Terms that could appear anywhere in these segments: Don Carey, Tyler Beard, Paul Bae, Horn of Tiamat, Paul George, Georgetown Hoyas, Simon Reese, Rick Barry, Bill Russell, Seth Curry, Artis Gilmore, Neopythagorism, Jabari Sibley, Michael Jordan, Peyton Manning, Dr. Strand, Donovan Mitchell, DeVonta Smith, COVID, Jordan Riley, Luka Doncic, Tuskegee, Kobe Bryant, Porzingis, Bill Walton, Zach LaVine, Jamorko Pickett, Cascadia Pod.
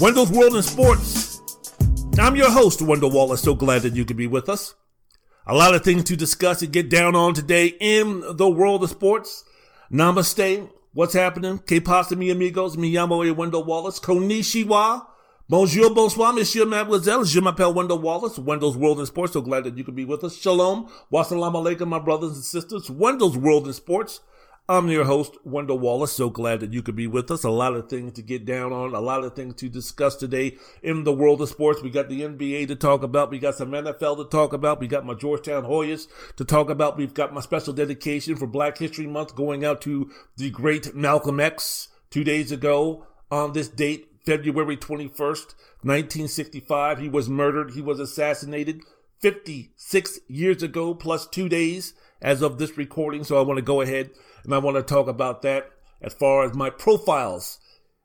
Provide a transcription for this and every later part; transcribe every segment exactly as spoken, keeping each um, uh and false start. Wendell's World in Sports. I'm your host, Wendell Wallace. So glad that you could be with us. A lot of things to discuss and get down on today in the world of sports. Namaste. What's happening? Que pasa, mi amigos? Mi llamo e Wendell Wallace. Konnichiwa. Bonjour, bonsoir, monsieur, mademoiselle. Je m'appelle Wendell Wallace. Wendell's World in Sports. So glad that you could be with us. Shalom. Wassalamu alaikum, my brothers and sisters. Wendell's World in Sports. I'm your host, Wendell Wallace. So glad that you could be with us. A lot of things to get down on. A lot of things to discuss today in the world of sports. We got the N B A to talk about. We got some N F L to talk about. We got my Georgetown Hoyas to talk about. We've got my special dedication for Black History Month going out to the great Malcolm X two days ago on this date, February twenty-first, nineteen sixty-five. He was murdered. He was assassinated fifty-six years ago plus two days as of this recording. So I want to go ahead and I want to talk about that as far as my profiles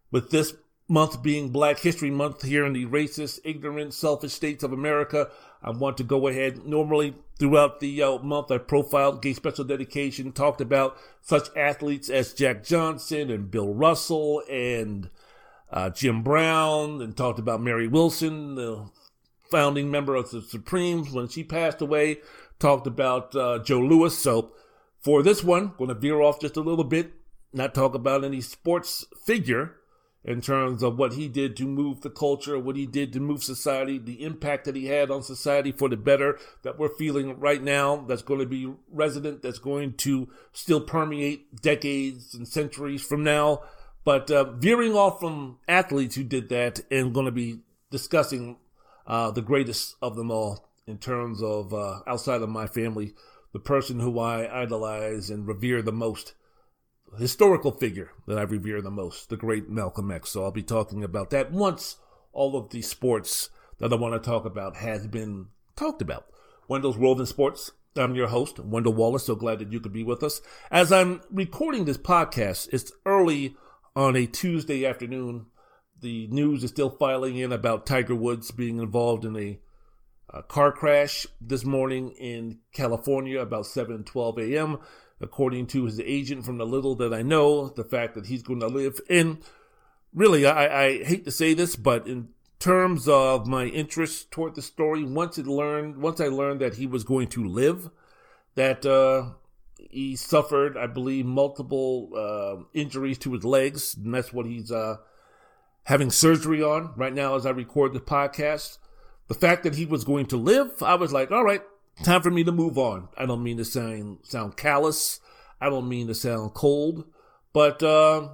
with this month being Black History Month here in the racist, ignorant, selfish states of America. I want to go ahead. Normally throughout the uh, month, I profiled, gave special dedication, talked about such athletes as Jack Johnson and Bill Russell and uh, Jim Brown, and talked about Mary Wilson, the founding member of the Supremes, when she passed away, talked about uh, Joe Louis. So for this one, going to veer off just a little bit, not talk about any sports figure in terms of what he did to move the culture, what he did to move society, the impact that he had on society for the better that we're feeling right now, that's going to be resident, that's going to still permeate decades and centuries from now. But uh, veering off from athletes who did that, and going to be discussing uh, the greatest of them all in terms of uh, outside of my family, the person who I idolize and revere the most, historical figure that I revere the most, the great Malcolm X. So I'll be talking about that once all of the sports that I want to talk about has been talked about. Wendell's World in Sports. I'm your host, Wendell Wallace. So glad that you could be with us. As I'm recording this podcast, it's early on a Tuesday afternoon. The news is still filing in about Tiger Woods being involved in a A car crash this morning in California about seven twelve a.m. According to his agent, from the little that I know, the fact that he's going to live. And really, I, I hate to say this, but in terms of my interest toward the story, once it learned, once I learned that he was going to live, that uh, he suffered, I believe, multiple uh, injuries to his legs, and that's what he's uh, having surgery on right now as I record the podcast. The fact that he was going to live, I was like, all right, time for me to move on. I don't mean to sound, sound callous. I don't mean to sound cold. But, uh,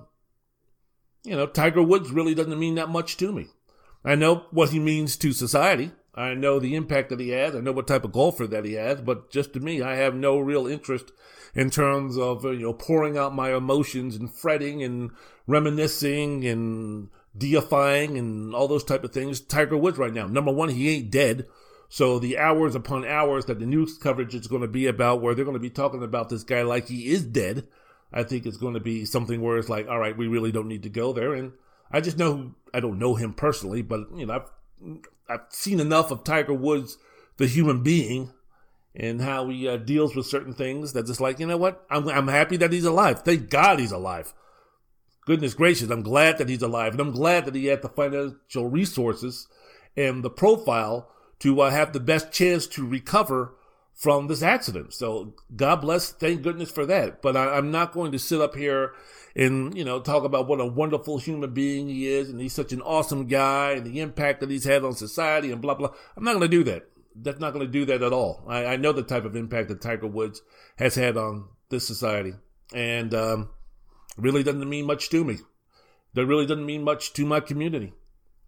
you know, Tiger Woods really doesn't mean that much to me. I know what he means to society. I know the impact that he has. I know what type of golfer that he has. But just to me, I have no real interest in terms of, you know, pouring out my emotions and fretting and reminiscing and deifying and all those type of things. Tiger Woods right now, number one, he ain't dead. So the hours upon hours that the news coverage is going to be about, where they're going to be talking about this guy like he is dead, I think it's going to be something where it's like, all right, we really don't need to go there. And I just know, I don't know him personally, but you know, I've, I've seen enough of Tiger Woods, the human being, and how he uh, deals with certain things that just like, you know what, I'm, I'm happy that he's alive. Thank God he's alive. Goodness gracious, I'm glad that he's alive, and I'm glad that he had the financial resources and the profile to uh, have the best chance to recover from this accident. So God bless, thank goodness for that. But I, I'm not going to sit up here and, you know, talk about what a wonderful human being he is, and he's such an awesome guy, and the impact that he's had on society and blah, blah. I'm not going to do that. That's not going to do that at all. I, I know the type of impact that Tiger Woods has had on this society. And, um, really doesn't mean much to me. That really doesn't mean much to my community.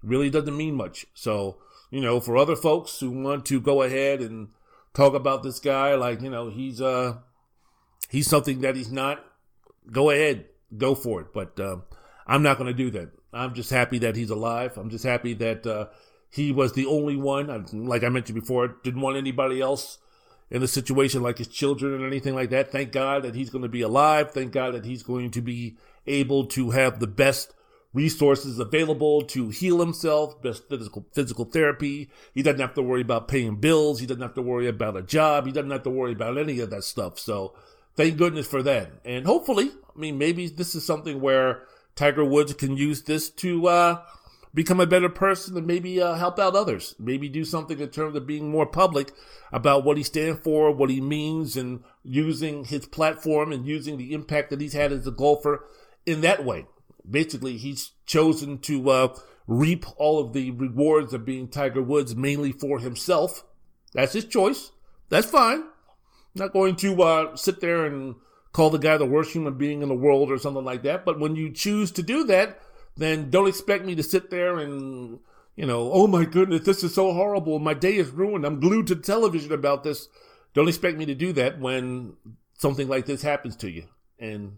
Really doesn't mean much. So, you know, for other folks who want to go ahead and talk about this guy like, you know, he's uh he's something that he's not, go ahead, go for it. But uh, I'm not going to do that. I'm just happy that he's alive. I'm just happy that uh, he was the only one. I, like I mentioned before, didn't want anybody else in the situation, like his children or anything like that. Thank God that he's going to be alive. Thank God that he's going to be able to have the best resources available to heal himself, best physical physical therapy. He doesn't have to worry about paying bills. He doesn't have to worry about a job. He doesn't have to worry about any of that stuff. So thank goodness for that. And hopefully, I mean, maybe this is something where Tiger Woods can use this to uh, become a better person and maybe uh, help out others. Maybe do something in terms of being more public about what he stands for, what he means, and using his platform and using the impact that he's had as a golfer in that way. Basically, he's chosen to uh, reap all of the rewards of being Tiger Woods mainly for himself. That's his choice. That's fine. I'm not going to uh, sit there and call the guy the worst human being in the world or something like that. But when you choose to do that, then don't expect me to sit there and, you know, oh my goodness, this is so horrible. My day is ruined. I'm glued to television about this. Don't expect me to do that when something like this happens to you. And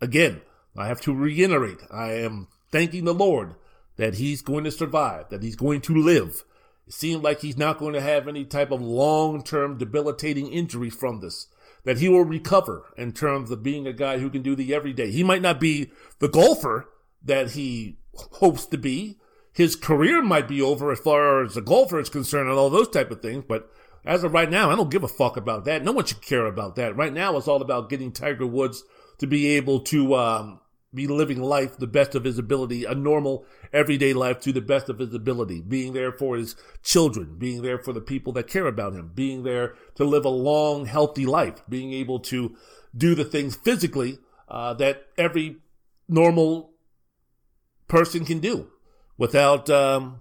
again, I have to reiterate, I am thanking the Lord that he's going to survive, that he's going to live. It seems like he's not going to have any type of long-term debilitating injury from this, that he will recover in terms of being a guy who can do the everyday. He might not be the golfer that he hopes to be. His career might be over as far as the golfer is concerned and all those type of things, but as of right now, I don't give a fuck about that. No one should care about that. Right now, it's all about getting Tiger Woods to be able to um, be living life the best of his ability, a normal everyday life to the best of his ability, being there for his children, being there for the people that care about him, being there to live a long, healthy life, being able to do the things physically uh, that every normal person can do without um,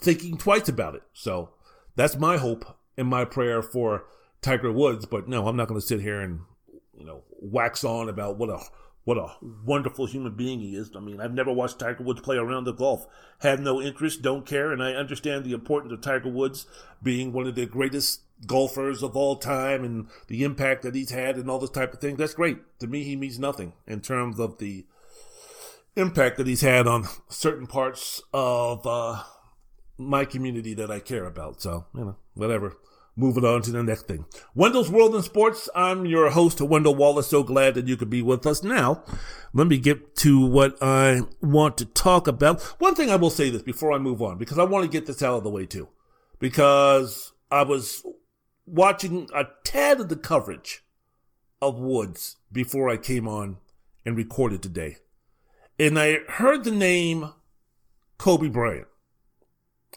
thinking twice about it. So that's my hope and my prayer for Tiger Woods. But no, I'm not going to sit here and, you know, wax on about what a what a wonderful human being he is. I mean, I've never watched Tiger Woods play a round of golf. Have no interest, don't care, and I understand the importance of Tiger Woods being one of the greatest golfers of all time and the impact that he's had and all this type of thing. That's great. To me, he means nothing in terms of the impact that he's had on certain parts of uh, my community that I care about. So, you know, whatever. Moving on to the next thing. Wendell's World in Sports. I'm your host, Wendell Wallace. So glad that you could be with us. Now, let me get to what I want to talk about. One thing I will say this before I move on, because I want to get this out of the way too. Because I was watching a tad of the coverage of Woods before I came on and recorded today. And I heard the name Kobe Bryant.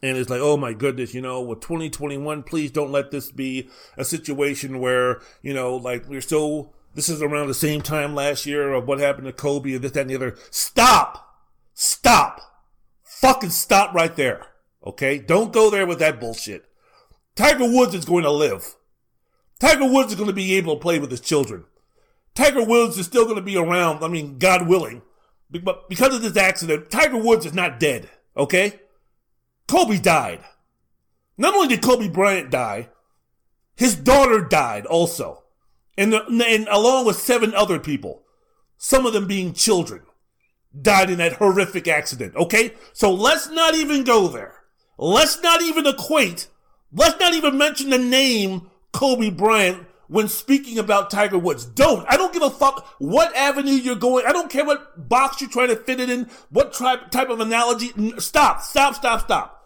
And it's like, oh my goodness, you know, with twenty twenty-one, please don't let this be a situation where, you know, like we're so, this is around the same time last year of what happened to Kobe and this, that, and the other. Stop! Stop! Fucking stop right there. Okay? Don't go there with that bullshit. Tiger Woods is going to live. Tiger Woods is going to be able to play with his children. Tiger Woods is still going to be around, I mean, God willing. But because of this accident, Tiger Woods is not dead. Okay? Kobe died. Not only did Kobe Bryant die, his daughter died also. And, and along with seven other people, some of them being children, died in that horrific accident, okay? So let's not even go there. Let's not even equate, let's not even mention the name Kobe Bryant when speaking about Tiger Woods. Don't. I don't give a fuck what avenue you're going. I don't care what box you're trying to fit it in, what tri- type of analogy. Stop, stop, stop, stop.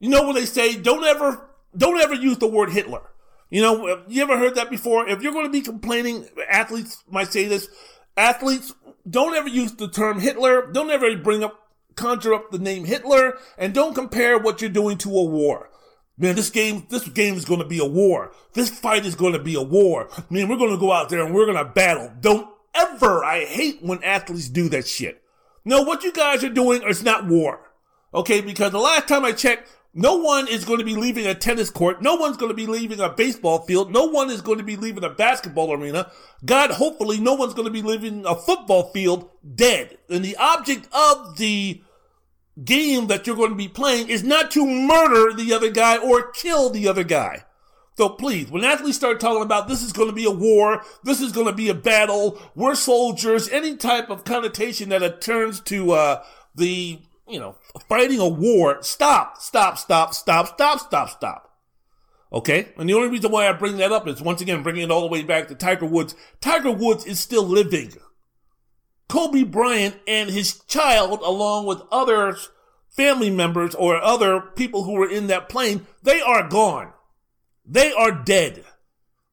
You know what they say? Don't ever, don't ever use the word Hitler. You know, you ever heard that before? If you're going to be complaining, athletes might say this. Athletes, don't ever use the term Hitler. Don't ever bring up, conjure up the name Hitler, and don't compare what you're doing to a war. Man, this game, this game is going to be a war. This fight is going to be a war. Man, we're going to go out there and we're going to battle. Don't ever. I hate when athletes do that shit. No, what you guys are doing is not war. Okay, because the last time I checked, no one is going to be leaving a tennis court. No one's going to be leaving a baseball field. No one is going to be leaving a basketball arena. God, hopefully no one's going to be leaving a football field dead. And the object of the game that you're going to be playing is not to murder the other guy or kill the other guy. So please, when athletes start talking about this is going to be a war, this is going to be a battle, we're soldiers, any type of connotation that it turns to uh, the, you know, fighting a war, stop, stop, stop, stop, stop, stop, stop. Okay? And the only reason why I bring that up is, once again, bringing it all the way back to Tiger Woods. Tiger Woods is still living. Kobe Bryant and his child, along with other family members or other people who were in that plane, they are gone. They are dead.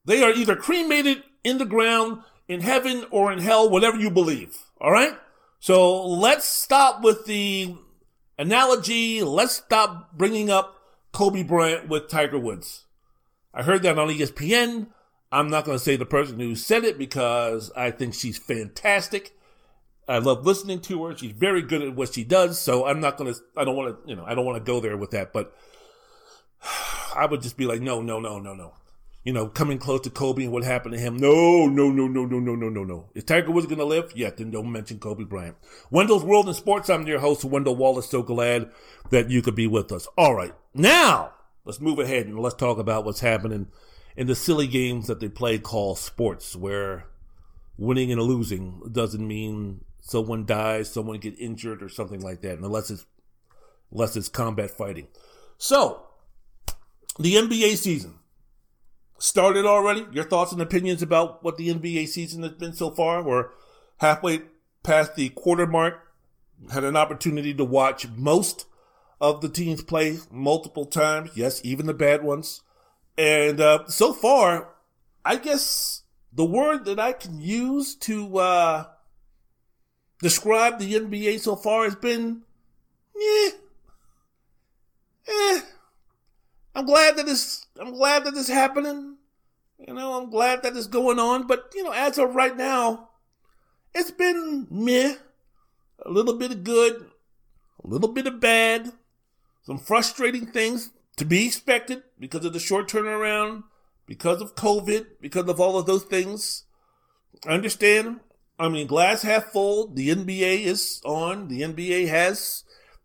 They are either cremated in the ground, in heaven, or in hell, whatever you believe. All right? So let's stop with the analogy. Let's stop bringing up Kobe Bryant with Tiger Woods. I heard that on E S P N. I'm not going to say the person who said it because I think she's fantastic. I love listening to her. She's very good at what she does. So I'm not going to, I don't want to, you know, I don't want to go there with that, but I would just be like, no, no, no, no, no. You know, coming close to Kobe and what happened to him. No, no, no, no, no, no, no, no, no. Is Tiger Woods going to live? Yeah, then don't mention Kobe Bryant. Wendell's World and Sports. I'm your host, Wendell Wallace. So glad that you could be with us. All right. Now, let's move ahead and let's talk about what's happening in the silly games that they play called sports, where winning and losing doesn't mean someone dies, someone gets injured, or something like that, unless it's, unless it's combat fighting. So, the N B A season started already. Your thoughts and opinions about what the N B A season has been so far? We're halfway past the quarter mark. Had an opportunity to watch most of the teams play multiple times. Yes, even the bad ones. And uh, so far, I guess the word that I can use to uh, describe the N B A so far has been, eh, eh. I'm glad that it's, I'm glad that it's happening. You know, I'm glad that it's going on. But, you know, as of right now, it's been meh. A little bit of good, a little bit of bad, some frustrating things to be expected because of the short turnaround, because of COVID, because of all of those things. I understand. I mean, glass half full. The N B A is on. The N B A has,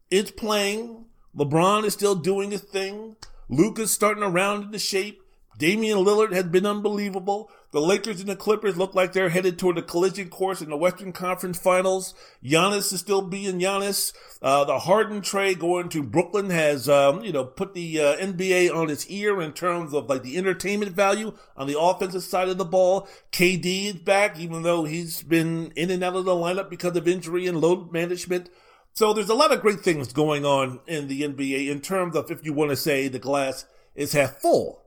it's playing. LeBron is still doing his thing. Luka's starting to round into shape. Damian Lillard has been unbelievable. The Lakers and the Clippers look like they're headed toward a collision course in the Western Conference Finals. Giannis is still being Giannis. Uh, the Harden trade going to Brooklyn has, um, you know, put the uh, N B A on its ear in terms of like the entertainment value on the offensive side of the ball. K D is back, even though he's been in and out of the lineup because of injury and load management. So there's a lot of great things going on in the N B A in terms of, if you want to say, the glass is half full.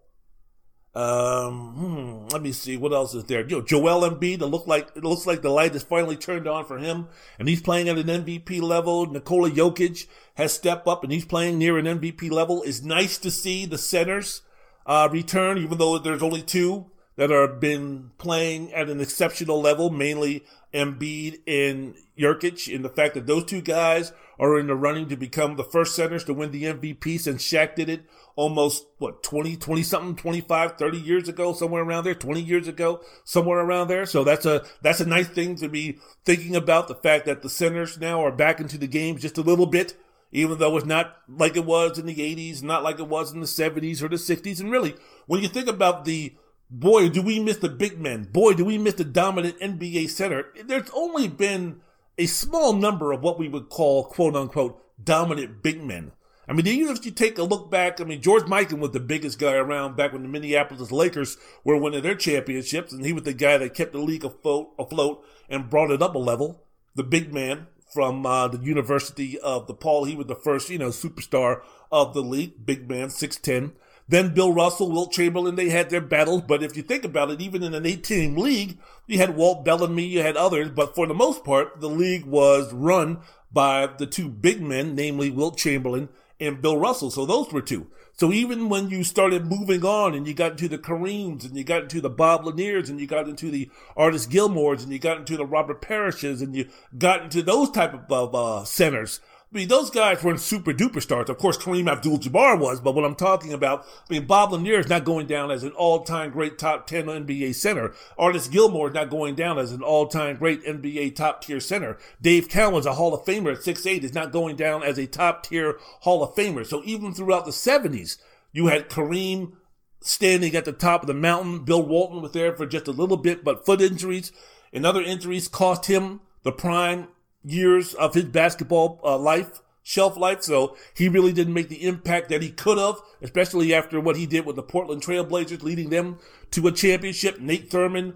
Um, hmm, let me see what else is there. You know, Joel Embiid. It looks like it looks like the light is finally turned on for him, and he's playing at an M V P level. Nikola Jokic has stepped up, and he's playing near an M V P level. It's nice to see the centers uh, return, even though there's only two that have been playing at an exceptional level, mainly Embiid and Jokic, and the fact that those two guys are in the running to become the first centers to win the M V P since Shaq did it almost, what, twenty, twenty-something, twenty-five, thirty years ago, somewhere around there, twenty years ago, somewhere around there. So that's a that's a nice thing to be thinking about, the fact that the centers now are back into the game just a little bit, even though it's not like it was in the eighties, not like it was in the seventies or the sixties. And really, when you think about the boy, do we miss the big men? Boy, do we miss the dominant N B A center? There's only been a small number of what we would call, quote unquote, dominant big men. I mean, even if you take a look back, I mean, George Mikan was the biggest guy around back when the Minneapolis Lakers were winning their championships, and he was the guy that kept the league afloat, afloat and brought it up a level. The big man from uh, the University of DePaul, he was the first, you know, superstar of the league, big man, six ten. Then Bill Russell, Wilt Chamberlain, they had their battles. But if you think about it, even in an eight-team league, you had Walt Bellamy, you had others. But for the most part, the league was run by the two big men, namely Wilt Chamberlain and Bill Russell. So those were two. So even when you started moving on and you got into the Kareems and you got into the Bob Laniers and you got into the Artis Gilmores and you got into the Robert Parishes and you got into those type of uh, centers, I mean, those guys weren't super-duper stars. Of course, Kareem Abdul-Jabbar was, but what I'm talking about, I mean, Bob Lanier is not going down as an all-time great top ten N B A center. Artis Gilmore is not going down as an all-time great N B A top-tier center. Dave Cowan's a Hall of Famer at six eight, is not going down as a top-tier Hall of Famer. So even throughout the seventies, you had Kareem standing at the top of the mountain. Bill Walton was there for just a little bit, but foot injuries and other injuries cost him the prime years of his basketball uh, life, shelf life. So he really didn't make the impact that he could have, especially after what he did with the Portland Trailblazers, leading them to a championship. Nate Thurman,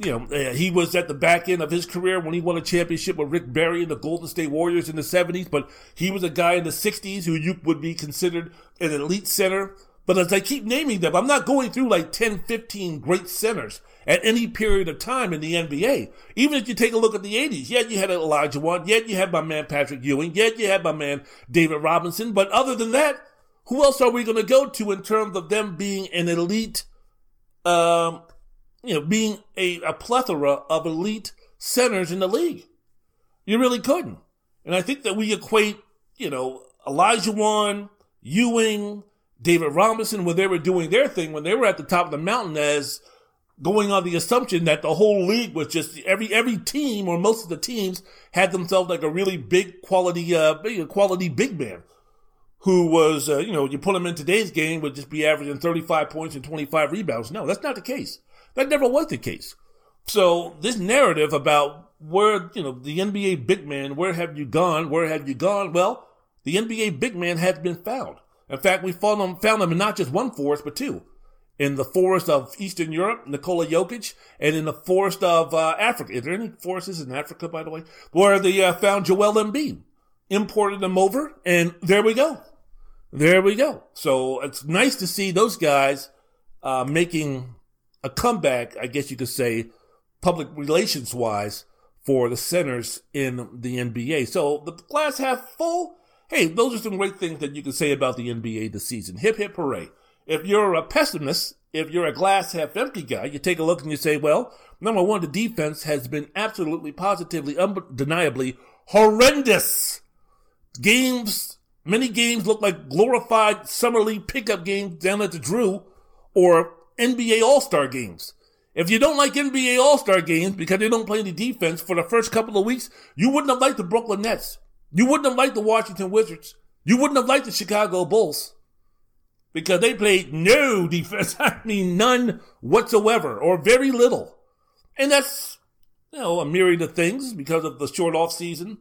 you know, he was at the back end of his career when he won a championship with Rick Barry and the Golden State Warriors in the seventies, but he was a guy in the sixties who you would be considered an elite center. But as I keep naming them, I'm not going through like ten, fifteen great centers at any period of time in the N B A. Even if you take a look at the eighties, yeah, you had Elijah Wan, yeah, you had my man Patrick Ewing, yeah, you had my man David Robinson. But other than that, who else are we going to go to in terms of them being an elite, um, you know, being a, a plethora of elite centers in the league? You really couldn't. And I think that we equate, you know, Elijah Wan, Ewing, David Robinson, when they were doing their thing, when they were at the top of the mountain, as going on the assumption that the whole league was just, every every team or most of the teams had themselves like a really big quality, uh, big, quality big man who was, uh, you know, you put him in today's game would just be averaging thirty-five points and twenty-five rebounds. No, that's not the case. That never was the case. So this narrative about where, you know, the N B A big man, where have you gone? Where have you gone? Well, the N B A big man has been found. In fact, we found them, found them in not just one forest, but two. In the forest of Eastern Europe, Nikola Jokic, and in the forest of uh, Africa. Is there any forests in Africa, by the way? Where they uh, found Joel Embiid, imported them over, and there we go. There we go. So it's nice to see those guys uh, making a comeback, I guess you could say, public relations-wise, for the centers in the N B A. So the glass half full. Hey, those are some great things that you can say about the N B A this season. Hip, hip, hooray. If you're a pessimist, if you're a glass half empty guy, you take a look and you say, well, number one, the defense has been absolutely, positively, undeniably horrendous. Games, many games look like glorified summer league pickup games down at the Drew or N B A All-Star games. If you don't like N B A All-Star games because they don't play any defense for the first couple of weeks, you wouldn't have liked the Brooklyn Nets. You wouldn't have liked the Washington Wizards. You wouldn't have liked the Chicago Bulls because they played no defense. I mean, none whatsoever, or very little. And that's, you know, a myriad of things because of the short off season,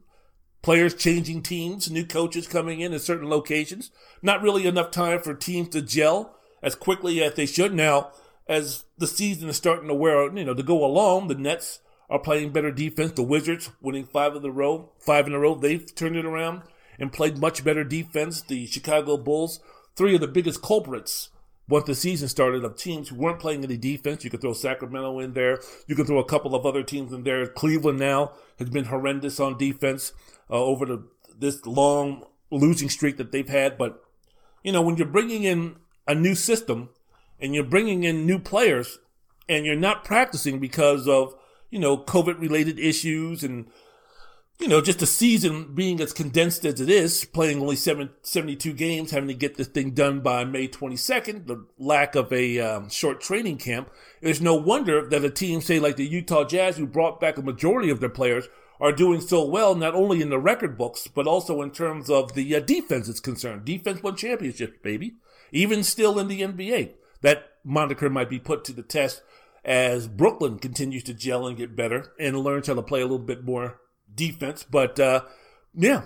players changing teams, new coaches coming in at certain locations. Not really enough time for teams to gel as quickly as they should. Now, as the season is starting to wear, you know, to go along, the Nets are playing better defense. The Wizards, winning five in a row, five in a row, they've turned it around and played much better defense. The Chicago Bulls, three of the biggest culprits once the season started of teams who weren't playing any defense. You could throw Sacramento in there. You could throw a couple of other teams in there. Cleveland now has been horrendous on defense uh, over the, this long losing streak that they've had. But, you know, when you're bringing in a new system and you're bringing in new players and you're not practicing because of, you know, COVID-related issues and, you know, just the season being as condensed as it is, playing only seventy-two games, having to get this thing done by May twenty-second, the lack of a um, short training camp. There's no wonder that a team, say, like the Utah Jazz, who brought back a majority of their players, are doing so well, not only in the record books, but also in terms of the uh, defense is concerned. Defense won championships, baby. Even still in the N B A. That moniker might be put to the test as Brooklyn continues to gel and get better and learns how to play a little bit more defense. But, uh, yeah,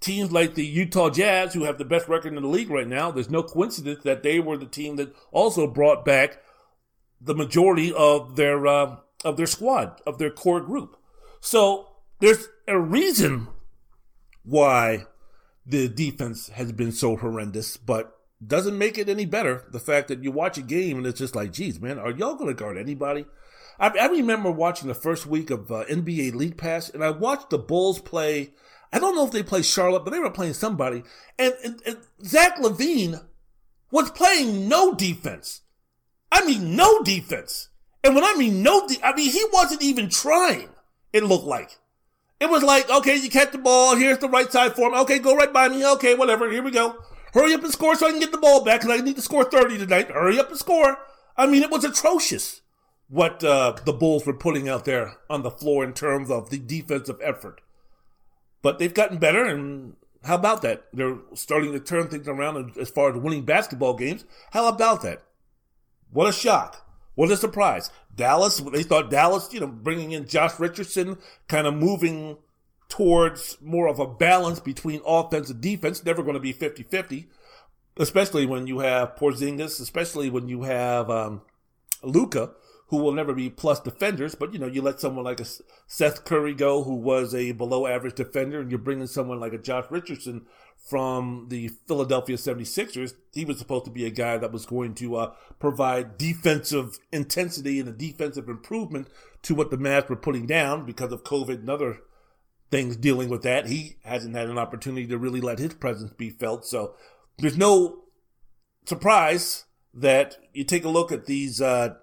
teams like the Utah Jazz, who have the best record in the league right now, there's no coincidence that they were the team that also brought back the majority of their uh, of their squad, of their core group. So there's a reason why the defense has been so horrendous, but doesn't make it any better, the fact that you watch a game and it's just like, geez, man, are y'all going to guard anybody? I, I remember watching the first week of uh, N B A League Pass, and I watched the Bulls play, I don't know if they played Charlotte, but they were playing somebody, and, and, and Zach LaVine was playing no defense. I mean, no defense. And when I mean no de- I mean, he wasn't even trying, it looked like. It was like, okay, you catch the ball, here's the right side for him, okay, go right by me, okay, whatever, here we go. Hurry up and score so I can get the ball back because I need to score thirty tonight. Hurry up and score. I mean, it was atrocious what uh, the Bulls were putting out there on the floor in terms of the defensive effort. But they've gotten better, and how about that? They're starting to turn things around as far as winning basketball games. How about that? What a shock. What a surprise. Dallas, they thought Dallas, you know, bringing in Josh Richardson, kind of moving towards more of a balance between offense and defense, never going to be fifty-fifty, especially when you have Porzingis, especially when you have um, Luka, who will never be plus defenders. But, you know, you let someone like a Seth Curry go, who was a below-average defender, and you're bringing someone like a Josh Richardson from the Philadelphia seventy-sixers. He was supposed to be a guy that was going to uh, provide defensive intensity and a defensive improvement to what the Mavs were putting down because of COVID and other things dealing with that. He hasn't had an opportunity to really let his presence be felt. So there's no surprise that you take a look at these uh,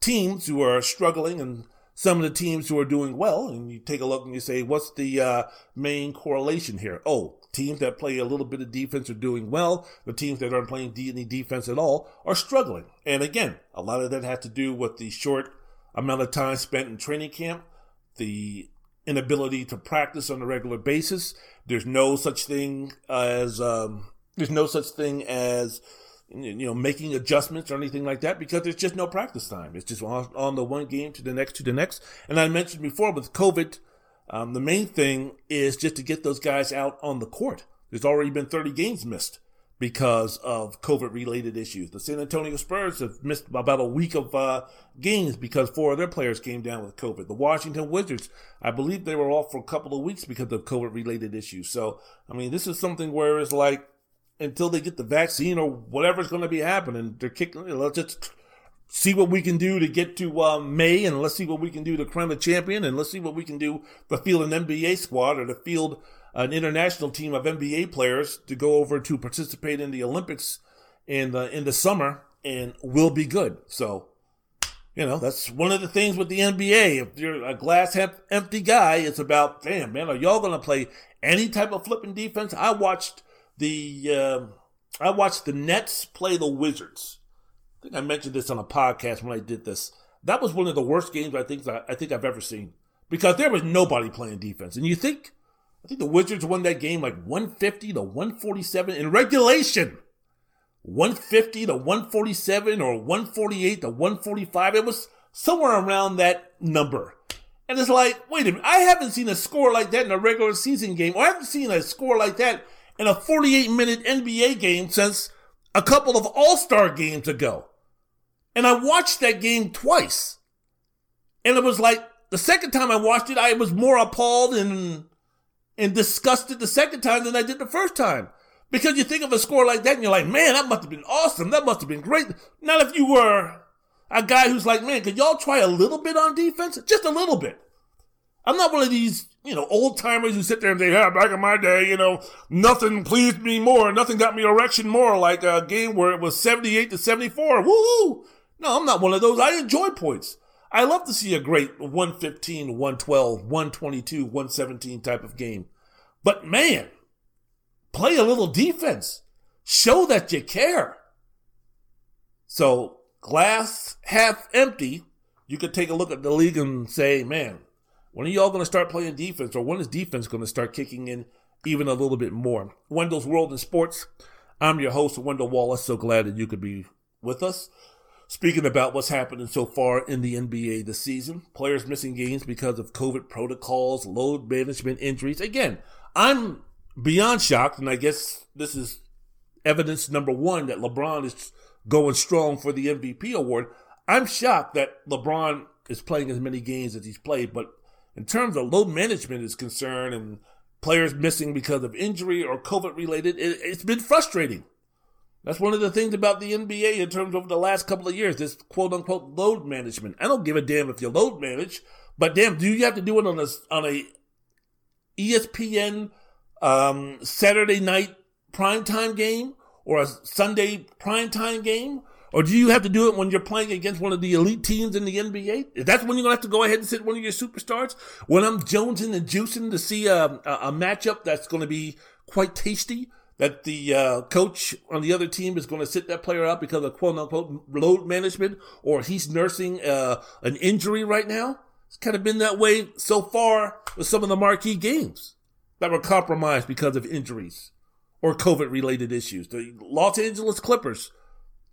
teams who are struggling and some of the teams who are doing well, and you take a look and you say, what's the uh, main correlation here? Oh, teams that play a little bit of defense are doing well. The teams that aren't playing any defense at all are struggling. And again, a lot of that has to do with the short amount of time spent in training camp, the inability to practice on a regular basis. There's no such thing as um, there's no such thing as you know making adjustments or anything like that because there's just no practice time. It's just on, on the one game to the next to the next. And I mentioned before with COVID. Um, the main thing is just to get those guys out on the court. There's already been thirty games missed because of COVID-related issues. The San Antonio Spurs have missed about a week of uh, games because four of their players came down with COVID. The Washington Wizards, I believe they were off for a couple of weeks because of COVID-related issues. So, I mean, this is something where it's like until they get the vaccine or whatever's going to be happening, they're kicking, you know, just see what we can do to get to uh, May, and let's see what we can do to crown a champion, and let's see what we can do to field an N B A squad or to field an international team of N B A players to go over to participate in the Olympics in the, in the summer, and we'll be good. So, you know, that's one of the things with the N B A. If you're a glass half empty guy, it's about, damn, man, are y'all going to play any type of flipping defense? I watched the uh, I watched the Nets play the Wizards. I think I mentioned this on a podcast when I did this. That was one of the worst games I think I think I've ever seen because there was nobody playing defense. And you think, I think the Wizards won that game like one fifty to one forty-seven in regulation, one fifty to one forty-seven or one forty-eight to one forty-five. It was somewhere around that number. And it's like, wait a minute, I haven't seen a score like that in a regular season game, or I haven't seen a score like that in a forty-eight minute N B A game since a couple of All-Star games ago. And I watched that game twice. And it was like, the second time I watched it, I was more appalled and and disgusted the second time than I did the first time. Because you think of a score like that, and you're like, man, that must have been awesome. That must have been great. Not if you were a guy who's like, man, could y'all try a little bit on defense? Just a little bit. I'm not one of these, you know, old-timers who sit there and say, yeah, back in my day, you know, nothing pleased me more, nothing got me erection more, like a game where it was seventy-eight to seventy-four. Woo-hoo! No, I'm not one of those. I enjoy points. I love to see a great one fifteen, one twelve, one twenty-two, one seventeen type of game. But, man, play a little defense. Show that you care. So, glass half empty, you could take a look at the league and say, man, when are y'all going to start playing defense, or when is defense going to start kicking in even a little bit more? Wendell's World in Sports. I'm your host, Wendell Wallace. So glad that you could be with us. Speaking about what's happening so far in the N B A this season, players missing games because of COVID protocols, load management, injuries. Again, I'm beyond shocked, and I guess this is evidence number one that LeBron is going strong for the M V P award. I'm shocked that LeBron is playing as many games as he's played, but in terms of load management is concerned and players missing because of injury or COVID-related, it, it's been frustrating. That's one of the things about the N B A in terms of the last couple of years, this quote-unquote load management. I don't give a damn if you load manage, but damn, do you have to do it on a, on a E S P N um, Saturday night primetime game or a Sunday primetime game? Or do you have to do it when you're playing against one of the elite teams in the N B A? If that's when you're going to have to go ahead and sit one of your superstars, when I'm jonesing and juicing to see a, a matchup that's going to be quite tasty, that the uh, coach on the other team is going to sit that player out because of quote-unquote load management, or he's nursing uh, an injury right now? It's kind of been that way so far with some of the marquee games that were compromised because of injuries or COVID-related issues. The Los Angeles Clippers,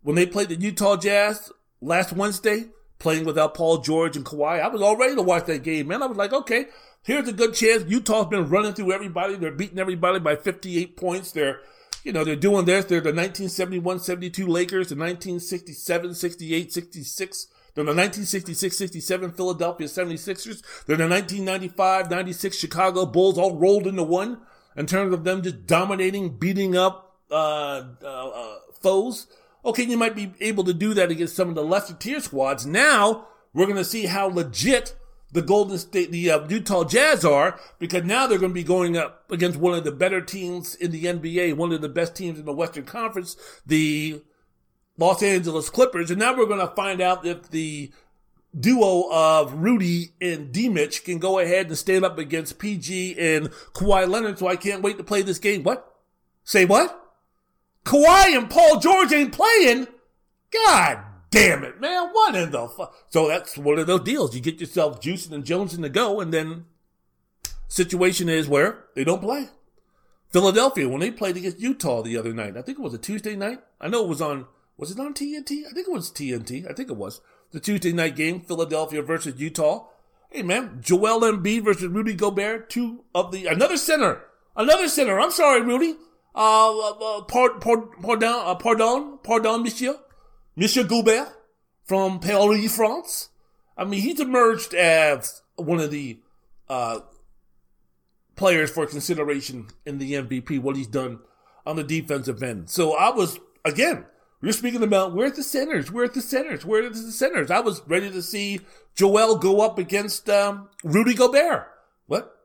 when they played the Utah Jazz, last Wednesday, playing without Paul George and Kawhi, I was all ready to watch that game, man. I was like, okay, here's a good chance. Utah's been running through everybody. They're beating everybody by fifty-eight points. They're, you know, they're doing this. They're the nineteen seventy-one seventy-two Lakers, the nineteen sixty-seven sixty-eight sixty-six. They're the nineteen sixty-six sixty-seven Philadelphia seventy-sixers. They're the nineteen ninety-five ninety-six Chicago Bulls, all rolled into one in terms of them just dominating, beating up uh, uh, uh, foes. Okay, you might be able to do that against some of the lesser tier squads. Now, we're going to see how legit the Golden State, the uh, Utah Jazz are, because now they're going to be going up against one of the better teams in the N B A, one of the best teams in the Western Conference, the Los Angeles Clippers. And now we're going to find out if the duo of Rudy and D-Mitch can go ahead and stand up against P G and Kawhi Leonard. So I can't wait to play this game. What? Say what? Kawhi and Paul George ain't playing? God damn it, man. What in the fuck? So that's one of those deals. You get yourself juicing and jonesing to go, and then situation is where they don't play. Philadelphia, when they played against Utah the other night, I think it was a Tuesday night. I know it was on, was it on T N T? I think it was T N T. I think it was. The Tuesday night game, Philadelphia versus Utah. Hey, man, Joel Embiid versus Rudy Gobert, two of the, another center. Another center. I'm sorry, Rudy. Uh, uh, pardon, pardon, uh, pardon, pardon, Monsieur, Monsieur Gobert from Paris, France. I mean, he's emerged as one of the uh, players for consideration in the M V P, what he's done on the defensive end. So I was, again, you're speaking about, where's the centers? Where's the centers? Where's the centers? I was ready to see Joel go up against um, Rudy Gobert. What?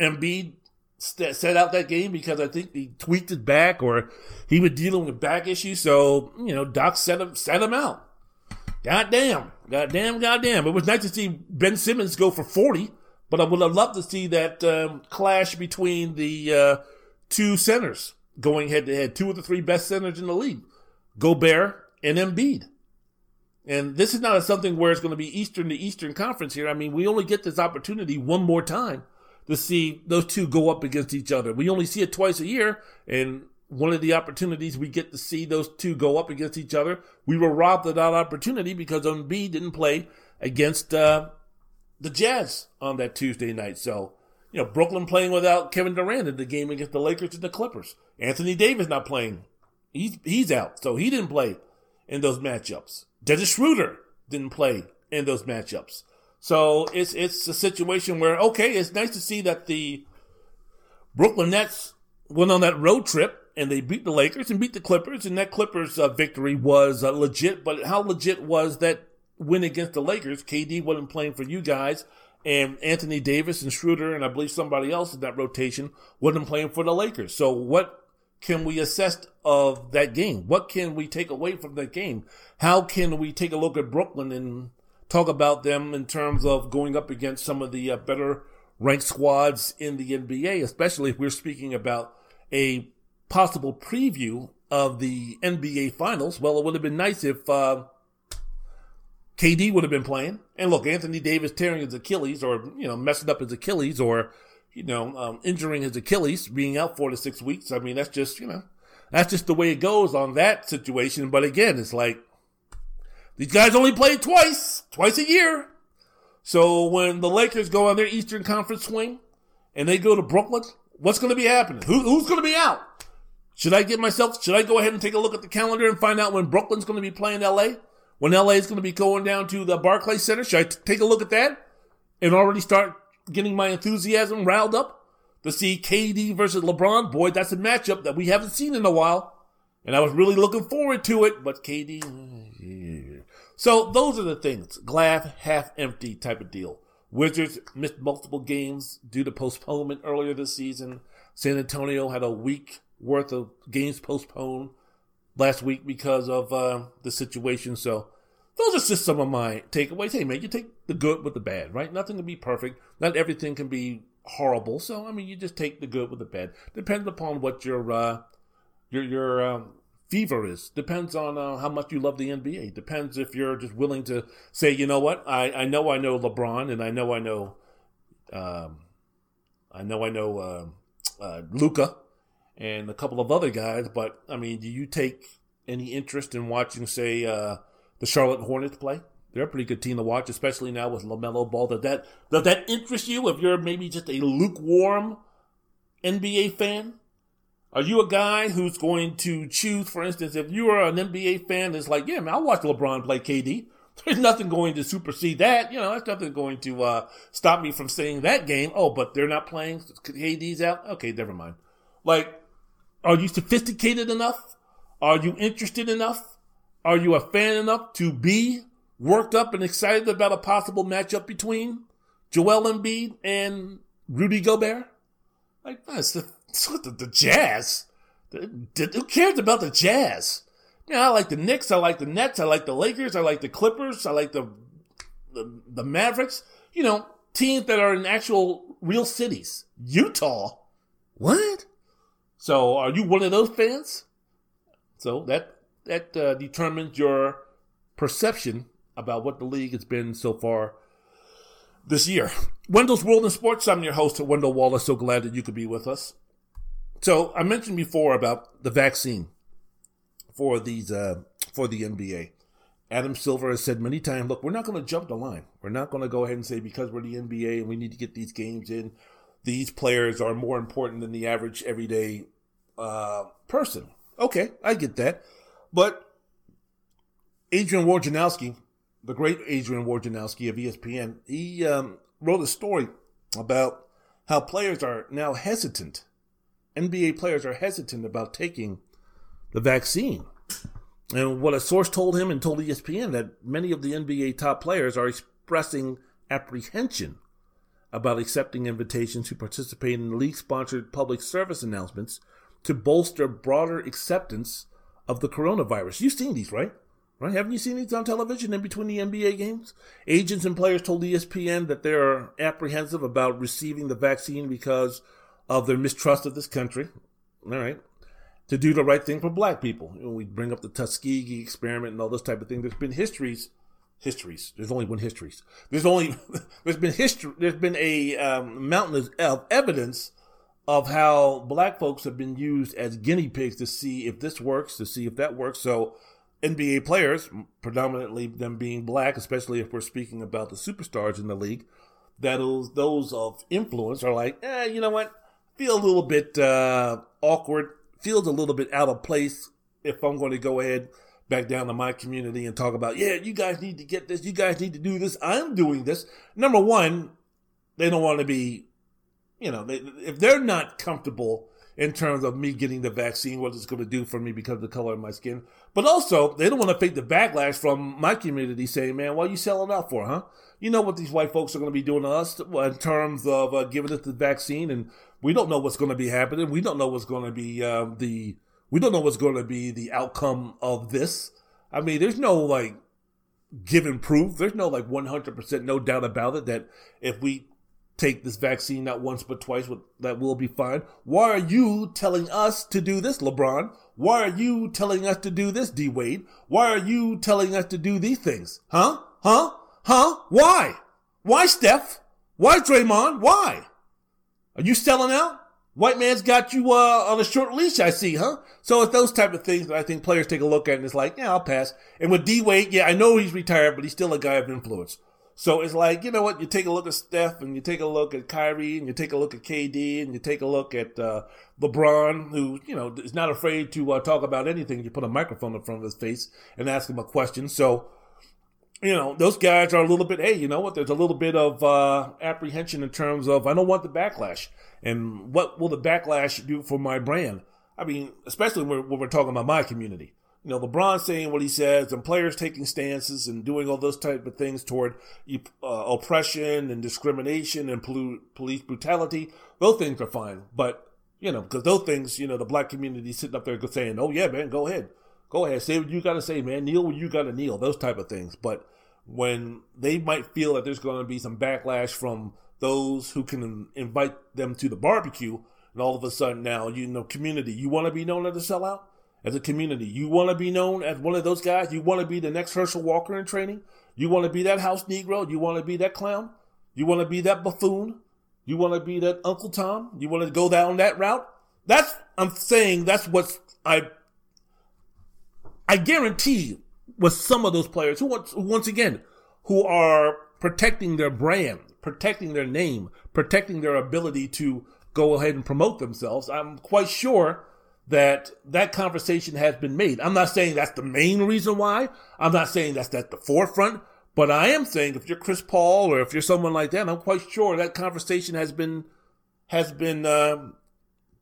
Embiid set out that game because I think he tweaked his back, or he was dealing with back issues. So, you know, Doc set him, set him out. Goddamn. Goddamn, goddamn. It was nice to see Ben Simmons go for forty, but I would have loved to see that um, clash between the uh, two centers going head to head. Two of the three best centers in the league, Gobert and Embiid. And this is not something where it's going to be Eastern to Eastern Conference here. I mean, we only get this opportunity one more time to see those two go up against each other. We only see it twice a year, and one of the opportunities we get to see those two go up against each other, we were robbed of that opportunity because Embiid didn't play against uh, the Jazz on that Tuesday night. So, you know, Brooklyn playing without Kevin Durant in the game against the Lakers and the Clippers. Anthony Davis not playing. He's, he's out, so he didn't play in those matchups. Dennis Schroeder didn't play in those matchups. So it's it's a situation where, okay, it's nice to see that the Brooklyn Nets went on that road trip and they beat the Lakers and beat the Clippers, and that Clippers uh, victory was uh, legit. But how legit was that win against the Lakers? K D wasn't playing for you guys, and Anthony Davis and Schroeder and I believe somebody else in that rotation wasn't playing for the Lakers. So what can we assess of that game? What can we take away from that game? How can we take a look at Brooklyn and talk about them in terms of going up against some of the uh, better ranked squads in the N B A, especially if we're speaking about a possible preview of the N B A Finals? Well, it would have been nice if uh, K D would have been playing. And look, Anthony Davis tearing his Achilles, or, you know, messing up his Achilles, or, you know, um, injuring his Achilles, being out four to six weeks. I mean, that's just, you know, that's just the way it goes on that situation. But again, it's like, these guys only play twice, twice a year. So when the Lakers go on their Eastern Conference swing and they go to Brooklyn, what's going to be happening? Who, who's going to be out? Should I get myself, should I go ahead and take a look at the calendar and find out when Brooklyn's going to be playing L A? When L A is going to be going down to the Barclays Center? Should I t- take a look at that and already start getting my enthusiasm riled up to see K D versus LeBron? Boy, that's a matchup that we haven't seen in a while. And I was really looking forward to it, but K D... yeah. So those are the things, glass half empty type of deal. Wizards missed multiple games due to postponement earlier this season. San Antonio had a week worth of games postponed last week because of uh, the situation. So those are just some of my takeaways. Hey, man, you take the good with the bad, right? Nothing can be perfect. Not everything can be horrible. So, I mean, you just take the good with the bad. Depends upon what your uh, your your um, fever is. Depends on uh, how much you love the N B A. Depends if you're just willing to say, you know what, I, I know I know LeBron, and I know I know, um, I know I know uh, uh, Luka, and a couple of other guys. But I mean, do you take any interest in watching, say, uh, the Charlotte Hornets play? They're a pretty good team to watch, especially now with LaMelo Ball. Does that, does that interest you if you're maybe just a lukewarm N B A fan? Are you a guy who's going to choose, for instance, if you are an N B A fan that's like, yeah, man, I'll watch LeBron play K D. There's nothing going to supersede that. You know, there's nothing going to uh, stop me from saying that game. Oh, but they're not playing. K D's out. Okay, never mind. Like, are you sophisticated enough? Are you interested enough? Are you a fan enough to be worked up and excited about a possible matchup between Joel Embiid and Rudy Gobert? Like, that's the, the, the Jazz. The, the, who cares about the Jazz? Yeah, I like the Knicks, I like the Nets, I like the Lakers, I like the Clippers, I like the, the the Mavericks. You know, teams that are in actual real cities. Utah. What? So are you one of those fans? So that that uh, determines your perception about what the league has been so far this year. Wendell's World in Sports. I'm your host, Wendell Wallace. So glad that you could be with us. So I mentioned before about the vaccine for these uh, for the N B A. Adam Silver has said many times, look, we're not going to jump the line. We're not going to go ahead and say because we're the N B A and we need to get these games in, these players are more important than the average everyday uh, person. Okay, I get that. But Adrian Wojnarowski, the great Adrian Wojnarowski of E S P N, he um, wrote a story about how players are now hesitant. N B A players are hesitant about taking the vaccine. And what a source told him and told E S P N that many of the N B A top players are expressing apprehension about accepting invitations to participate in league-sponsored public service announcements to bolster broader acceptance of the coronavirus. You've seen these, right? Right? Haven't you seen these on television in between the N B A games? Agents and players told E S P N that they are apprehensive about receiving the vaccine because of their mistrust of this country. All right. To do the right thing for black people. You know, we bring up the Tuskegee experiment and all this type of thing. There's been histories, histories. There's only one histories. There's only, there's been history. There's been a um, mountain of evidence of how black folks have been used as guinea pigs to see if this works, to see if that works. So N B A players, predominantly them being black, especially if we're speaking about the superstars in the league, that is, those of influence are like, eh, you know what? Feel a little bit uh, awkward. Feels a little bit out of place if I'm going to go ahead back down to my community and talk about, yeah, you guys need to get this. You guys need to do this. I'm doing this. Number one, they don't want to be, you know, they, if they're not comfortable in terms of me getting the vaccine, what it's going to do for me because of the color of my skin. But also, they don't want to fake the backlash from my community saying, man, what are you selling out for, huh? You know what these white folks are going to be doing to us in terms of uh, giving us the vaccine, and we don't know what's going to be happening. We don't know what's going to be uh, the we don't know what's going to be the outcome of this. I mean, there's no like given proof. There's no like one hundred percent no doubt about it that if we take this vaccine not once but twice, that we'll be fine. Why are you telling us to do this, LeBron? Why are you telling us to do this, D. Wade? Why are you telling us to do these things? Huh? Huh? Huh? Why? Why, Steph? Why, Draymond? Why? Are you selling out? White man's got you uh, on a short leash, I see, huh? So it's those type of things that I think players take a look at and it's like, yeah, I'll pass. And with D-Wade, yeah, I know he's retired, but he's still a guy of influence. So it's like, you know what? You take a look at Steph and you take a look at Kyrie and you take a look at K D and you take a look at uh, LeBron, who, you know, is not afraid to uh, talk about anything. You put a microphone in front of his face and ask him a question. So, you know, those guys are a little bit, hey, you know what, there's a little bit of uh, apprehension in terms of, I don't want the backlash. And what will the backlash do for my brand? I mean, especially when we're talking about my community. You know, LeBron saying what he says and players taking stances and doing all those type of things toward uh, oppression and discrimination and police brutality. Those things are fine. But, you know, because those things, you know, the black community sitting up there saying, oh, yeah, man, go ahead. Go ahead, say what you got to say, man. Kneel when you got to kneel, those type of things. But when they might feel that there's going to be some backlash from those who can invite them to the barbecue, and all of a sudden now, you know, community, you want to be known as a sellout? As a community, you want to be known as one of those guys? You want to be the next Herschel Walker in training? You want to be that house Negro? You want to be that clown? You want to be that buffoon? You want to be that Uncle Tom? You want to go down that route? That's, I'm saying, that's what I I guarantee you, with some of those players who, once again, who are protecting their brand, protecting their name, protecting their ability to go ahead and promote themselves, I'm quite sure that that conversation has been made. I'm not saying that's the main reason why. I'm not saying that's at the forefront. But I am saying if you're Chris Paul or if you're someone like that, I'm quite sure that conversation has been has been uh,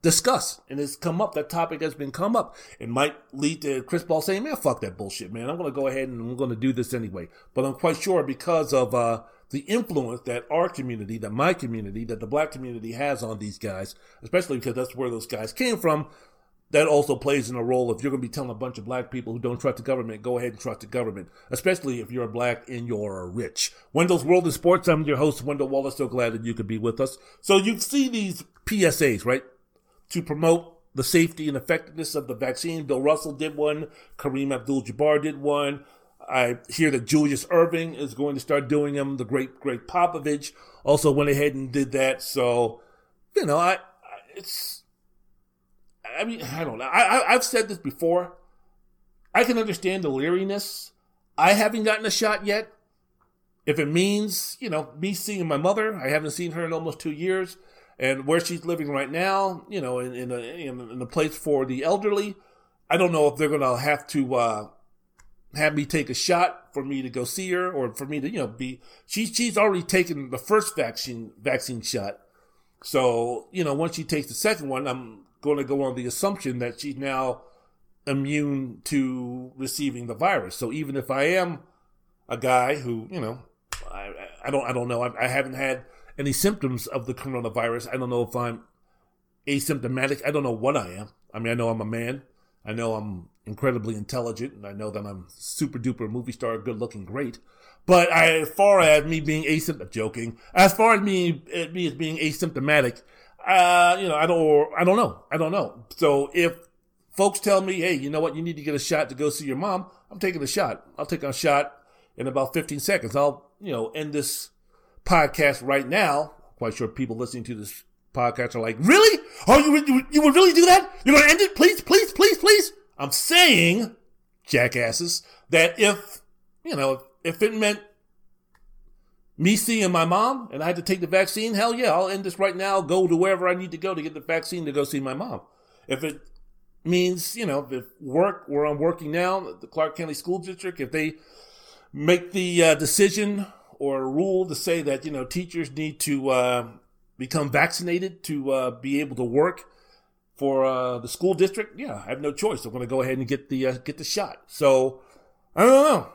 discussed and has come up. That topic has been come up. It might lead to Chris Paul saying, man, fuck that bullshit, man. I'm going to go ahead and I'm going to do this anyway. But I'm quite sure because of uh, the influence that our community, that my community, that the black community has on these guys, especially because that's where those guys came from, that also plays in a role if you're going to be telling a bunch of black people who don't trust the government, go ahead and trust the government, especially if you're black and you're rich. Wendell's World of Sports, I'm your host, Wendell Wallace. So glad that you could be with us. So you see these P S As, right, to promote the safety and effectiveness of the vaccine. Bill Russell did one. Kareem Abdul-Jabbar did one. I hear that Julius Irving is going to start doing them. The great, great Popovich also went ahead and did that. So, you know, I, I it's... I mean, I don't know. I, I, I've said this before. I can understand the leeriness. I haven't gotten a shot yet. If it means, you know, me seeing my mother, I haven't seen her in almost two years. And where she's living right now, you know, in, in, a, in, in a place for the elderly, I don't know if they're going to have to uh, have me take a shot for me to go see her or for me to, you know, be... She, she's already taken the first vaccine vaccine shot. So, you know, once she takes the second one, I'm... going to go on the assumption that she's now immune to receiving the virus. So even if I am a guy who, you know, I, I don't I don't know, I, I haven't had any symptoms of the coronavirus. I don't know if I'm asymptomatic. I don't know what I am. I mean, I know I'm a man. I know I'm incredibly intelligent, and I know that I'm super duper movie star, good looking, great. But I, as far as me being asymptomatic, joking, as far as me, me as being asymptomatic, Uh, you know, I don't, I don't know. I don't know. So if folks tell me, hey, you know what? You need to get a shot to go see your mom. I'm taking a shot. I'll take a shot in about fifteen seconds. I'll, you know, end this podcast right now. I'm quite sure people listening to this podcast are like, really? Oh, you would, you, you would really do that? You're going to end it? Please, please, please, please. I'm saying, jackasses, that if, you know, if it meant me seeing my mom, and I had to take the vaccine, hell yeah, I'll end this right now, go to wherever I need to go to get the vaccine to go see my mom. If it means, you know, if work, where I'm working now, the Clark County School District, if they make the uh, decision or a rule to say that, you know, teachers need to uh, become vaccinated to uh, be able to work for uh, the school district, yeah, I have no choice. I'm going to go ahead and get the uh, get the shot. So, I don't know.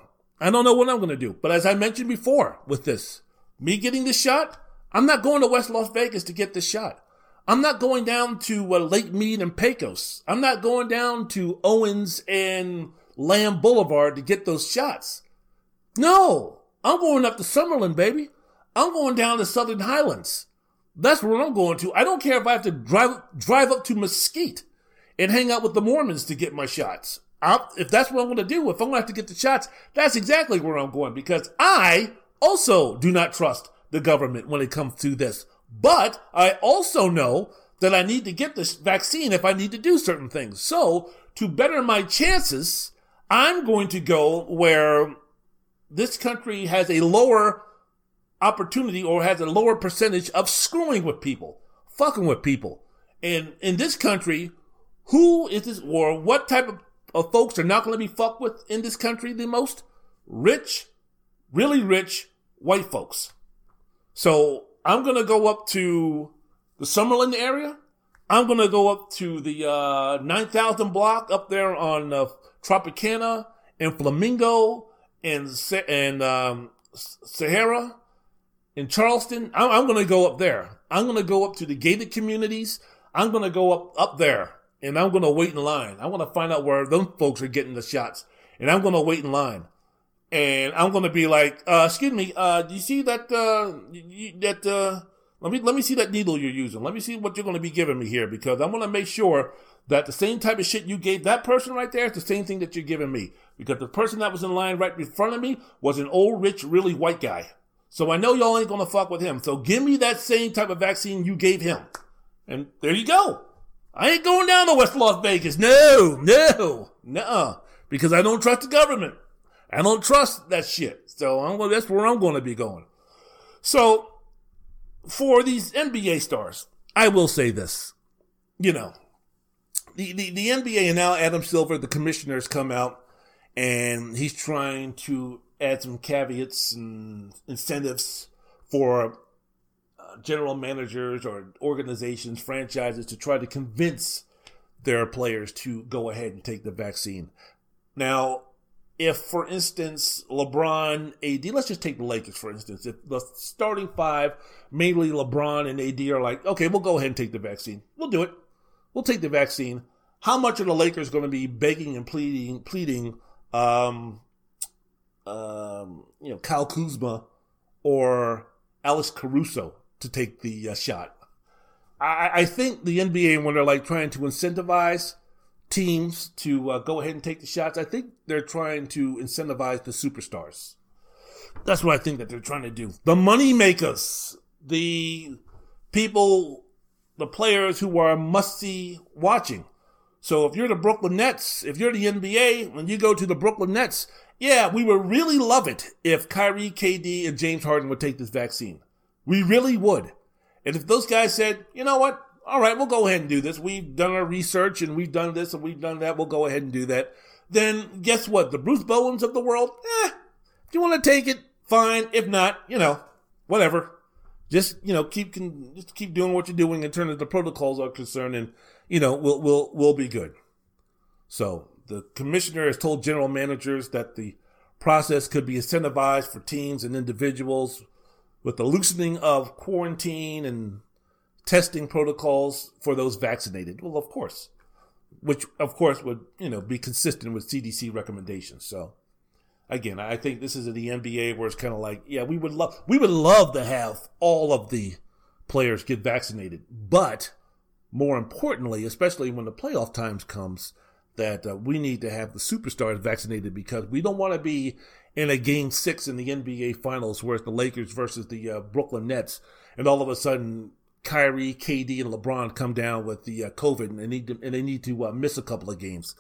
I don't know what I'm going to do. But as I mentioned before with this, me getting this shot, I'm not going to West Las Vegas to get this shot. I'm not going down to uh, Lake Mead and Pecos. I'm not going down to Owens and Lamb Boulevard to get those shots. No, I'm going up to Summerlin, baby. I'm going down to Southern Highlands. That's where I'm going to. I don't care if I have to drive drive up to Mesquite and hang out with the Mormons to get my shots. I'll, if that's what I'm going to do, if I'm going to have to get the shots, that's exactly where I'm going, because I also do not trust the government when it comes to this. But I also know that I need to get this vaccine if I need to do certain things. So to better my chances, I'm going to go where this country has a lower opportunity or has a lower percentage of screwing with people, fucking with people. And in this country, who is this or what type of Of folks are not going to be fucked with in this country the most? Rich, really rich white folks. So I'm going to go up to the Summerlin area. I'm going to go up to the uh, nine thousand block up there on uh, Tropicana and Flamingo and and um, Sahara in Charleston. I'm, I'm going to go up there. I'm going to go up to the gated communities. I'm going to go up up there. And I'm going to wait in line. I want to find out where those folks are getting the shots. And I'm going to wait in line. And I'm going to be like, uh, excuse me, uh, do you see that, uh, you, that, uh, let me, let me see that needle you're using. Let me see what you're going to be giving me here, because I want to make sure that the same type of shit you gave that person right there is the same thing that you're giving me. Because the person that was in line right in front of me was an old, rich, really white guy. So I know y'all ain't going to fuck with him. So give me that same type of vaccine you gave him. And there you go. I ain't going down to West Las Vegas. No, no, no. because I don't trust the government. I don't trust that shit. So I'm gonna, that's where I'm going to be going. So for these N B A stars, I will say this, you know, the, the, the N B A and now Adam Silver, the commissioner's come out and he's trying to add some caveats and incentives for uh, general managers or organizations, franchises to try to convince their players to go ahead and take the vaccine. Now, if, for instance, LeBron, A D, let's just take the Lakers, for instance. If the starting five, mainly LeBron and A D, are like, okay, we'll go ahead and take the vaccine. We'll do it. We'll take the vaccine. How much are the Lakers going to be begging and pleading, pleading, um, um, you know, Kyle Kuzma or Alex Caruso to take the uh, shot? I, I think the N B A, when they're like trying to incentivize teams to uh, go ahead and take the shots, I think they're trying to incentivize the superstars. That's what I think that they're trying to do. The money makers, the people, the players who are must-see watching. So if you're the Brooklyn Nets, if you're the N B A, when you go to the Brooklyn Nets, yeah, we would really love it if Kyrie, K D, and James Harden would take this vaccine. We really would. And if those guys said, you know what? All right, we'll go ahead and do this. We've done our research and we've done this and we've done that. We'll go ahead and do that. Then guess what? The Bruce Bowens of the world, eh, if you want to take it, fine. If not, you know, whatever. Just, you know, keep can, just keep doing what you're doing in terms of the protocols are concerned and, you know, we'll, we'll, we'll be good. So the commissioner has told general managers that the process could be incentivized for teams and individuals with the loosening of quarantine and testing protocols for those vaccinated. Well, of course, which of course would, you know, be consistent with C D C recommendations. So again, I think this is the N B A where it's kind of like, yeah, we would love, we would love to have all of the players get vaccinated. But more importantly, especially when the playoff times comes, that uh, we need to have the superstars vaccinated because we don't want to be in a game six in the N B A finals where it's the Lakers versus the uh, Brooklyn Nets. And all of a sudden, Kyrie, K D, and LeBron come down with the uh, COVID, and they need to, and they need to uh, miss a couple of games,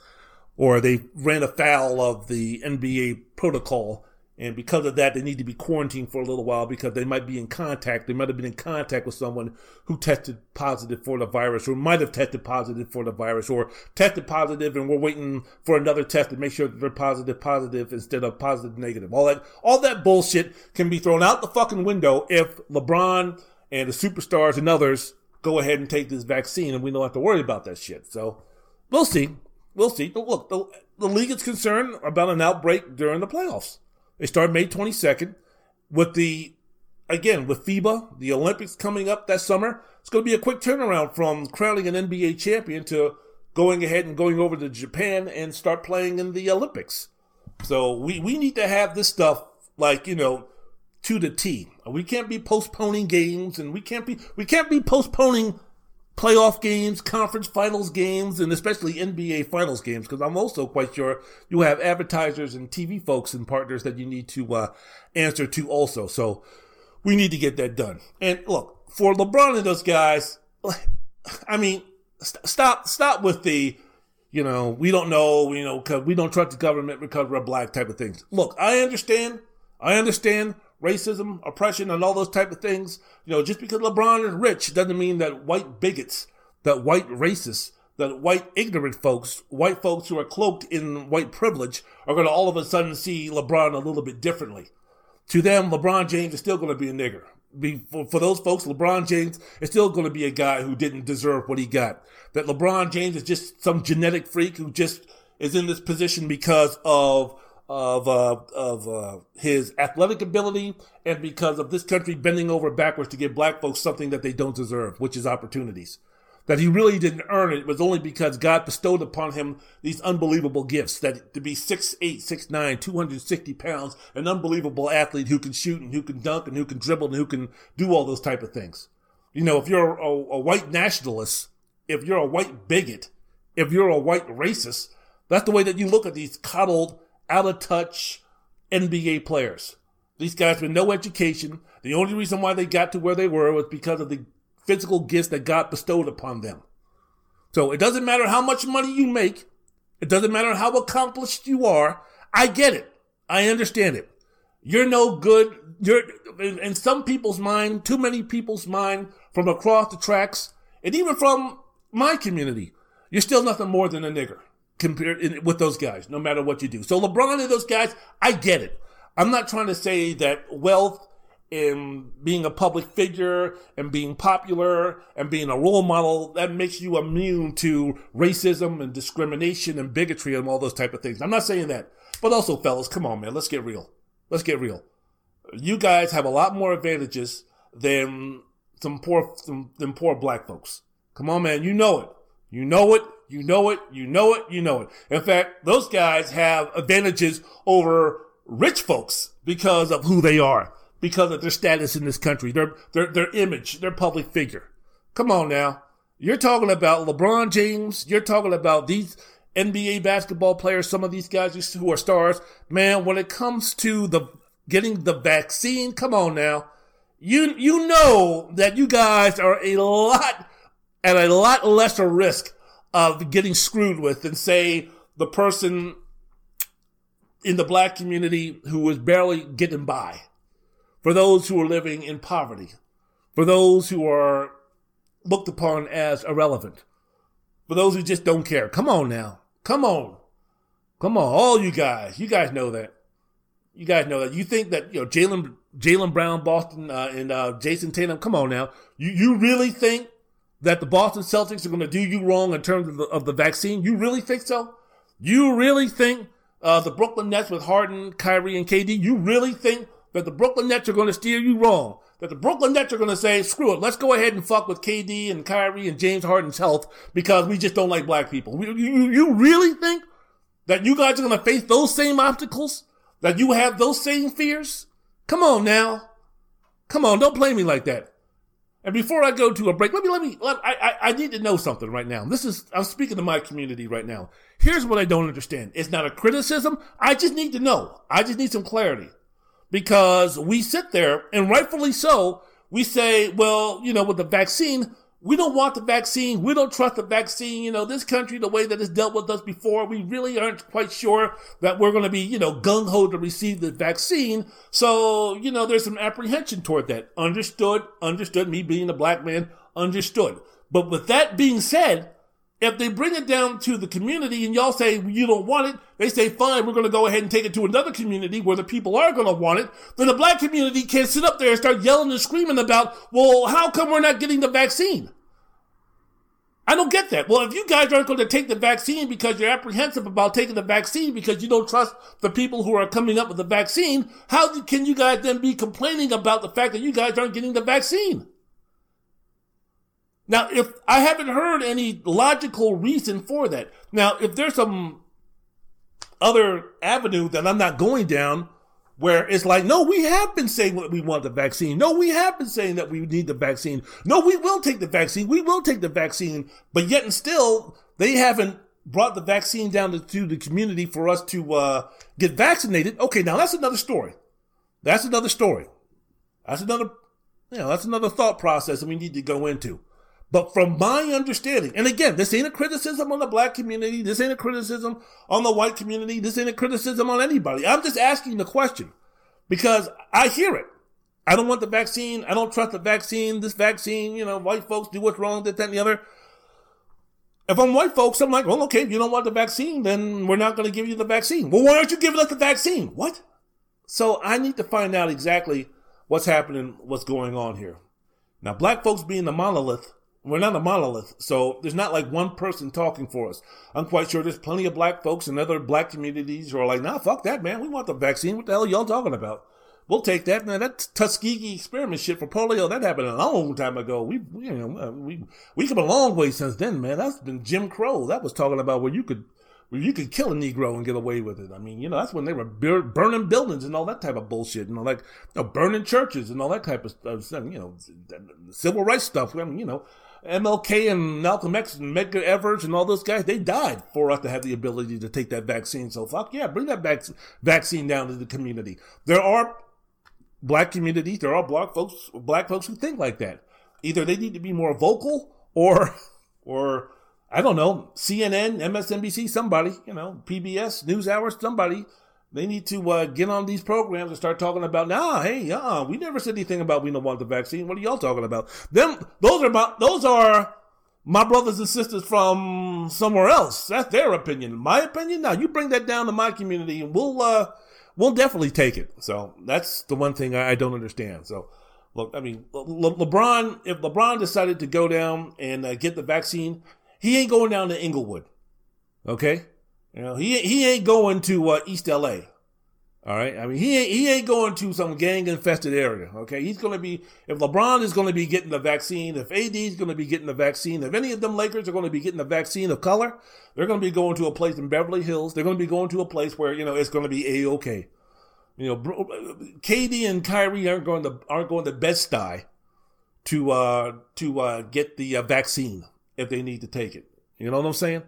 or they ran afoul of the N B A protocol, and because of that, they need to be quarantined for a little while because they might be in contact. They might have been in contact with someone who tested positive for the virus, or might have tested positive for the virus, or tested positive, and we're waiting for another test to make sure that they're positive, positive instead of positive, negative. All that, all that bullshit can be thrown out the fucking window if LeBron and the superstars and others go ahead and take this vaccine, and we don't have to worry about that shit. So we'll see. We'll see. Look, the, the league is concerned about an outbreak during the playoffs. They start May twenty-second with the, again, with FIBA, the Olympics coming up that summer. It's going to be a quick turnaround from crowning an N B A champion to going ahead and going over to Japan and start playing in the Olympics. So we, we need to have this stuff like, you know, to the T. We can't be postponing games, and we can't be we can't be postponing playoff games, conference finals games, and especially N B A finals games, because I'm also quite sure you have advertisers and T V folks and partners that you need to uh, answer to also. So we need to get that done. And look, for LeBron and those guys, I mean, st- stop stop with the, you know, we don't know, you know, because we don't trust the government because we're black type of things. Look, I understand. I understand. Racism, oppression, and all those type of things. You know, just because LeBron is rich doesn't mean that white bigots, that white racists, that white ignorant folks, white folks who are cloaked in white privilege are going to all of a sudden see LeBron a little bit differently. To them, LeBron James is still going to be a nigger. Be, for, for those folks, LeBron James is still going to be a guy who didn't deserve what he got. That LeBron James is just some genetic freak who just is in this position because of of uh, of uh, his athletic ability and because of this country bending over backwards to give black folks something that they don't deserve, which is opportunities. That he really didn't earn it. It was only because God bestowed upon him these unbelievable gifts, that to be six eight, six nine, two hundred sixty pounds, an unbelievable athlete who can shoot and who can dunk and who can dribble and who can do all those type of things. You know, if you're a, a white nationalist, if you're a white bigot, if you're a white racist, that's the way that you look at these coddled, out-of-touch N B A players. These guys with no education. The only reason why they got to where they were was because of the physical gifts that God bestowed upon them. So it doesn't matter how much money you make. It doesn't matter how accomplished you are. I get it. I understand it. You're no good. You're in some people's mind, too many people's mind from across the tracks, and even from my community, you're still nothing more than a nigger compared in, with those guys, no matter what you do. So LeBron and those guys, I get it. I'm not trying to say that wealth and being a public figure and being popular and being a role model, that makes you immune to racism and discrimination and bigotry and all those type of things. I'm not saying that. But also, fellas, come on, man. Let's get real. Let's get real. You guys have a lot more advantages than some poor, some, than poor black folks. Come on, man. You know it. You know it. You know it. You know it. You know it. In fact, those guys have advantages over rich folks because of who they are, because of their status in this country, their, their, their image, their public figure. Come on now. You're talking about LeBron James. You're talking about these N B A basketball players, some of these guys who are stars. Man, when it comes to the getting the vaccine, come on now. You you know that you guys are a lot at a lot lesser risk of getting screwed with than, say, the person in the black community who is barely getting by. For those who are living in poverty. For those who are looked upon as irrelevant. For those who just don't care. Come on now. Come on. Come on. All you guys. You guys know that. You guys know that. You think that, you know, Jaylen, Jaylen Brown, Boston, uh, and uh, Jason Tatum. Come on now. You you really think that the Boston Celtics are going to do you wrong in terms of the, of the vaccine? You really think so? You really think uh, the Brooklyn Nets with Harden, Kyrie, and K D? You really think that the Brooklyn Nets are going to steer you wrong? That the Brooklyn Nets are going to say, screw it, let's go ahead and fuck with K D and Kyrie and James Harden's health because we just don't like black people. You, you, you really think that you guys are going to face those same obstacles? That you have those same fears? Come on now. Come on, don't play me like that. And before I go to a break, let me, let me, let, I, I, I need to know something right now. This is, I'm speaking to my community right now. Here's what I don't understand. It's not a criticism. I just need to know. I just need some clarity. Because we sit there, and rightfully so, we say, well, you know, with the vaccine, we don't want the vaccine. We don't trust the vaccine. You know, this country, the way that it's dealt with us before, we really aren't quite sure that we're going to be, you know, gung-ho to receive the vaccine. So, you know, there's some apprehension toward that. Understood, understood, me being a black man, understood. But with that being said, if they bring it down to the community and y'all say you don't want it, they say, fine, we're going to go ahead and take it to another community where the people are going to want it. Then the black community can't sit up there and start yelling and screaming about, well, how come we're not getting the vaccine? I don't get that. Well, if you guys aren't going to take the vaccine because you're apprehensive about taking the vaccine because you don't trust the people who are coming up with the vaccine, how can you guys then be complaining about the fact that you guys aren't getting the vaccine? Now, if I haven't heard any logical reason for that. Now, if there's some other avenue that I'm not going down where it's like, no, we have been saying what we want the vaccine. No, we have been saying that we need the vaccine. No, we will take the vaccine. We will take the vaccine. But yet and still, they haven't brought the vaccine down to, to the community for us to uh, get vaccinated. Okay, now that's another story. That's another story. That's another, you know, that's another thought process that we need to go into. But from my understanding, and again, this ain't a criticism on the black community. This ain't a criticism on the white community. This ain't a criticism on anybody. I'm just asking the question because I hear it. I don't want the vaccine. I don't trust the vaccine. This vaccine, you know, white folks do what's wrong, this, that, and the other. If I'm white folks, I'm like, well, okay, if you don't want the vaccine, then we're not going to give you the vaccine. Well, why aren't you giving us the vaccine? What? So I need to find out exactly what's happening, what's going on here. Now, black folks being the monolith, we're not a monolith, so there's not like one person talking for us. I'm quite sure there's plenty of black folks in other black communities who are like, nah, fuck that, man. We want the vaccine. What the hell are y'all talking about? We'll take that. Now, that Tuskegee experiment shit for polio, that happened a long time ago. We, you know, we, we come a long way since then, man. That's been Jim Crow. That was talking about where you could, where you could kill a Negro and get away with it. I mean, you know, that's when they were burning buildings and all that type of bullshit and all that, you know, burning churches and all that type of stuff, you know, civil rights stuff. I mean, you know, M L K and Malcolm X and Medgar Evers and all those guys, they died for us to have the ability to take that vaccine. So fuck yeah, bring that vac- vaccine down to the community. There are black communities, there are black folks, black folks who think like that. Either they need to be more vocal or, or I don't know, C N N, M S N B C, somebody, you know, P B S, NewsHour, somebody. They need to uh, get on these programs and start talking about, nah, hey, uh, we never said anything about we don't want the vaccine. What are y'all talking about? Them, those are my, those are my brothers and sisters from somewhere else. That's their opinion. My opinion? Now, you bring that down to my community and we'll, uh, we'll definitely take it. So that's the one thing I, I don't understand. So. Look, I mean, Le- LeBron, if LeBron decided to go down and uh, get the vaccine, he ain't going down to Inglewood, okay? You know, he he ain't going to uh, East L A, all right? I mean, he ain't, he ain't going to some gang-infested area, okay? He's going to be, if LeBron is going to be getting the vaccine, if A D is going to be getting the vaccine, if any of them Lakers are going to be getting the vaccine of color, they're going to be going to a place in Beverly Hills. They're going to be going to a place where, you know, it's going to be A-okay. You know, K D and Kyrie aren't going to aren't going to Bed-Stuy to uh, to uh, get the uh, vaccine if they need to take it. You know what I'm saying?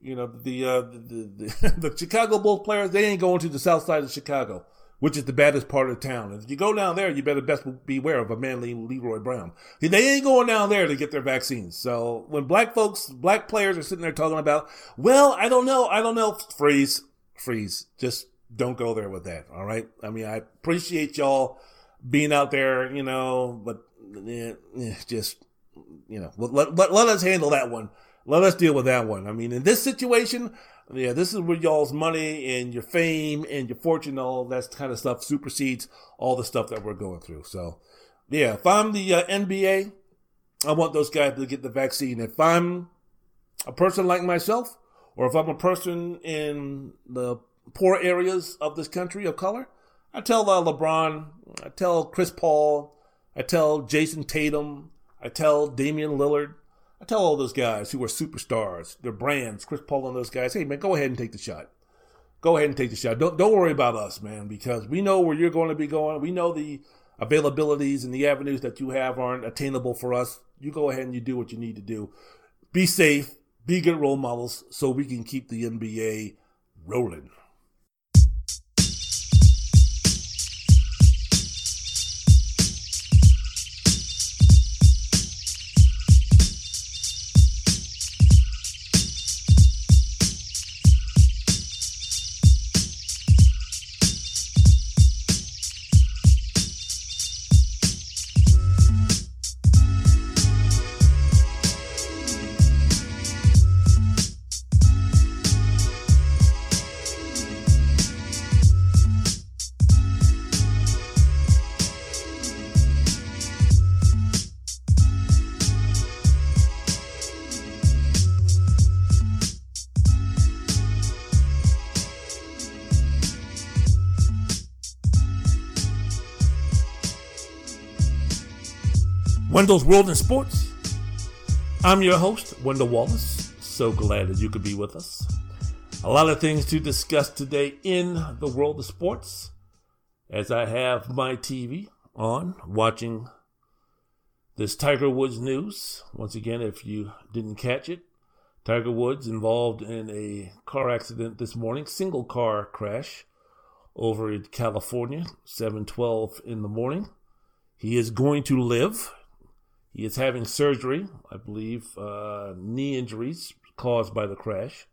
You know the uh, the, the, the the Chicago Bulls players, they ain't going to the South Side of Chicago, which is the baddest part of town. If you go down there, you better best beware of a man named Leroy Brown. They ain't going down there to get their vaccines. So when black folks, black players are sitting there talking about, well, I don't know, I don't know, freeze, freeze, just. Don't go there with that, all right? I mean, I appreciate y'all being out there, you know, but eh, eh, just, you know, let, let let us handle that one. Let us deal with that one. I mean, in this situation, yeah, this is where y'all's money and your fame and your fortune, all that kind of stuff supersedes all the stuff that we're going through. So, yeah, if I'm the uh, N B A, I want those guys to get the vaccine. If I'm a person like myself, or if I'm a person in the poor areas of this country of color, I tell uh, LeBron, I tell Chris Paul, I tell Jason Tatum, I tell Damian Lillard, I tell all those guys who are superstars, their brands, Chris Paul and those guys, hey man, go ahead and take the shot. Go ahead and take the shot. Don't don't worry about us, man, because we know where you're going to be going. We know the availabilities and the avenues that you have aren't attainable for us. You go ahead and you do what you need to do. Be safe, be good role models so we can keep the N B A rolling. Wendell's World in Sports. I'm your host, Wendell Wallace. So glad that you could be with us. A lot of things to discuss today in the world of sports, as I have my T V on, watching this Tiger Woods news. Once again, if you didn't catch it, Tiger Woods involved in a car accident this morning, single car crash over in California, seven twelve in the morning. He is going to live. He is having surgery, I believe, uh, knee injuries caused by the crash,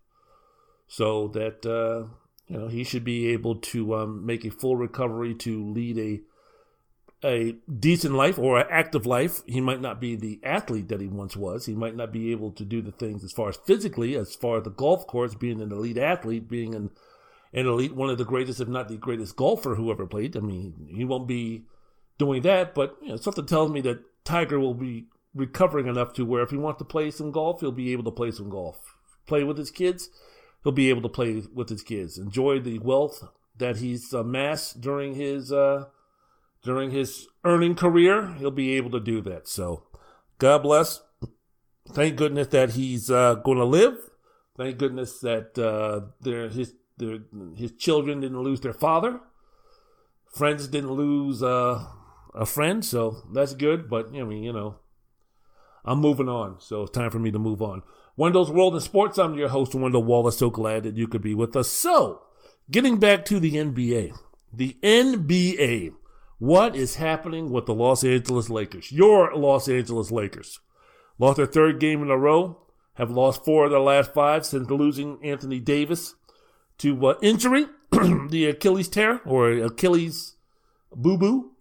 so that uh, you know he should be able to um, make a full recovery to lead a a decent life or an active life. He might not be the athlete that he once was. He might not be able to do the things as far as physically, as far as the golf course, being an elite athlete, being an, an elite, one of the greatest, if not the greatest golfer who ever played. I mean, he won't be doing that, but you know, something tells me that Tiger will be recovering enough to where if he wants to play some golf, he'll be able to play some golf. Play with his kids, he'll be able to play with his kids. Enjoy the wealth that he's amassed during his uh, during his earning career. He'll be able to do that. So, God bless. Thank goodness that he's uh, going to live. Thank goodness that uh, their his their, his children didn't lose their father. Friends didn't lose. Uh, A friend, so that's good, but I mean, you know, I'm moving on, so it's time for me to move on. Wendell's World in Sports, I'm your host, Wendell Wallace. So glad that you could be with us. So, getting back to the N B A, the N B A, what is happening with the Los Angeles Lakers? Your Los Angeles Lakers lost their third game in a row. have lost four of their last five since losing Anthony Davis to uh, injury, the Achilles tear or Achilles boo-boo.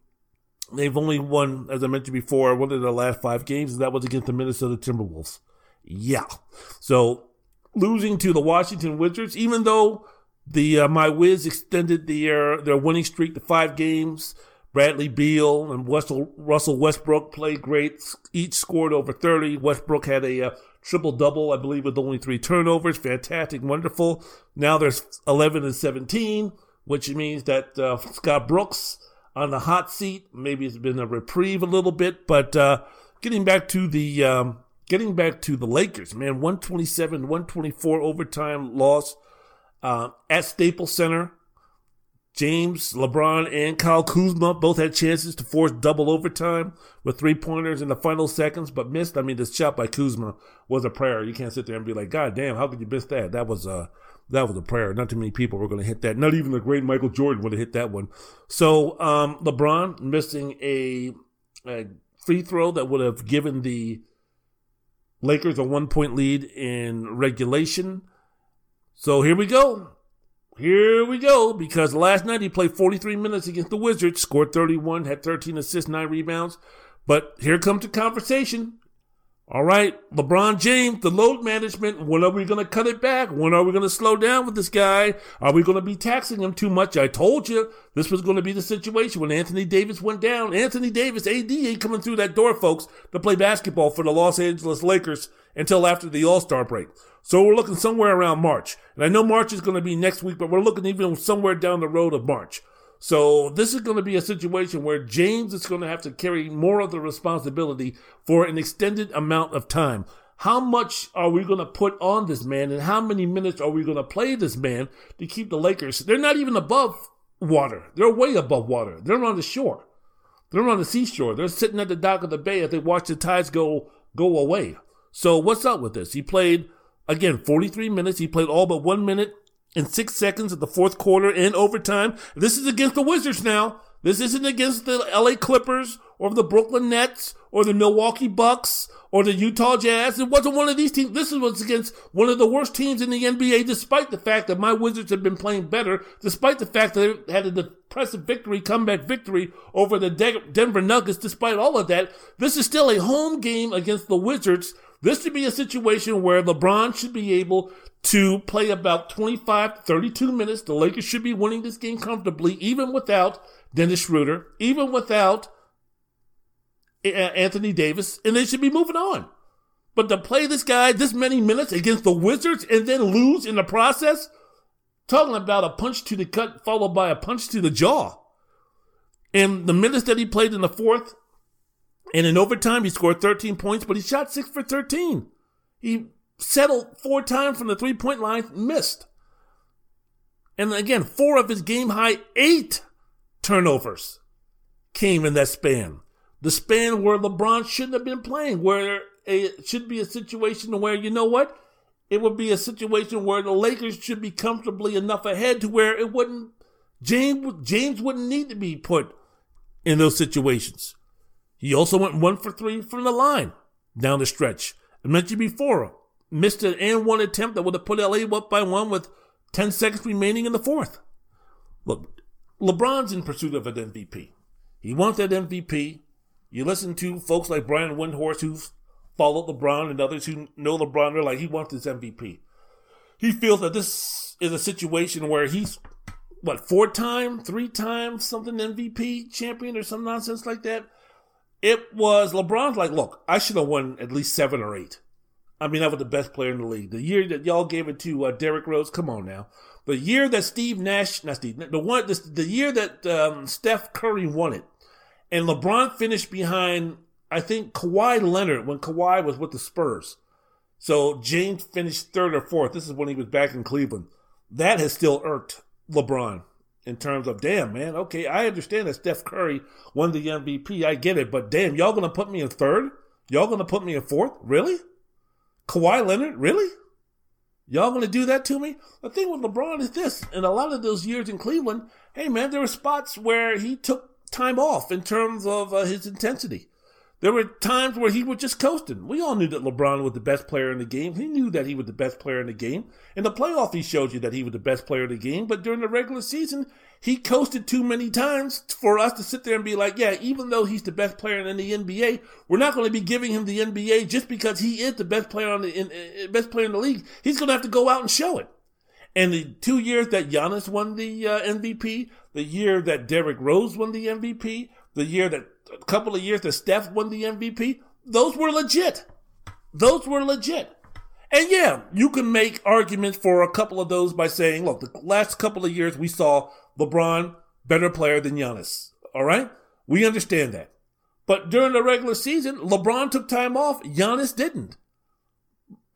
They've only won, as I mentioned before, one of their last five games, and that was against the Minnesota Timberwolves. Yeah. So losing to the Washington Wizards, even though the uh, my Wiz extended their their winning streak to five games. Bradley Beal and Russell, Russell Westbrook played great. Each scored over thirty. Westbrook had a uh, triple-double, I believe, with only three turnovers. Fantastic, wonderful. Now there's eleven and seventeen, which means that uh, Scott Brooks on the hot seat. Maybe it's been a reprieve a little bit, but uh, getting back to the um, getting back to the Lakers, man, one twenty-seven to one twenty-four overtime loss uh, at Staples Center. James, LeBron, and Kyle Kuzma both had chances to force double overtime with three-pointers in the final seconds, but missed. I mean, this shot by Kuzma was a prayer. You can't sit there and be like, God damn, how could you miss that? That was a, that was a prayer. Not too many people were going to hit that. Not even the great Michael Jordan would have hit that one. So um, LeBron missing a, a free throw that would have given the Lakers a one-point lead in regulation. So here we go. Here we go, because last night he played forty-three minutes against the Wizards, scored thirty-one, had thirteen assists, nine rebounds. But here comes the conversation. All right, LeBron James, the load management. When are we going to cut it back? When are we going to slow down with this guy? Are we going to be taxing him too much? I told you this was going to be the situation when Anthony Davis went down. Anthony Davis, A D, ain't coming through that door, folks, to play basketball for the Los Angeles Lakers until after the All-Star break. So we're looking somewhere around March. And I know March is going to be next week, but we're looking even somewhere down the road of March. So this is going to be a situation where James is going to have to carry more of the responsibility for an extended amount of time. How much are we going to put on this man, and how many minutes are we going to play this man to keep the Lakers? They're not even above water. They're way above water. They're on the shore. They're on the seashore. They're sitting at the dock of the bay as they watch the tides go, go away. So what's up with this? He played... Again, forty-three minutes. He played all but one minute and six seconds of the fourth quarter in overtime. This is against the Wizards now. This isn't against the L A Clippers or the Brooklyn Nets or the Milwaukee Bucks or the Utah Jazz. It wasn't one of these teams. This was against one of the worst teams in the N B A, despite the fact that my Wizards have been playing better, despite the fact that they had a depressive victory, comeback victory over the De- Denver Nuggets. Despite all of that, this is still a home game against the Wizards. This should be a situation where LeBron should be able to play about twenty-five, thirty-two minutes. The Lakers should be winning this game comfortably, even without Dennis Schroeder, even without Anthony Davis, and they should be moving on. But to play this guy this many minutes against the Wizards and then lose in the process, talking about a punch to the gut followed by a punch to the jaw. And the minutes that he played in the fourth, and in overtime, he scored thirteen points, but he shot six for thirteen. He settled four times from the three-point line, missed. And again, four of his game-high eight turnovers came in that span. The span where LeBron shouldn't have been playing, where it should be a situation where, you know what? It would be a situation where the Lakers should be comfortably enough ahead to where it wouldn't, James, James wouldn't need to be put in those situations. He also went one for three from the line down the stretch. I mentioned before, missed an and one attempt that would have put L A up by one with ten seconds remaining in the fourth. Look, LeBron's in pursuit of an M V P. He wants that M V P. You listen to folks like Brian Windhorst, who've followed LeBron, and others who know LeBron. They're like, he wants this M V P. He feels that this is a situation where he's, what, four-time, three-time something M V P champion or some nonsense like that. It was, LeBron's like, look, I should have won at least seven or eight. I mean, I was the best player in the league. The year that y'all gave it to uh, Derrick Rose, come on now. The year that Steve Nash, not Steve, the one, the, the year that um, Steph Curry won it, and LeBron finished behind, I think, Kawhi Leonard when Kawhi was with the Spurs. So James finished third or fourth. This is when he was back in Cleveland. That has still irked LeBron. In terms of, damn, man, okay, I understand that Steph Curry won the M V P. I get it, but damn, y'all going to put me in third? Y'all going to put me in fourth? Really? Kawhi Leonard? Really? Y'all going to do that to me? The thing with LeBron is this, in a lot of those years in Cleveland, hey, man, there were spots where he took time off in terms of uh, his intensity. There were times where he was just coasting. We all knew that LeBron was the best player in the game. He knew that he was the best player in the game. In the playoff, he showed you that he was the best player in the game. But during the regular season, he coasted too many times for us to sit there and be like, yeah, even though he's the best player in the N B A, we're not going to be giving him the N B A just because he is the best player on the in, best player in the league. He's going to have to go out and show it. And the two years that Giannis won the uh, M V P, the year that Derrick Rose won the M V P, the year that a couple of years that Steph won the M V P, those were legit. Those were legit. And yeah, you can make arguments for a couple of those by saying, look, the last couple of years we saw LeBron better player than Giannis. All right? We understand that. But during the regular season, LeBron took time off. Giannis didn't.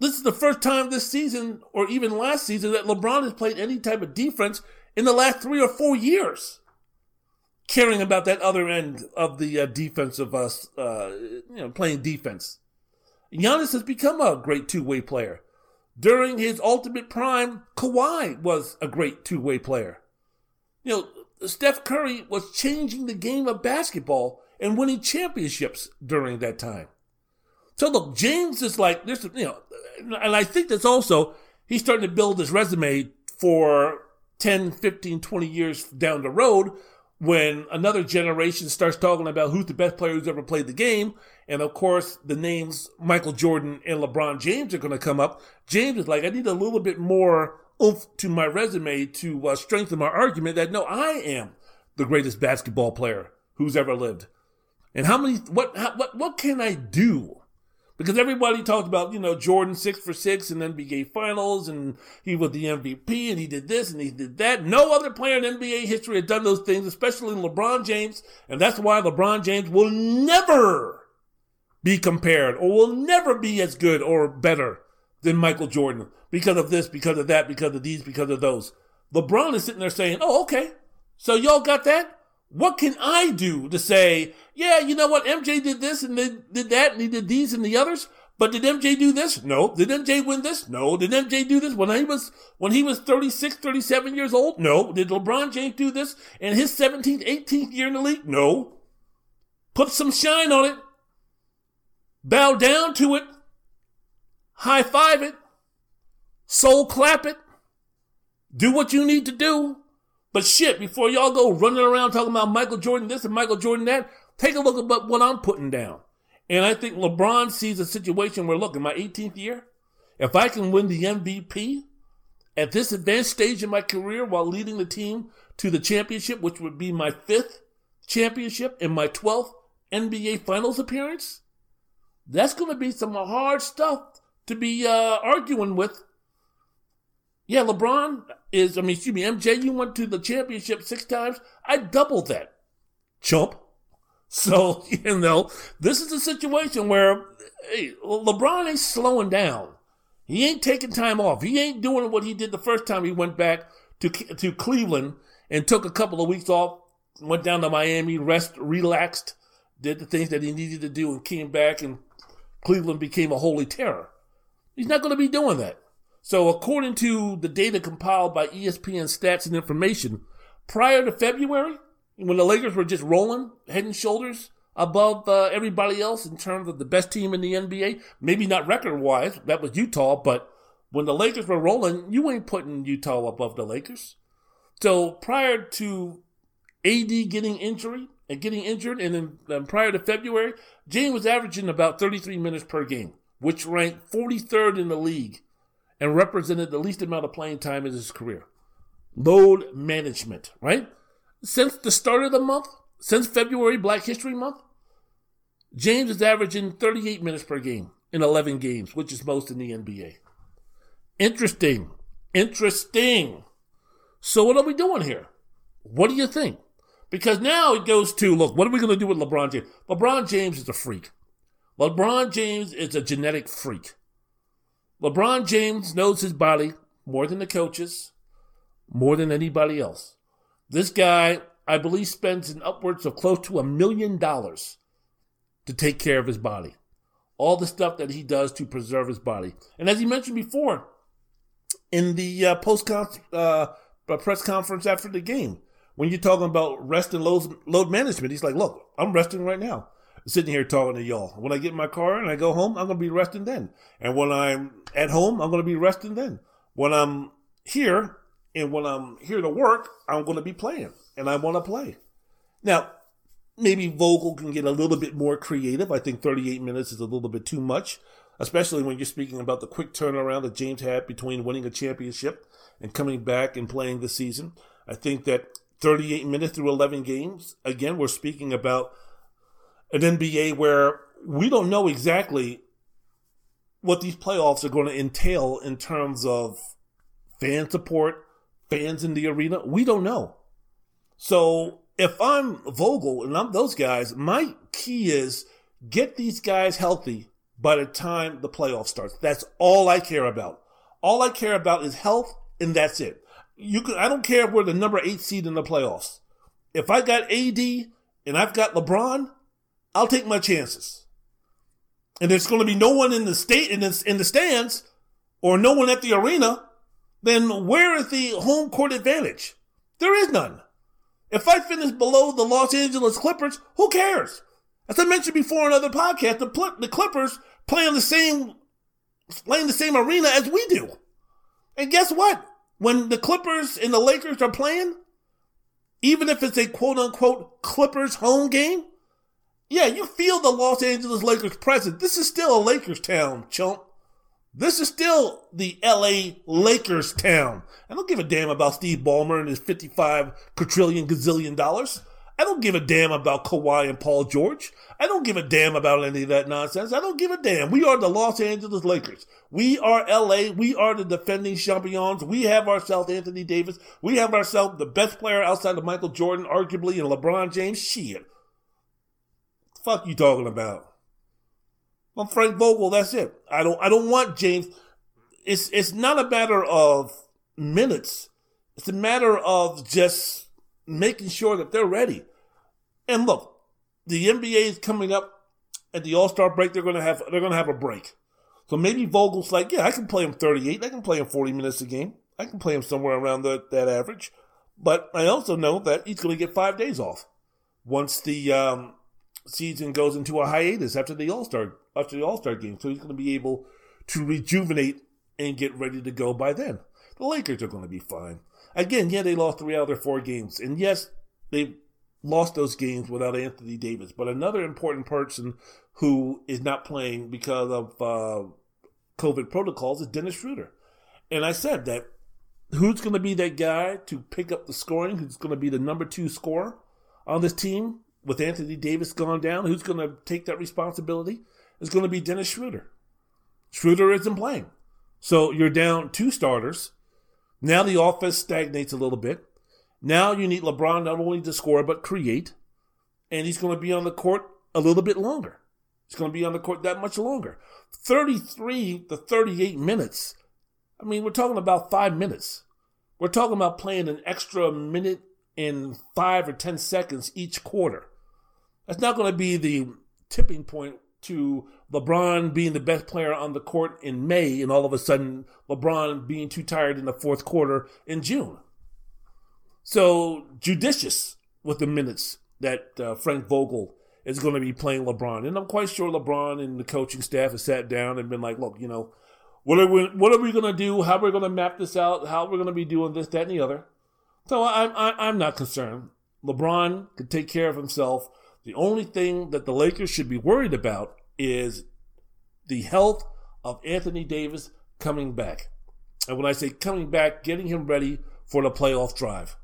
This is the first time this season or even last season that LeBron has played any type of defense in the last three or four years. Caring about that other end of the uh, defense of us, uh, you know, playing defense. Giannis has become a great two-way player. During his ultimate prime, Kawhi was a great two-way player. You know, Steph Curry was changing the game of basketball and winning championships during that time. So look, James is like, there's, you know, and I think that's also, he's starting to build his resume for ten, fifteen, twenty years down the road, when another generation starts talking about who's the best player who's ever played the game. And of course, the names Michael Jordan and LeBron James are going to come up. James is like, I need a little bit more oomph to my resume to uh, strengthen my argument that no, I am the greatest basketball player who's ever lived. And how many, what, how, what, what can I do? Because everybody talked about, you know, Jordan six for six and N B A finals and he was the M V P and he did this and he did that. No other player in N B A history had done those things, especially LeBron James. And that's why LeBron James will never be compared or will never be as good or better than Michael Jordan because of this, because of that, because of these, because of those. LeBron is sitting there saying, oh, okay, so y'all got that? What can I do to say, yeah, you know what, M J did this and they did that and he did these and the others, but did M J do this? No. Did M J win this? No. Did M J do this when he was when he was thirty-six, thirty-seven years old? No. Did LeBron James do this in his seventeenth, eighteenth year in the league? No. Put some shine on it. Bow down to it. High five it. Soul clap it. Do what you need to do. But shit, before y'all go running around talking about Michael Jordan this and Michael Jordan that, take a look at what I'm putting down. And I think LeBron sees a situation where, look, in my eighteenth year, if I can win the M V P at this advanced stage in my career while leading the team to the championship, which would be my fifth championship and my twelfth N B A Finals appearance, that's going to be some hard stuff to be uh, arguing with. Yeah, LeBron is, I mean, excuse me, M J, you went to the championship six times. I doubled that, chump. So, you know, this is a situation where hey, LeBron ain't slowing down. He ain't taking time off. He ain't doing what he did the first time he went back to to Cleveland and took a couple of weeks off, went down to Miami, rest, relaxed, did the things that he needed to do and came back and Cleveland became a holy terror. He's not going to be doing that. So according to the data compiled by E S P N Stats and Information, prior to February, when the Lakers were just rolling head and shoulders above uh, everybody else in terms of the best team in the N B A, maybe not record-wise, that was Utah, but when the Lakers were rolling, you ain't putting Utah above the Lakers. So prior to A D getting injury and getting injured, and then and prior to February, James was averaging about thirty-three minutes per game, which ranked forty-third in the league and represented the least amount of playing time in his career. Load management, right? Since the start of the month, since February, Black History Month, James is averaging thirty-eight minutes per game in eleven games, which is most in the N B A. Interesting. Interesting. So what are we doing here? What do you think? Because now it goes to, look, what are we going to do with LeBron James? LeBron James is a freak. LeBron James is a genetic freak. LeBron James knows his body more than the coaches, more than anybody else. This guy, I believe, spends an upwards of close to a million dollars to take care of his body. All the stuff that he does to preserve his body. And as he mentioned before, in the uh, post uh, press conference after the game, when you're talking about rest and load, load management, he's like, look, I'm resting right now. sitting here talking to y'all. When I get in my car and I go home, I'm going to be resting then. And when I'm at home, I'm going to be resting then. When I'm here and when I'm here to work, I'm going to be playing. And I want to play. Now, maybe Vogel can get a little bit more creative. I think thirty-eight minutes is a little bit too much, especially when you're speaking about the quick turnaround that James had between winning a championship and coming back and playing this season. I think that thirty-eight minutes through eleven games, again, we're speaking about an N B A where we don't know exactly what these playoffs are going to entail in terms of fan support, fans in the arena. We don't know. So if I'm Vogel and I'm those guys, my key is get these guys healthy by the time the playoff starts. That's all I care about. All I care about is health, and that's it. You could, I don't care if we're the number eight seed in the playoffs. If I got A D and I've got LeBron, I'll take my chances. And there's going to be no one in the state in the, in the stands or no one at the arena, then where is the home court advantage? There is none. If I finish below the Los Angeles Clippers, who cares? As I mentioned before in other podcasts, the, the Clippers play in the same, play in the same arena as we do. And guess what? When the Clippers and the Lakers are playing, even if it's a quote-unquote Clippers home game, yeah, you feel the Los Angeles Lakers presence. This is still a Lakers town, chump. This is still the L A Lakers town. I don't give a damn about Steve Ballmer and his fifty-five quadrillion gazillion dollars. I don't give a damn about Kawhi and Paul George. I don't give a damn about any of that nonsense. I don't give a damn. We are the Los Angeles Lakers. We are L A. We are the defending champions. We have ourselves Anthony Davis. We have ourselves the best player outside of Michael Jordan, arguably, and LeBron James. Shit. The fuck you talking about? I'm Frank Vogel. That's it. I don't. I don't want James. It's it's not a matter of minutes. It's a matter of just making sure that they're ready. And look, the N B A is coming up at the All-Star break. They're gonna have they're gonna have a break. So maybe Vogel's like, yeah, I can play him thirty-eight. I can play him forty minutes a game. I can play him somewhere around the, that average. But I also know that he's gonna get five days off once the um, season goes into a hiatus after the All-Star. After the All-Star game. So he's going to be able to rejuvenate and get ready to go by then. The Lakers are going to be fine. Again, yeah, they lost three out of their four games. And yes, they lost those games without Anthony Davis. But another important person who is not playing because of uh, COVID protocols is Dennis Schroeder. And I said that who's going to be that guy to pick up the scoring? Who's going to be the number two scorer on this team with Anthony Davis gone down? Who's going to take that responsibility? It's going to be Dennis Schroeder. Schroeder isn't playing. So you're down two starters. Now the offense stagnates a little bit. Now you need LeBron not only to score, but create. And he's going to be on the court a little bit longer. He's going to be on the court that much longer. thirty-three to thirty-eight minutes. I mean, we're talking about five minutes. We're talking about playing an extra minute and five or ten seconds each quarter. That's not going to be the tipping point to LeBron being the best player on the court in May and all of a sudden LeBron being too tired in the fourth quarter in June. So judicious with the minutes that uh, Frank Vogel is going to be playing LeBron. And I'm quite sure LeBron and the coaching staff have sat down and been like, look, you know, what are we, what are we going to do? How are we going to map this out? How are we going to be doing this, that, and the other? So I'm, I'm not concerned. LeBron could take care of himself. The only thing that the Lakers should be worried about is the health of Anthony Davis coming back. And when I say coming back, getting him ready for the playoff drive.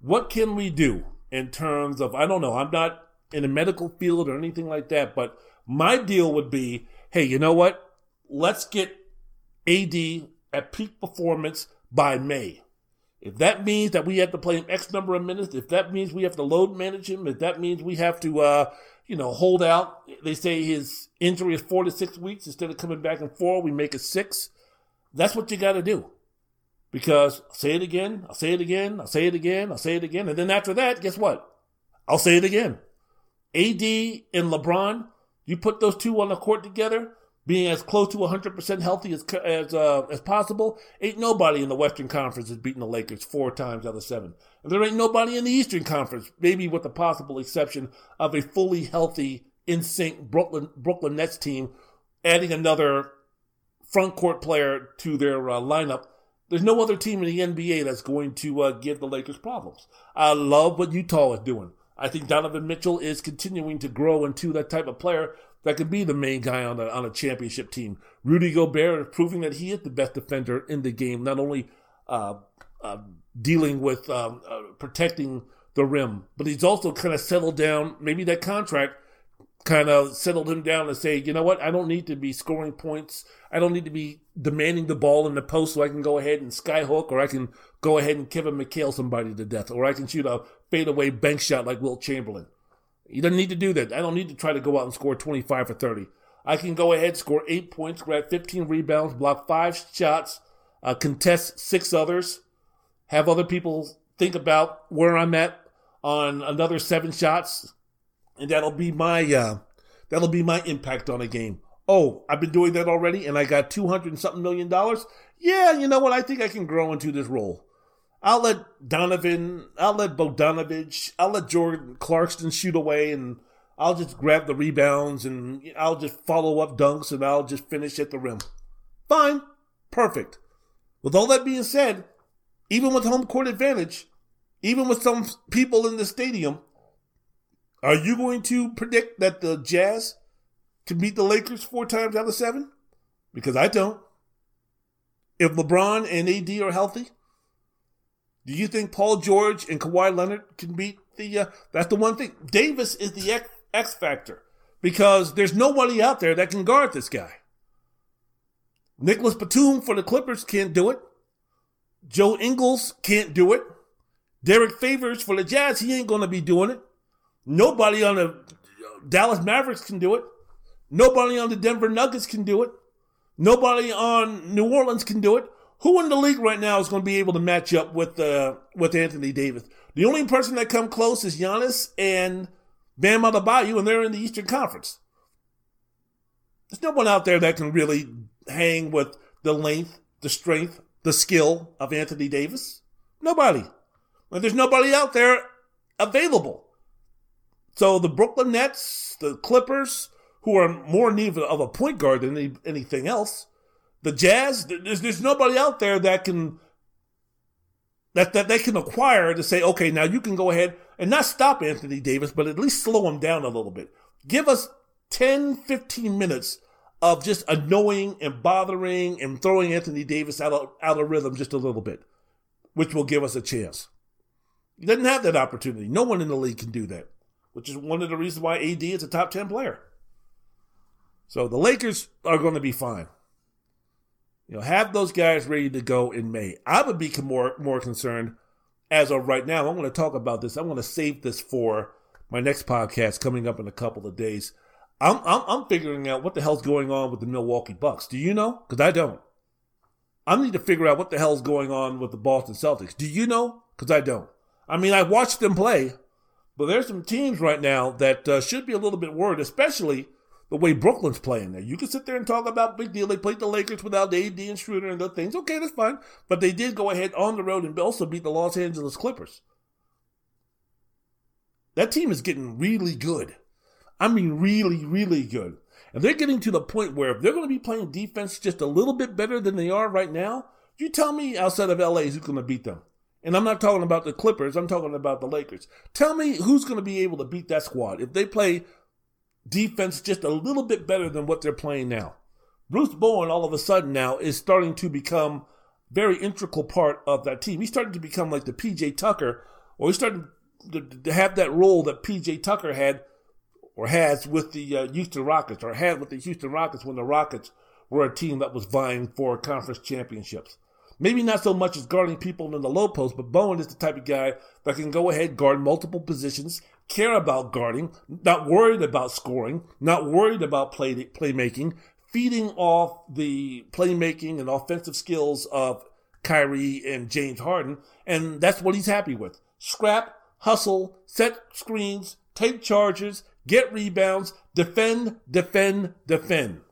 What can we do in terms of, I don't know, I'm not in the medical field or anything like that, but my deal would be, hey, you know what? Let's get A D at peak performance by May. If that means that we have to play him X number of minutes, if that means we have to load manage him, if that means we have to, uh, you know, hold out. They say his injury is four to six weeks. Instead of coming back in four, we make it six. That's what you got to do. Because I'll say it again, I'll say it again, I'll say it again, I'll say it again. And then after that, guess what? I'll say it again. A D and LeBron, you put those two on the court together, being as close to one hundred percent healthy as as uh, as possible, ain't nobody in the Western Conference is beating the Lakers four times out of seven. And there ain't nobody in the Eastern Conference, maybe with the possible exception of a fully healthy in sync Brooklyn Brooklyn Nets team, adding another front court player to their uh, lineup. There's no other team in the N B A that's going to uh, give the Lakers problems. I love what Utah is doing. I think Donovan Mitchell is continuing to grow into that type of player that could be the main guy on a, on a championship team. Rudy Gobert is proving that he is the best defender in the game, not only uh, uh, dealing with um, uh, protecting the rim, but he's also kind of settled down. Maybe that contract kind of settled him down and say, you know what, I don't need to be scoring points. I don't need to be demanding the ball in the post so I can go ahead and skyhook, or I can go ahead and Kevin McHale somebody to death, or I can shoot a fadeaway bank shot like Wilt Chamberlain. He doesn't need to do that. I don't need to try to go out and score twenty-five or thirty. I can go ahead, score eight points, grab fifteen rebounds, block five shots, uh, contest six others, have other people think about where I'm at on another seven shots, and that'll be my uh, that'll be my impact on a game. Oh, I've been doing that already, and I got two hundred and something million dollars? Yeah, you know what? I think I can grow into this role. I'll let Donovan, I'll let Bogdanovich, I'll let Jordan Clarkson shoot away, and I'll just grab the rebounds, and I'll just follow up dunks, and I'll just finish at the rim. Fine. Perfect. With all that being said, even with home court advantage, even with some people in the stadium, are you going to predict that the Jazz can beat the Lakers four times out of seven? Because I don't. If LeBron and A D are healthy, do you think Paul George and Kawhi Leonard can beat the... Uh, that's the one thing. Davis is the X, X factor, because there's nobody out there that can guard this guy. Nicholas Batum for the Clippers can't do it. Joe Ingles can't do it. Derek Favors for the Jazz, he ain't going to be doing it. Nobody on the Dallas Mavericks can do it. Nobody on the Denver Nuggets can do it. Nobody on New Orleans can do it. Who in the league right now is going to be able to match up with uh, with Anthony Davis? The only person that come close is Giannis and Bam Adebayo, and they're in the Eastern Conference. There's no one out there that can really hang with the length, the strength, the skill of Anthony Davis. Nobody. Like, there's nobody out there available. So the Brooklyn Nets, the Clippers, who are more in need of a point guard than any, anything else, the Jazz, there's, there's nobody out there that can that, that they can acquire to say, okay, now you can go ahead and not stop Anthony Davis, but at least slow him down a little bit. Give us ten, fifteen minutes of just annoying and bothering and throwing Anthony Davis out of, out of rhythm just a little bit, which will give us a chance. He doesn't have that opportunity. No one in the league can do that, which is one of the reasons why A D is a top ten player. So the Lakers are going to be fine. You know, have those guys ready to go in May. I would be more more concerned as of right now. I'm going to talk about this. I'm going to save this for my next podcast coming up in a couple of days. I'm I'm, I'm figuring out what the hell's going on with the Milwaukee Bucks. Do you know? Because I don't. I need to figure out what the hell's going on with the Boston Celtics. Do you know? Because I don't. I mean, I watched them play, but there's some teams right now that uh, should be a little bit worried, especially the way Brooklyn's playing there. You can sit there and talk about big deal. They played the Lakers without A D and Schroeder and other things. Okay, that's fine. But they did go ahead on the road and also beat the Los Angeles Clippers. That team is getting really good. I mean, really, really good. And they're getting to the point where if they're going to be playing defense just a little bit better than they are right now, you tell me outside of L A who's going to beat them. And I'm not talking about the Clippers. I'm talking about the Lakers. Tell me who's going to be able to beat that squad if they play defense just a little bit better than what they're playing now. Bruce Bowen all of a sudden now is starting to become very integral part of that team. He's starting to become like the P J Tucker, or he's starting to, to have that role that P J Tucker had or has with the uh, Houston Rockets or had with the Houston Rockets when the Rockets were a team that was vying for conference championships. Maybe not so much as guarding people in the low post, but Bowen is the type of guy that can go ahead, guard multiple positions, care about guarding, not worried about scoring, not worried about play playmaking, feeding off the playmaking and offensive skills of Kyrie and James Harden, and that's what he's happy with. Scrap, hustle, set screens, take charges, get rebounds, defend, defend, defend.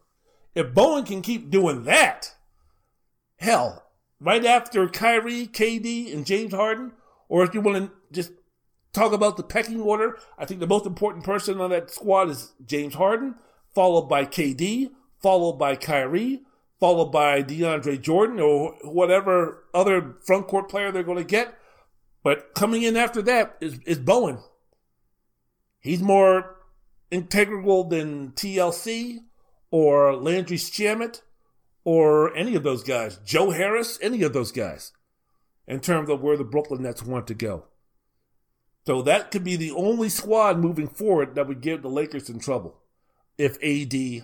If Bowen can keep doing that, hell, right after Kyrie, K D, and James Harden, or if you want to just talk about the pecking order, I think the most important person on that squad is James Harden, followed by K D, followed by Kyrie, followed by DeAndre Jordan or whatever other front court player they're going to get. But coming in after that is, is Bowen. He's more integral than T L C or Landry Shamet or any of those guys. Joe Harris, any of those guys, in terms of where the Brooklyn Nets want to go. So that could be the only squad moving forward that would give the Lakers in trouble if A D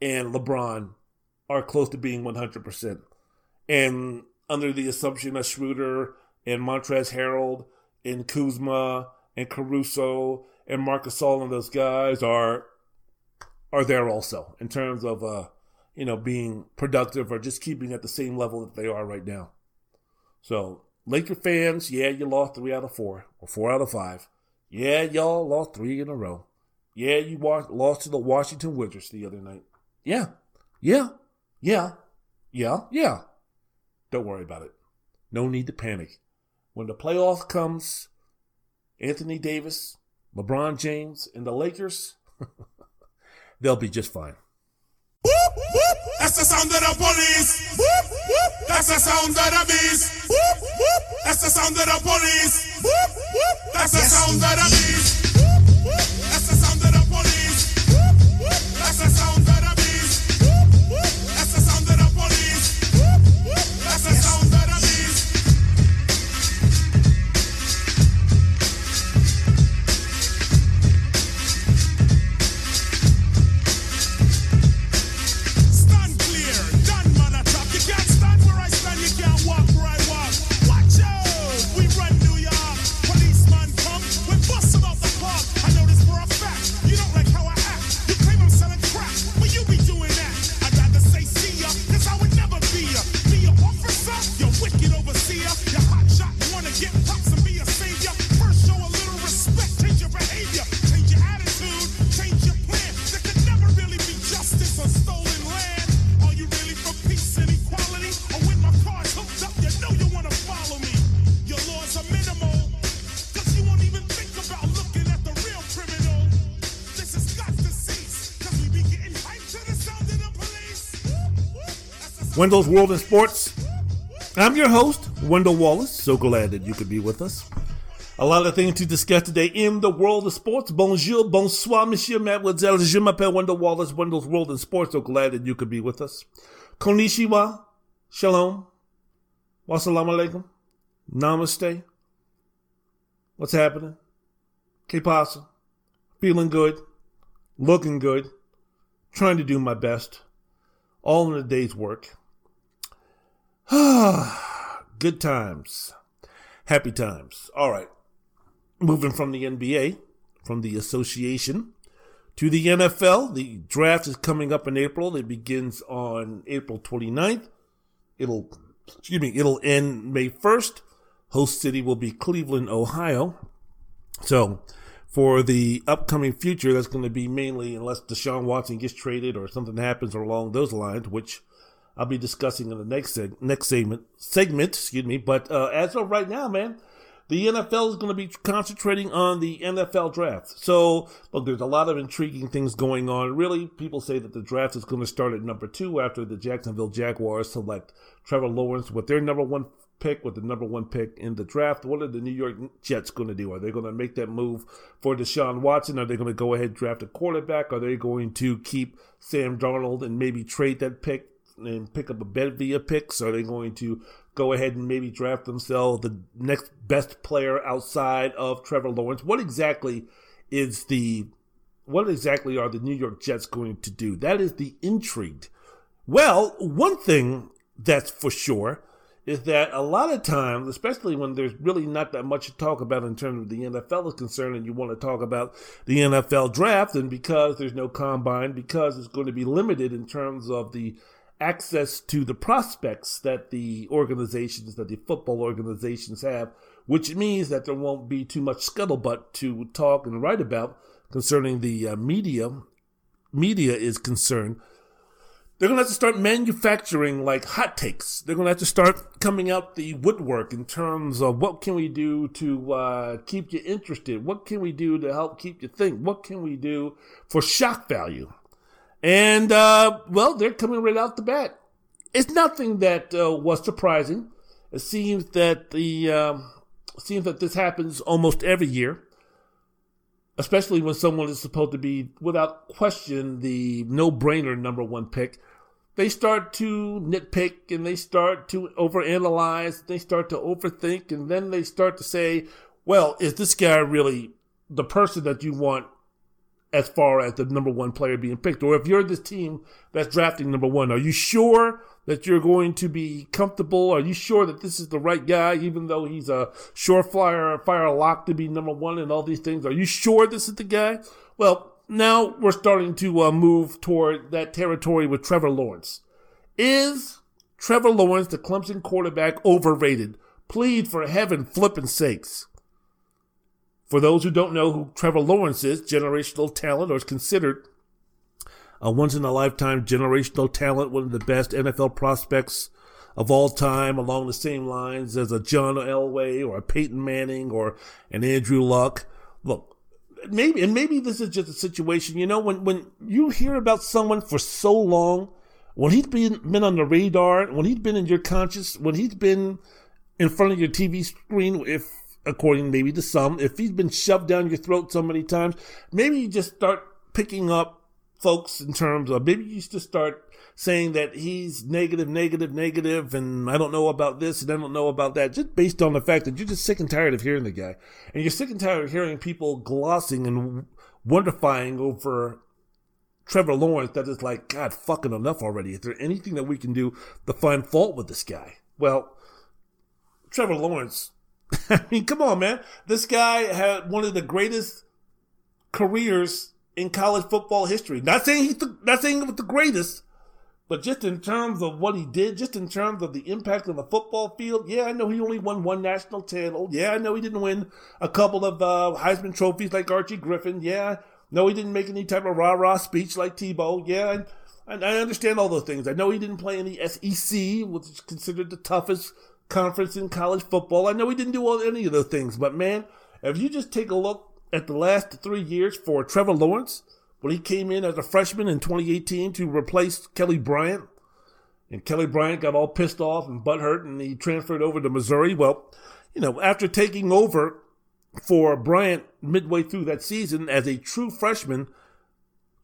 and LeBron are close to being one hundred percent. And under the assumption that Schroeder and Montrezl Harrell and Kuzma and Caruso and Marc Gasol and those guys are are there also in terms of uh, you know, being productive or just keeping at the same level that they are right now. So Laker fans, yeah, you lost three out of four or four out of five. Yeah, y'all lost three in a row. Yeah, you lost to the Washington Wizards the other night. Yeah, yeah, yeah, yeah, yeah. Don't worry about it. No need to panic. When the playoff comes, Anthony Davis, LeBron James, and the Lakers, they'll be just fine. Whoop, whoop. That's the sound of the police. Whoop, whoop. That's the sound of the beast. Whoop, whoop. That's the sound of the police. Whoop, whoop. That's the sound of the beast. Whoop, whoop. That's the sound of the police. Whoop, whoop. That's the sound of the beast. Whoop, whoop. That's the sound of the police. Whoop, whoop. That's the sound of the beast. Wendell's World in Sports. I'm your host, Wendell Wallace. So glad that you could be with us. A lot of things to discuss today in the world of sports. Bonjour, bonsoir, monsieur, mademoiselle. Je m'appelle Wendell Wallace. Wendell's World in Sports. So glad that you could be with us. Konnichiwa. Shalom. Wassalamu alaikum. Namaste. What's happening? Que pasa? Feeling good. Looking good. Trying to do my best. All in a day's work. Good times. Happy times. All right. Moving from the N B A, from the association, to the N F L. The draft is coming up in April. It begins on April twenty-ninth. It'll, excuse me, it'll end May first. Host city will be Cleveland, Ohio. So for the upcoming future, that's going to be mainly unless Deshaun Watson gets traded or something happens along those lines, which I'll be discussing in the next seg- next segment, segment, excuse me. But uh, as of right now, man, the N F L is going to be concentrating on the N F L draft. So, look, there's a lot of intriguing things going on. Really, people say that the draft is going to start at number two after the Jacksonville Jaguars select Trevor Lawrence with their number one pick, with the number one pick in the draft. What are the New York Jets going to do? Are they going to make that move for Deshaun Watson? Are they going to go ahead and draft a quarterback? Are they going to keep Sam Darnold and maybe trade that pick and pick up a bevy of picks? Are they going to go ahead and maybe draft themselves the next best player outside of Trevor Lawrence? What exactly is the, what exactly are the New York Jets going to do? That is the intrigue. Well, one thing that's for sure is that a lot of times, especially when there's really not that much to talk about in terms of the N F L is concerned and you want to talk about the N F L draft, and because there's no combine, because it's going to be limited in terms of the access to the prospects that the organizations, that the football organizations have, which means that there won't be too much scuttlebutt to talk and write about concerning the uh, media, media is concerned. They're going to have to start manufacturing like hot takes. They're going to have to start coming out the woodwork in terms of what can we do to uh, keep you interested? What can we do to help keep you think? What can we do for shock value? And, uh, well, they're coming right out the bat. It's nothing that uh, was surprising. It seems that the uh, it seems that this happens almost every year, especially when someone is supposed to be, without question, the no-brainer number one pick. They start to nitpick, and they start to overanalyze, they start to overthink, and then they start to say, well, is this guy really the person that you want as far as the number one player being picked? Or if you're this team that's drafting number one, are you sure that you're going to be comfortable? Are you sure that this is the right guy, even though he's a sure flyer, fire lock to be number one and all these things? Are you sure this is the guy? Well, now we're starting to uh, move toward that territory with Trevor Lawrence. Is Trevor Lawrence, the Clemson quarterback, overrated? Plead for heaven flippin' sakes. For those who don't know who Trevor Lawrence is, generational talent, or is considered a once-in-a-lifetime generational talent, one of the best N F L prospects of all time, along the same lines as a John Elway or a Peyton Manning or an Andrew Luck. Look, maybe and maybe this is just a situation, you know, when, when you hear about someone for so long, when he's been, been on the radar, when he's been in your conscious, when he's been in front of your T V screen, if according maybe to some, if he's been shoved down your throat so many times, maybe you just start picking up folks in terms of, maybe you just start saying that he's negative, negative, negative, and I don't know about this and I don't know about that, just based on the fact that you're just sick and tired of hearing the guy. And you're sick and tired of hearing people glossing and wonderfying over Trevor Lawrence that is like, God, fucking enough already. Is there anything that we can do to find fault with this guy? Well, Trevor Lawrence... I mean, come on, man. This guy had one of the greatest careers in college football history. Not saying he's the, not saying it was the greatest, but just in terms of what he did, just in terms of the impact on the football field. Yeah, I know he only won one national title. Yeah, I know he didn't win a couple of uh, Heisman trophies like Archie Griffin. Yeah, no, he didn't make any type of rah-rah speech like Tebow. Yeah, I, I understand all those things. I know he didn't play in the S E C, which is considered the toughest conference in college football. I know he didn't do all, any of those things, but man, if you just take a look at the last three years for Trevor Lawrence, when he came in as a freshman in twenty eighteen to replace Kelly Bryant, and Kelly Bryant got all pissed off and butthurt, and he transferred over to Missouri. Well, you know, after taking over for Bryant midway through that season as a true freshman,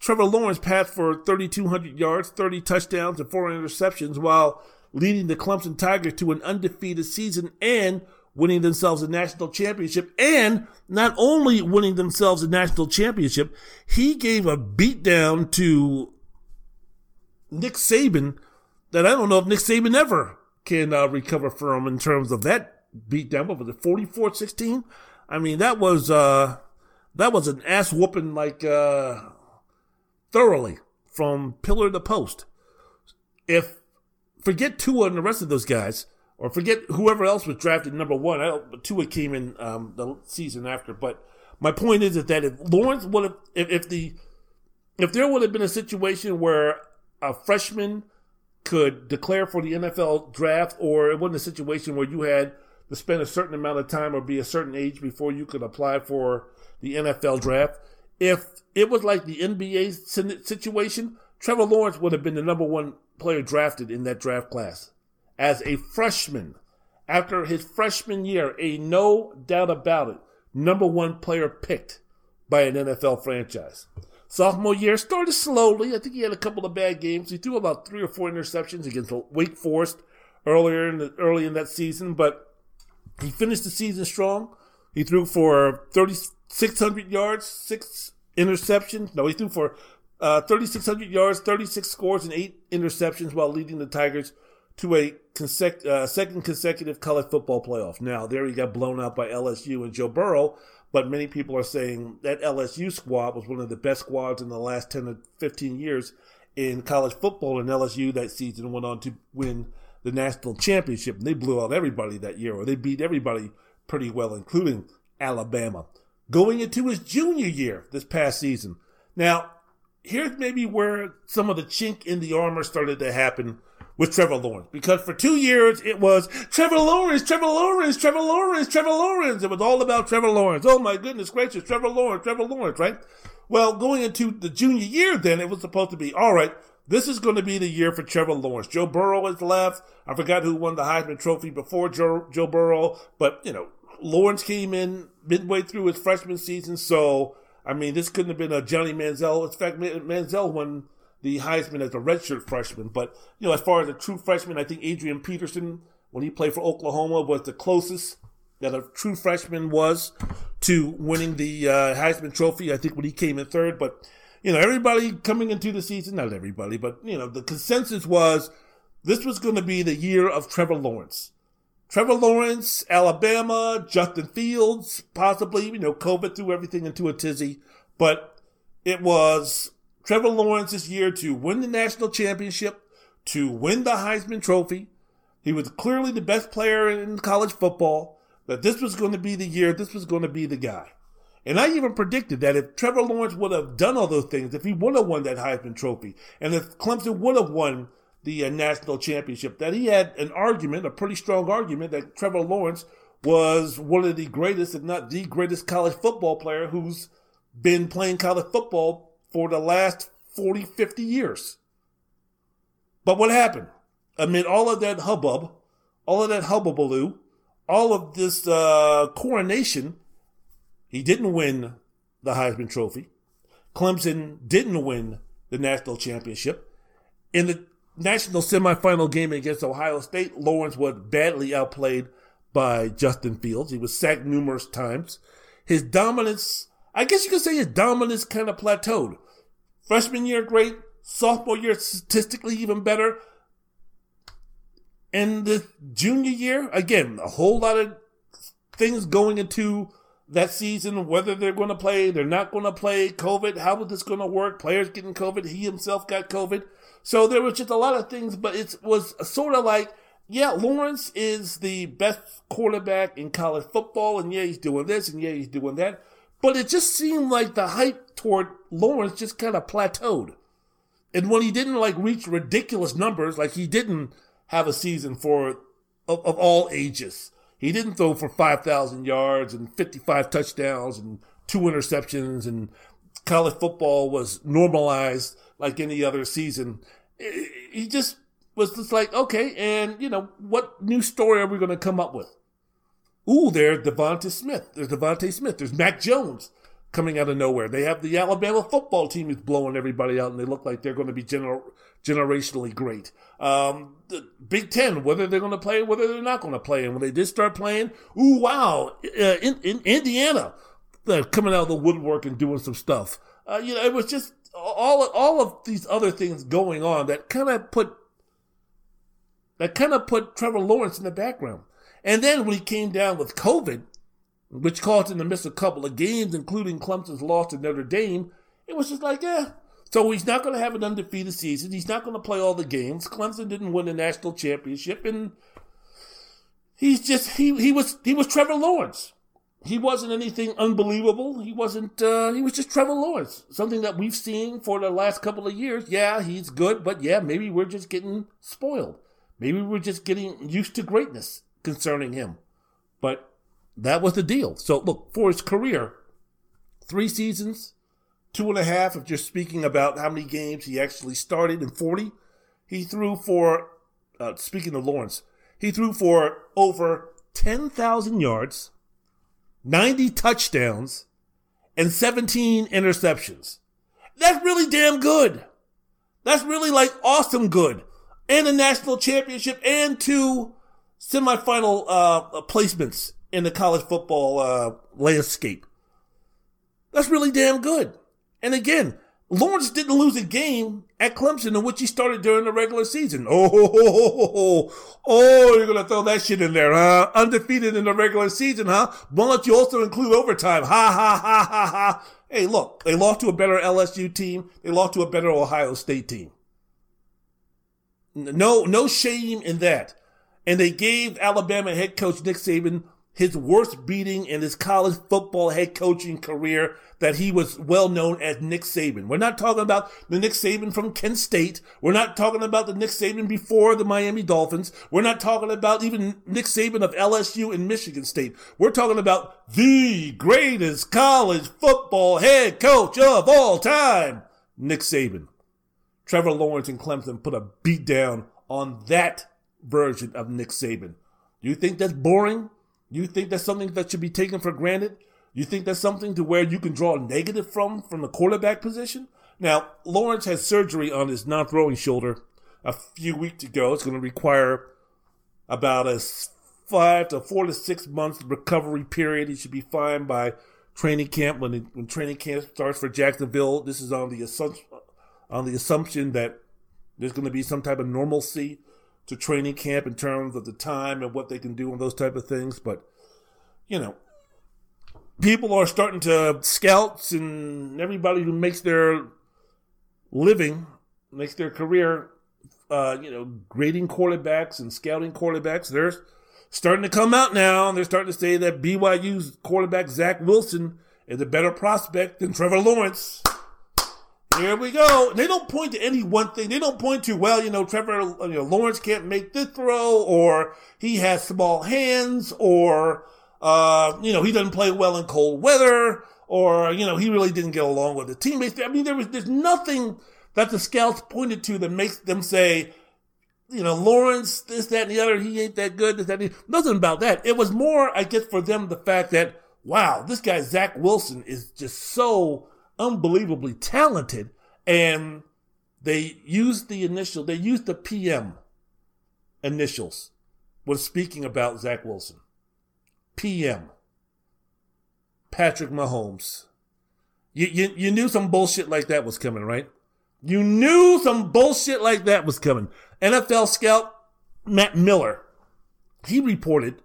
Trevor Lawrence passed for three thousand two hundred yards, thirty touchdowns, and four interceptions, while leading the Clemson Tigers to an undefeated season and winning themselves a national championship. And not only winning themselves a national championship, he gave a beatdown to Nick Saban that I don't know if Nick Saban ever can uh, recover from in terms of that beatdown. What was it, forty-four sixteen? I mean, that was uh, that was an ass whooping like uh, thoroughly from pillar to post. If Forget Tua and the rest of those guys, or forget whoever else was drafted number one. I don't, Tua came in um, the season after, but my point is that if Lawrence would have, if, if the, if there would have been a situation where a freshman could declare for the N F L draft, or it wasn't a situation where you had to spend a certain amount of time or be a certain age before you could apply for the N F L draft, if it was like the N B A situation, Trevor Lawrence would have been the number one player drafted in that draft class as a freshman. After his freshman year, a no doubt about it, number one player picked by an N F L franchise. Sophomore year started slowly. I think he had a couple of bad games. He threw about three or four interceptions against Wake Forest earlier in the, early in that season, but he finished the season strong. He threw for three thousand six hundred yards, six interceptions. No, he threw for Uh, three thousand six hundred yards, thirty-six scores, and eight interceptions while leading the Tigers to a consec- uh, second consecutive college football playoff. Now, there he got blown out by L S U and Joe Burrow, but many people are saying that L S U squad was one of the best squads in the last ten to fifteen years in college football, and L S U that season went on to win the national championship, and they blew out everybody that year, or they beat everybody pretty well, including Alabama. Going into his junior year this past season. Now, here's maybe where some of the chink in the armor started to happen with Trevor Lawrence. Because for two years, it was Trevor Lawrence, Trevor Lawrence, Trevor Lawrence, Trevor Lawrence. It was all about Trevor Lawrence. Oh, my goodness gracious, Trevor Lawrence, Trevor Lawrence, right? Well, going into the junior year then, it was supposed to be, all right, this is going to be the year for Trevor Lawrence. Joe Burrow has left. I forgot who won the Heisman Trophy before Joe, Joe Burrow. But, you know, Lawrence came in midway through his freshman season. So, I mean, this couldn't have been a Johnny Manziel. In fact, Manziel won the Heisman as a redshirt freshman. But, you know, as far as a true freshman, I think Adrian Peterson, when he played for Oklahoma, was the closest that a true freshman was to winning the uh, Heisman Trophy, I think, when he came in third. But, you know, everybody coming into the season, not everybody, but, you know, the consensus was this was going to be the year of Trevor Lawrence. Trevor Lawrence, Alabama, Justin Fields, possibly, you know, COVID threw everything into a tizzy. But it was Trevor Lawrence this year to win the national championship, to win the Heisman Trophy. He was clearly the best player in college football, that this was going to be the year, this was going to be the guy. And I even predicted that if Trevor Lawrence would have done all those things, if he would have won that Heisman Trophy, and if Clemson would have won the uh, national championship, that he had an argument, a pretty strong argument, that Trevor Lawrence was one of the greatest, if not the greatest, college football player who's been playing college football for the last forty, fifty years. But what happened? Amid all of that hubbub, all of that hubbubaloo, all of this uh, coronation, he didn't win the Heisman Trophy. Clemson didn't win the national championship. In the national semifinal game against Ohio State, Lawrence was badly outplayed by Justin Fields. He was sacked numerous times. His dominance, I guess you could say his dominance kind of plateaued. Freshman year, great. Sophomore year, statistically even better. And the junior year, again, a whole lot of things going into that season, whether they're going to play, they're not going to play, COVID, how is this going to work, players getting COVID, he himself got COVID. So there was just a lot of things, but it was sort of like, yeah, Lawrence is the best quarterback in college football, and yeah, he's doing this, and yeah, he's doing that. But it just seemed like the hype toward Lawrence just kind of plateaued. And when he didn't like reach ridiculous numbers, like he didn't have a season for of, of all ages. He didn't throw for five thousand yards and fifty-five touchdowns and two interceptions, and college football was normalized like any other season. He just was just like, okay, and, you know, what new story are we going to come up with? Ooh, there's DeVonta Smith. There's DeVonta Smith. There's Mac Jones coming out of nowhere. They have the Alabama football team is blowing everybody out, and they look like they're going to be gener- generationally great. Um, the Big Ten, whether they're going to play, whether they're not going to play. And when they did start playing, ooh, wow, uh, in, in Indiana, they're coming out of the woodwork and doing some stuff. Uh, you know, it was just all, all of these other things going on that kind of put, that kind of put Trevor Lawrence in the background. And then when he came down with COVID, which caused him to miss a couple of games, including Clemson's loss to Notre Dame, it was just like, yeah. So he's not going to have an undefeated season. He's not going to play all the games. Clemson didn't win the national championship, and he's just he he was he was Trevor Lawrence. He wasn't anything unbelievable. He wasn't. Uh, he was just Trevor Lawrence, something that we've seen for the last couple of years. Yeah, he's good, but yeah, maybe we're just getting spoiled. Maybe we're just getting used to greatness concerning him, but that was the deal. So look, for his career, three seasons, two and a half, if you're speaking about how many games he actually started in forty, he threw for, uh, speaking of Lawrence, he threw for over ten thousand yards, ninety touchdowns, and seventeen interceptions. That's really damn good. That's really like awesome good. And a national championship and two semifinal uh, placements in the college football uh, landscape. That's really damn good. And again, Lawrence didn't lose a game at Clemson in which he started during the regular season. Oh, oh, oh, oh, oh, oh you're going to throw that shit in there, huh? Undefeated in the regular season, huh? Why don't you also include overtime? Ha, ha, ha, ha, ha. Hey, look, they lost to a better L S U team. They lost to a better Ohio State team. No, no shame in that. And they gave Alabama head coach Nick Saban his worst beating in his college football head coaching career, that he was well known as Nick Saban. We're not talking about the Nick Saban from Kent State. We're not talking about the Nick Saban before the Miami Dolphins. We're not talking about even Nick Saban of L S U and Michigan State. We're talking about the greatest college football head coach of all time, Nick Saban. Trevor Lawrence and Clemson put a beat down on that version of Nick Saban. You think that's boring? You think that's something that should be taken for granted? You think that's something to where you can draw a negative from, from the quarterback position? Now, Lawrence had surgery on his non-throwing shoulder a few weeks ago. It's going to require about a five to four to six months recovery period. He should be fine by training camp. When, it, when training camp starts for Jacksonville, this is on the assumption, on the assumption that there's going to be some type of normalcy to training camp in terms of the time and what they can do and those type of things. But, you know, people are starting to, scouts and everybody who makes their living, makes their career, uh, you know, grading quarterbacks and scouting quarterbacks, they're starting to come out now. And they're starting to say that B Y U's quarterback Zach Wilson is a better prospect than Trevor Lawrence. Here we go. They don't point to any one thing. They don't point to, well, you know, Trevor you know, Lawrence can't make this throw, or he has small hands, or, uh, you know, he doesn't play well in cold weather, or, you know, he really didn't get along with the teammates. I mean, there was, there's nothing that the scouts pointed to that makes them say, you know, Lawrence, this, that, and the other, he ain't that good, this, that, and the other. Nothing about that. It was more, I guess, for them, the fact that, wow, this guy Zach Wilson is just so unbelievably talented, and they used the initial, they used the P M initials when speaking about Zach Wilson. P M. Patrick Mahomes. You, you, you knew some bullshit like that was coming, right? You knew some bullshit like that was coming. N F L scout Matt Miller, he reported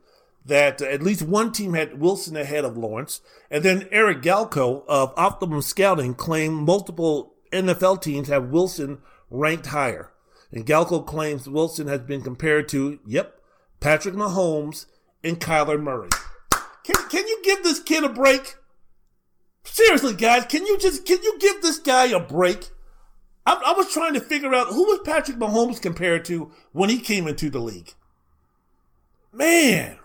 that at least one team had Wilson ahead of Lawrence. And then Eric Galco of Optimum Scouting claimed multiple N F L teams have Wilson ranked higher. And Galco claims Wilson has been compared to, yep, Patrick Mahomes and Kyler Murray. Can, can you give this kid a break? Seriously, guys, can you just, can you give this guy a break? I, I was trying to figure out who was Patrick Mahomes compared to when he came into the league. Man.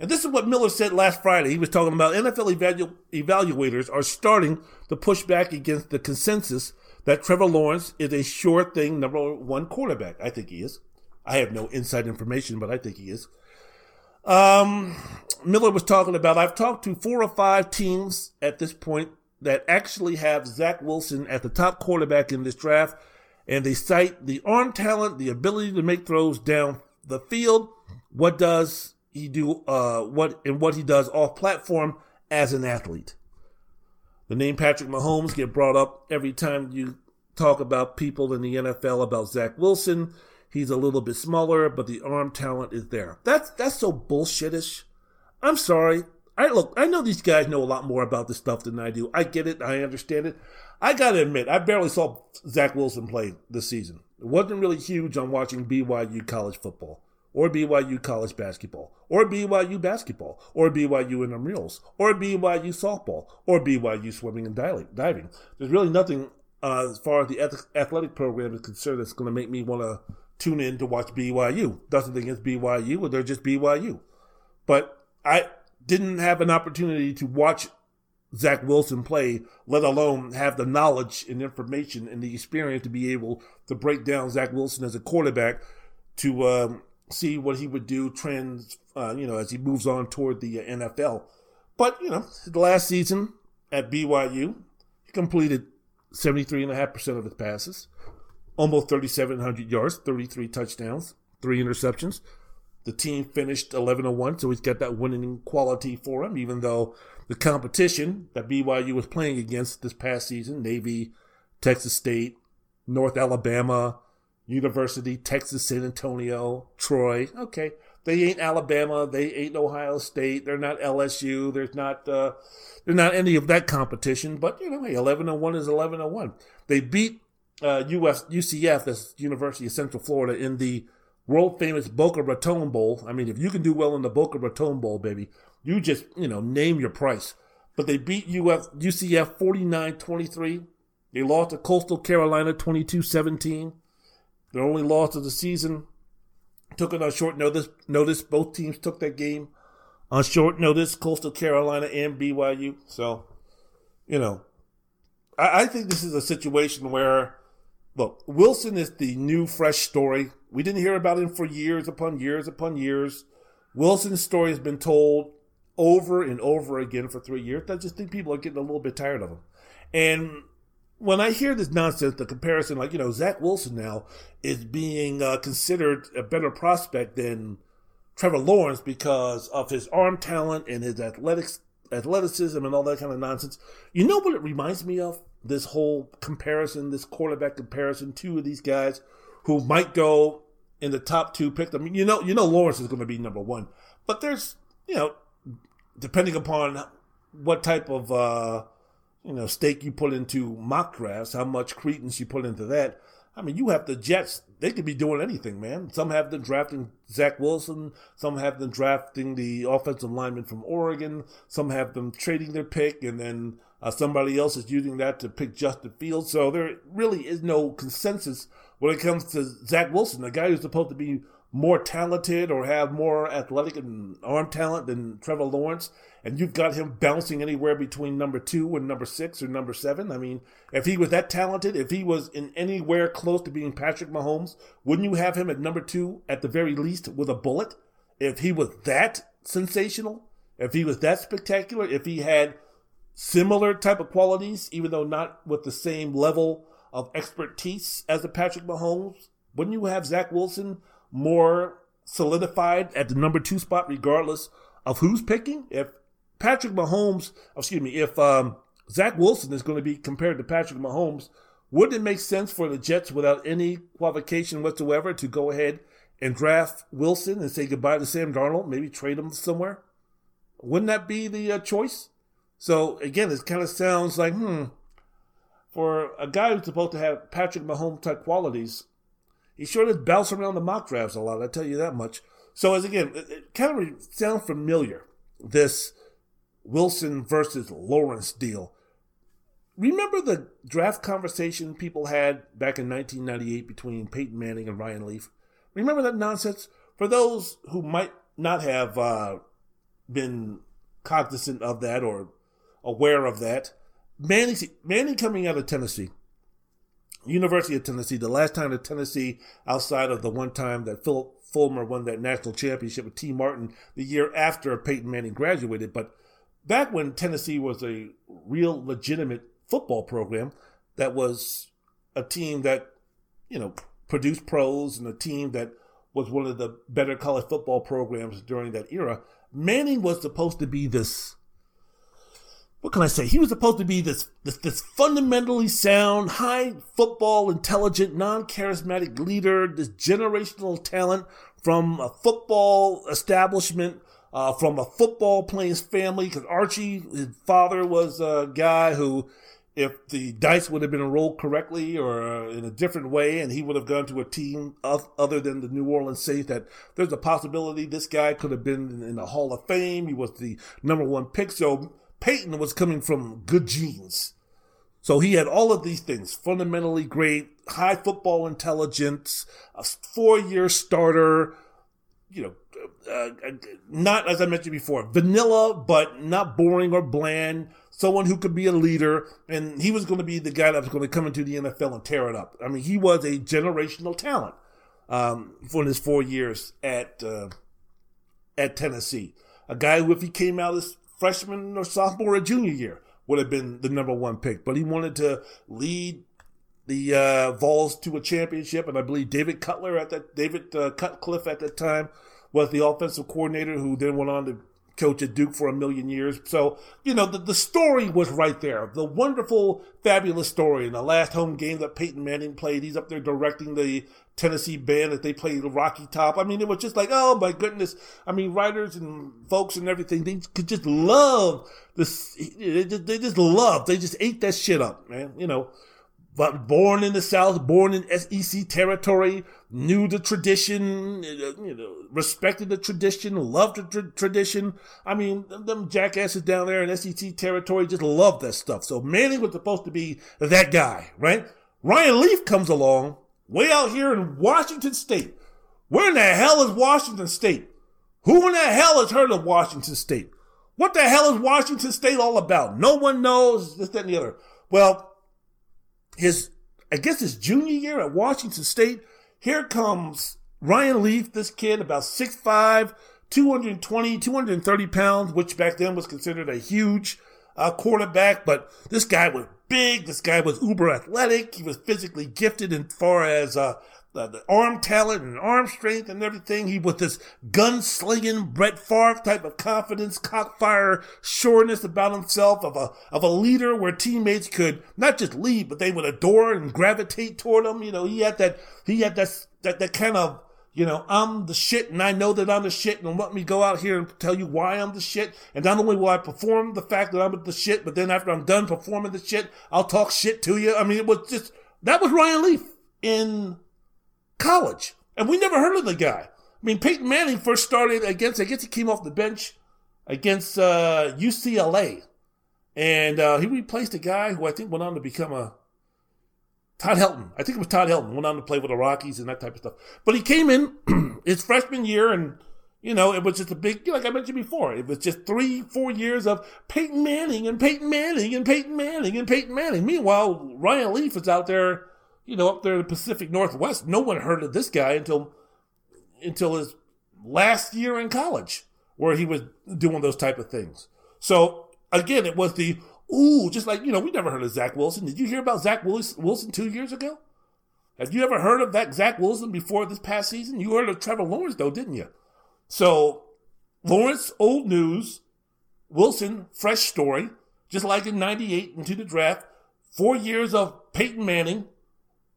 And this is what Miller said last Friday. He was talking about N F L evalu- evaluators are starting to push back against the consensus that Trevor Lawrence is a sure thing number one quarterback. I think he is. I have no inside information, but I think he is. Um, Miller was talking about, I've talked to four or five teams at this point that actually have Zach Wilson at the top quarterback in this draft, and they cite the arm talent, the ability to make throws down the field, what does he do uh what and what he does off platform as an athlete. The name Patrick Mahomes get brought up every time you talk about people in the N F L about Zach Wilson. He's a little bit smaller, but the arm talent is there. That's that's so bullshittish. I'm sorry. I look, I know these guys know a lot more about this stuff than I do. I get it, I understand it. I gotta admit, I barely saw Zach Wilson play this season. It wasn't really huge on watching B Y U college football, or B Y U college basketball, or B Y U basketball, or B Y U intramurals, or B Y U softball, or B Y U swimming and diving. There's really nothing uh, as far as the athletic program is concerned that's going to make me want to tune in to watch B Y U. Nothing against B Y U, or they're just B Y U. But I didn't have an opportunity to watch Zach Wilson play, let alone have the knowledge and information and the experience to be able to break down Zach Wilson as a quarterback to um, see what he would do trends, uh, you know, as he moves on toward the N F L. But, you know, the last season at B Y U, he completed seventy-three point five percent of his passes, almost three thousand seven hundred yards, thirty-three touchdowns, three interceptions. The team finished eleven and one, so he's got that winning quality for him, even though the competition that B Y U was playing against this past season, Navy, Texas State, North Alabama, University, Texas, San Antonio, Troy. Okay, they ain't Alabama. They ain't Ohio State. They're not L S U. There's not, uh, they're not any of that competition. But you know, hey, eleven and one is eleven and one. They beat uh, U S U C F, that's University of Central Florida, in the world famous Boca Raton Bowl. I mean, if you can do well in the Boca Raton Bowl, baby, You just, you know, name your price. But they beat U C F forty-nine twenty-three. They lost to Coastal Carolina twenty-two seventeen. Their only loss of the season. Took it on short notice. Notice both teams took that game on short notice, Coastal Carolina and B Y U. So, you know, I, I think this is a situation where, look, Wilson is the new fresh story. We didn't hear about him for years upon years upon years. Wilson's story has been told over and over again for three years. I just think people are getting a little bit tired of him. And when I hear this nonsense, the comparison, like, you know, Zach Wilson now is being uh, considered a better prospect than Trevor Lawrence because of his arm talent and his athletics, athleticism and all that kind of nonsense. You know what it reminds me of? This whole comparison, this quarterback comparison, two of these guys who might go in the top two pick. I mean, you know, you know Lawrence is going to be number one. But there's, you know, depending upon what type of uh, you know, stake you put into mock drafts, how much credence you put into that. I mean, you have the Jets. They could be doing anything, man. Some have them drafting Zach Wilson. Some have them drafting the offensive lineman from Oregon. Some have them trading their pick, and then uh, somebody else is using that to pick Justin Fields. So there really is no consensus when it comes to Zach Wilson, a guy who's supposed to be more talented or have more athletic and arm talent than Trevor Lawrence, and you've got him bouncing anywhere between number two and number six or number seven. I mean, if he was that talented, if he was in anywhere close to being Patrick Mahomes, wouldn't you have him at number two at the very least with a bullet? If he was that sensational, if he was that spectacular, if he had similar type of qualities, even though not with the same level of expertise as a Patrick Mahomes, wouldn't you have Zach Wilson more solidified at the number two spot, regardless of who's picking? If Patrick Mahomes, excuse me, if um, Zach Wilson is going to be compared to Patrick Mahomes, wouldn't it make sense for the Jets, without any qualification whatsoever, to go ahead and draft Wilson and say goodbye to Sam Darnold, maybe trade him somewhere? Wouldn't that be the uh, choice? So again, it kind of sounds like, hmm, for a guy who's supposed to have Patrick Mahomes type qualities, he sure does bounce around the mock drafts a lot, I tell you that much. So, as again, it, it kind of sounds familiar, this Wilson versus Lawrence deal. Remember the draft conversation people had back in nineteen ninety-eight between Peyton Manning and Ryan Leaf? Remember that nonsense? For those who might not have uh, been cognizant of that or aware of that, Manning, Manning coming out of Tennessee, University of Tennessee, the last time that Tennessee, outside of the one time that Phil Fulmer won that national championship with T. Martin the year after Peyton Manning graduated. But back when Tennessee was a real legitimate football program, that was a team that, you know, produced pros and a team that was one of the better college football programs during that era, Manning was supposed to be this, what can I say? He was supposed to be this, this this fundamentally sound, high football, intelligent, non-charismatic leader, this generational talent from a football establishment, uh, from a football playing family. Because Archie, his father, was a guy who, if the dice would have been rolled correctly or in a different way, and he would have gone to a team of, other than the New Orleans Saints, that there's a possibility this guy could have been in the Hall of Fame. He was the number one pick. So Peyton was coming from good genes. So he had all of these things, fundamentally great, high football intelligence, a four-year starter, you know, uh, not, as I mentioned before, vanilla, but not boring or bland, someone who could be a leader, and he was going to be the guy that was going to come into the N F L and tear it up. I mean, he was a generational talent um, for his four years at, uh, at Tennessee. A guy who, if he came out as freshman or sophomore or junior year, would have been the number one pick. But he wanted to lead the uh, Vols to a championship, and I believe David Cutler at that David uh, Cutcliffe at that time was the offensive coordinator, who then went on to coach at Duke for a million years. So, you know, the, the story was right there. The wonderful, fabulous story. In the last home game that Peyton Manning played, he's up there directing the Tennessee band that they played Rocky Top. I mean, it was just like, oh my goodness. I mean, writers and folks and everything, they could just love this. They just, they just loved. They just ate that shit up, man. You know, but born in the South, born in S E C territory, knew the tradition, you know, respected the tradition, loved the tra- tradition. I mean, them jackasses down there in S E C territory just love that stuff. So Manning was supposed to be that guy, right? Ryan Leaf comes along way out here in Washington State. Where in the hell is Washington State? Who in the hell has heard of Washington State? What the hell is Washington State all about? No one knows, this, that, and the other. Well, his, I guess his junior year at Washington State, here comes Ryan Leaf, this kid, about six five, two twenty, two thirty pounds, which back then was considered a huge uh, quarterback. But this guy was big. This guy was uber athletic. He was physically gifted as far as uh, the, the arm talent and arm strength and everything. He was this gunslinging Brett Favre type of confidence, cockfire, sureness about himself, of a of a leader where teammates could not just lead, but they would adore and gravitate toward him. You know, he had that he had that that, that kind of, you know, I'm the shit and I know that I'm the shit, and let me go out here and tell you why I'm the shit. And not only will I perform the fact that I'm the shit, but then after I'm done performing the shit, I'll talk shit to you. I mean, it was just, that was Ryan Leaf in college. And we never heard of the guy. I mean, Peyton Manning first started against, I guess he came off the bench against uh, U C L A. And uh, he replaced a guy who I think went on to become a, Todd Helton. I think it was Todd Helton. Went on to play with the Rockies and that type of stuff. But he came in his freshman year, and, you know, it was just a big, like I mentioned before, it was just three, four years of Peyton Manning and Peyton Manning and Peyton Manning and Peyton Manning. Meanwhile, Ryan Leaf is out there, you know, up there in the Pacific Northwest. No one heard of this guy until until his last year in college, where he was doing those type of things. So, again, it was the, ooh, just like, you know, we never heard of Zach Wilson. Did you hear about Zach Wilson two years ago? Have you ever heard of that Zach Wilson before this past season? You heard of Trevor Lawrence, though, didn't you? So, Lawrence, old news. Wilson, fresh story. Just like in ninety-eight into the draft. Four years of Peyton Manning,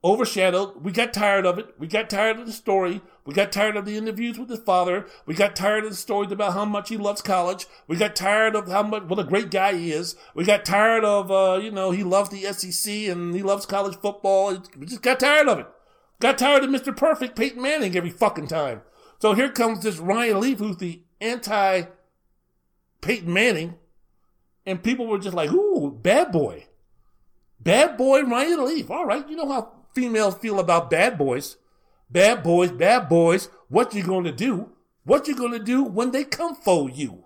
overshadowed. We got tired of it. We got tired of the story. We got tired of the interviews with his father. We got tired of the stories about how much he loves college. We got tired of how much, what a great guy he is. We got tired of, uh, you know, he loves the S E C and he loves college football. We just got tired of it. Got tired of Mister Perfect, Peyton Manning, every fucking time. So here comes this Ryan Leaf, who's the anti-Peyton Manning. And people were just like, ooh, bad boy. Bad boy Ryan Leaf. All right, you know how females feel about bad boys. Bad boys, bad boys, what you gonna do? What you gonna do when they come for you?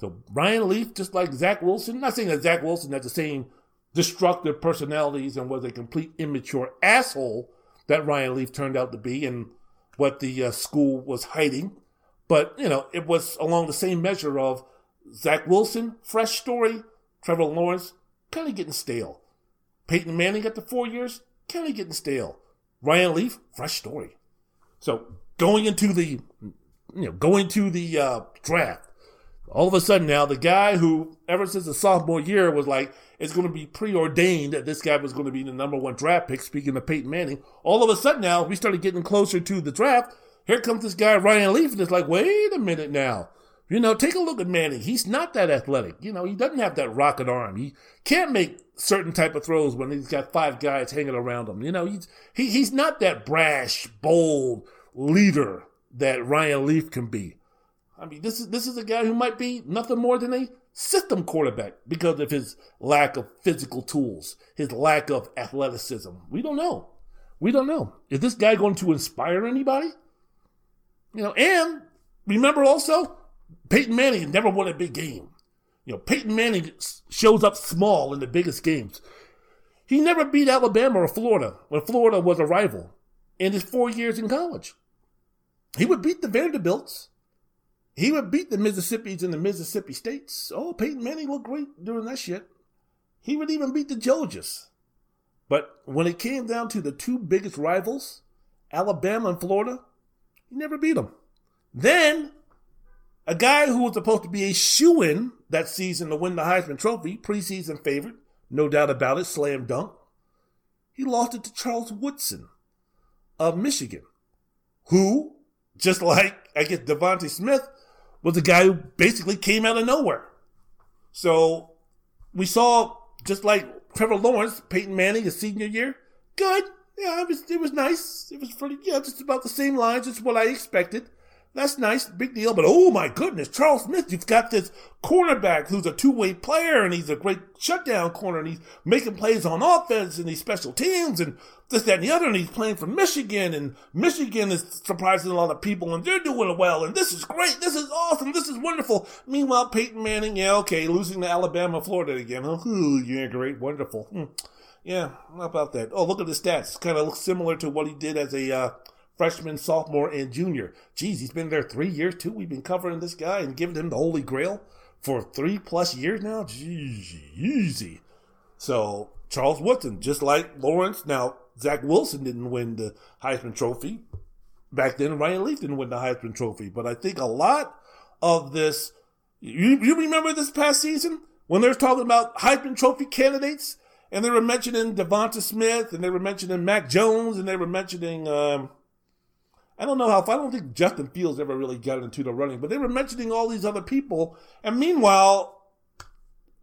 So Ryan Leaf, just like Zach Wilson, not saying that Zach Wilson had the same destructive personalities and was a complete immature asshole that Ryan Leaf turned out to be and what the uh, school was hiding. But, you know, it was along the same measure of Zach Wilson, fresh story, Trevor Lawrence, kind of getting stale. Peyton Manning at the four years, kind of getting stale. Ryan Leaf, fresh story. So going into the, you know, going to the uh, draft, all of a sudden now the guy who ever since the sophomore year was like, it's going to be preordained that this guy was going to be the number one draft pick. Speaking of Peyton Manning, all of a sudden now we started getting closer to the draft. Here comes this guy Ryan Leaf, and it's like, wait a minute now. You know, take a look at Manning. He's not that athletic. You know, he doesn't have that rocket arm. He can't make certain type of throws when he's got five guys hanging around him. You know, he's he, he's not that brash, bold leader that Ryan Leaf can be. I mean, this is this is a guy who might be nothing more than a system quarterback because of his lack of physical tools, his lack of athleticism. We don't know. We don't know. Is this guy going to inspire anybody? You know, and remember also, Peyton Manning never won a big game. You know, Peyton Manning shows up small in the biggest games. He never beat Alabama or Florida when Florida was a rival in his four years in college. He would beat the Vanderbilts. He would beat the Mississippis and the Mississippi States. Oh, Peyton Manning looked great during that shit. He would even beat the Georgias. But when it came down to the two biggest rivals, Alabama and Florida, he never beat them. Then a guy who was supposed to be a shoo-in that season to win the Heisman Trophy, preseason favorite, no doubt about it, slam dunk. He lost it to Charles Woodson of Michigan, who, just like, I guess, DeVonta Smith, was a guy who basically came out of nowhere. So we saw, just like Trevor Lawrence, Peyton Manning, his senior year, good. Yeah, it was, it was nice. It was pretty, yeah, just about the same lines. It's what I expected. That's nice, big deal. But, oh, my goodness, Charles Smith, you've got this cornerback who's a two-way player, and he's a great shutdown corner, and he's making plays on offense and these special teams and this, that, and the other, and he's playing for Michigan, and Michigan is surprising a lot of people, and they're doing well, and this is great, this is awesome, this is wonderful. Meanwhile, Peyton Manning, yeah, okay, losing to Alabama, Florida again. Ooh, yeah, great, wonderful. Hmm. Yeah, how about that? Oh, look at the stats. Kind of looks similar to what he did as a uh, freshman, sophomore, and junior. Geez, he's been there three years, too. We've been covering this guy and giving him the Holy Grail for three-plus years now. Geez, easy. So, Charles Woodson, just like Lawrence. Now, Zach Wilson didn't win the Heisman Trophy. Back then, Ryan Leaf didn't win the Heisman Trophy. But I think a lot of this... You, you remember this past season when they were talking about Heisman Trophy candidates? And they were mentioning DeVonta Smith, and they were mentioning Mac Jones, and they were mentioning, um, I don't know how, I don't think Justin Fields ever really got into the running, but they were mentioning all these other people. And meanwhile,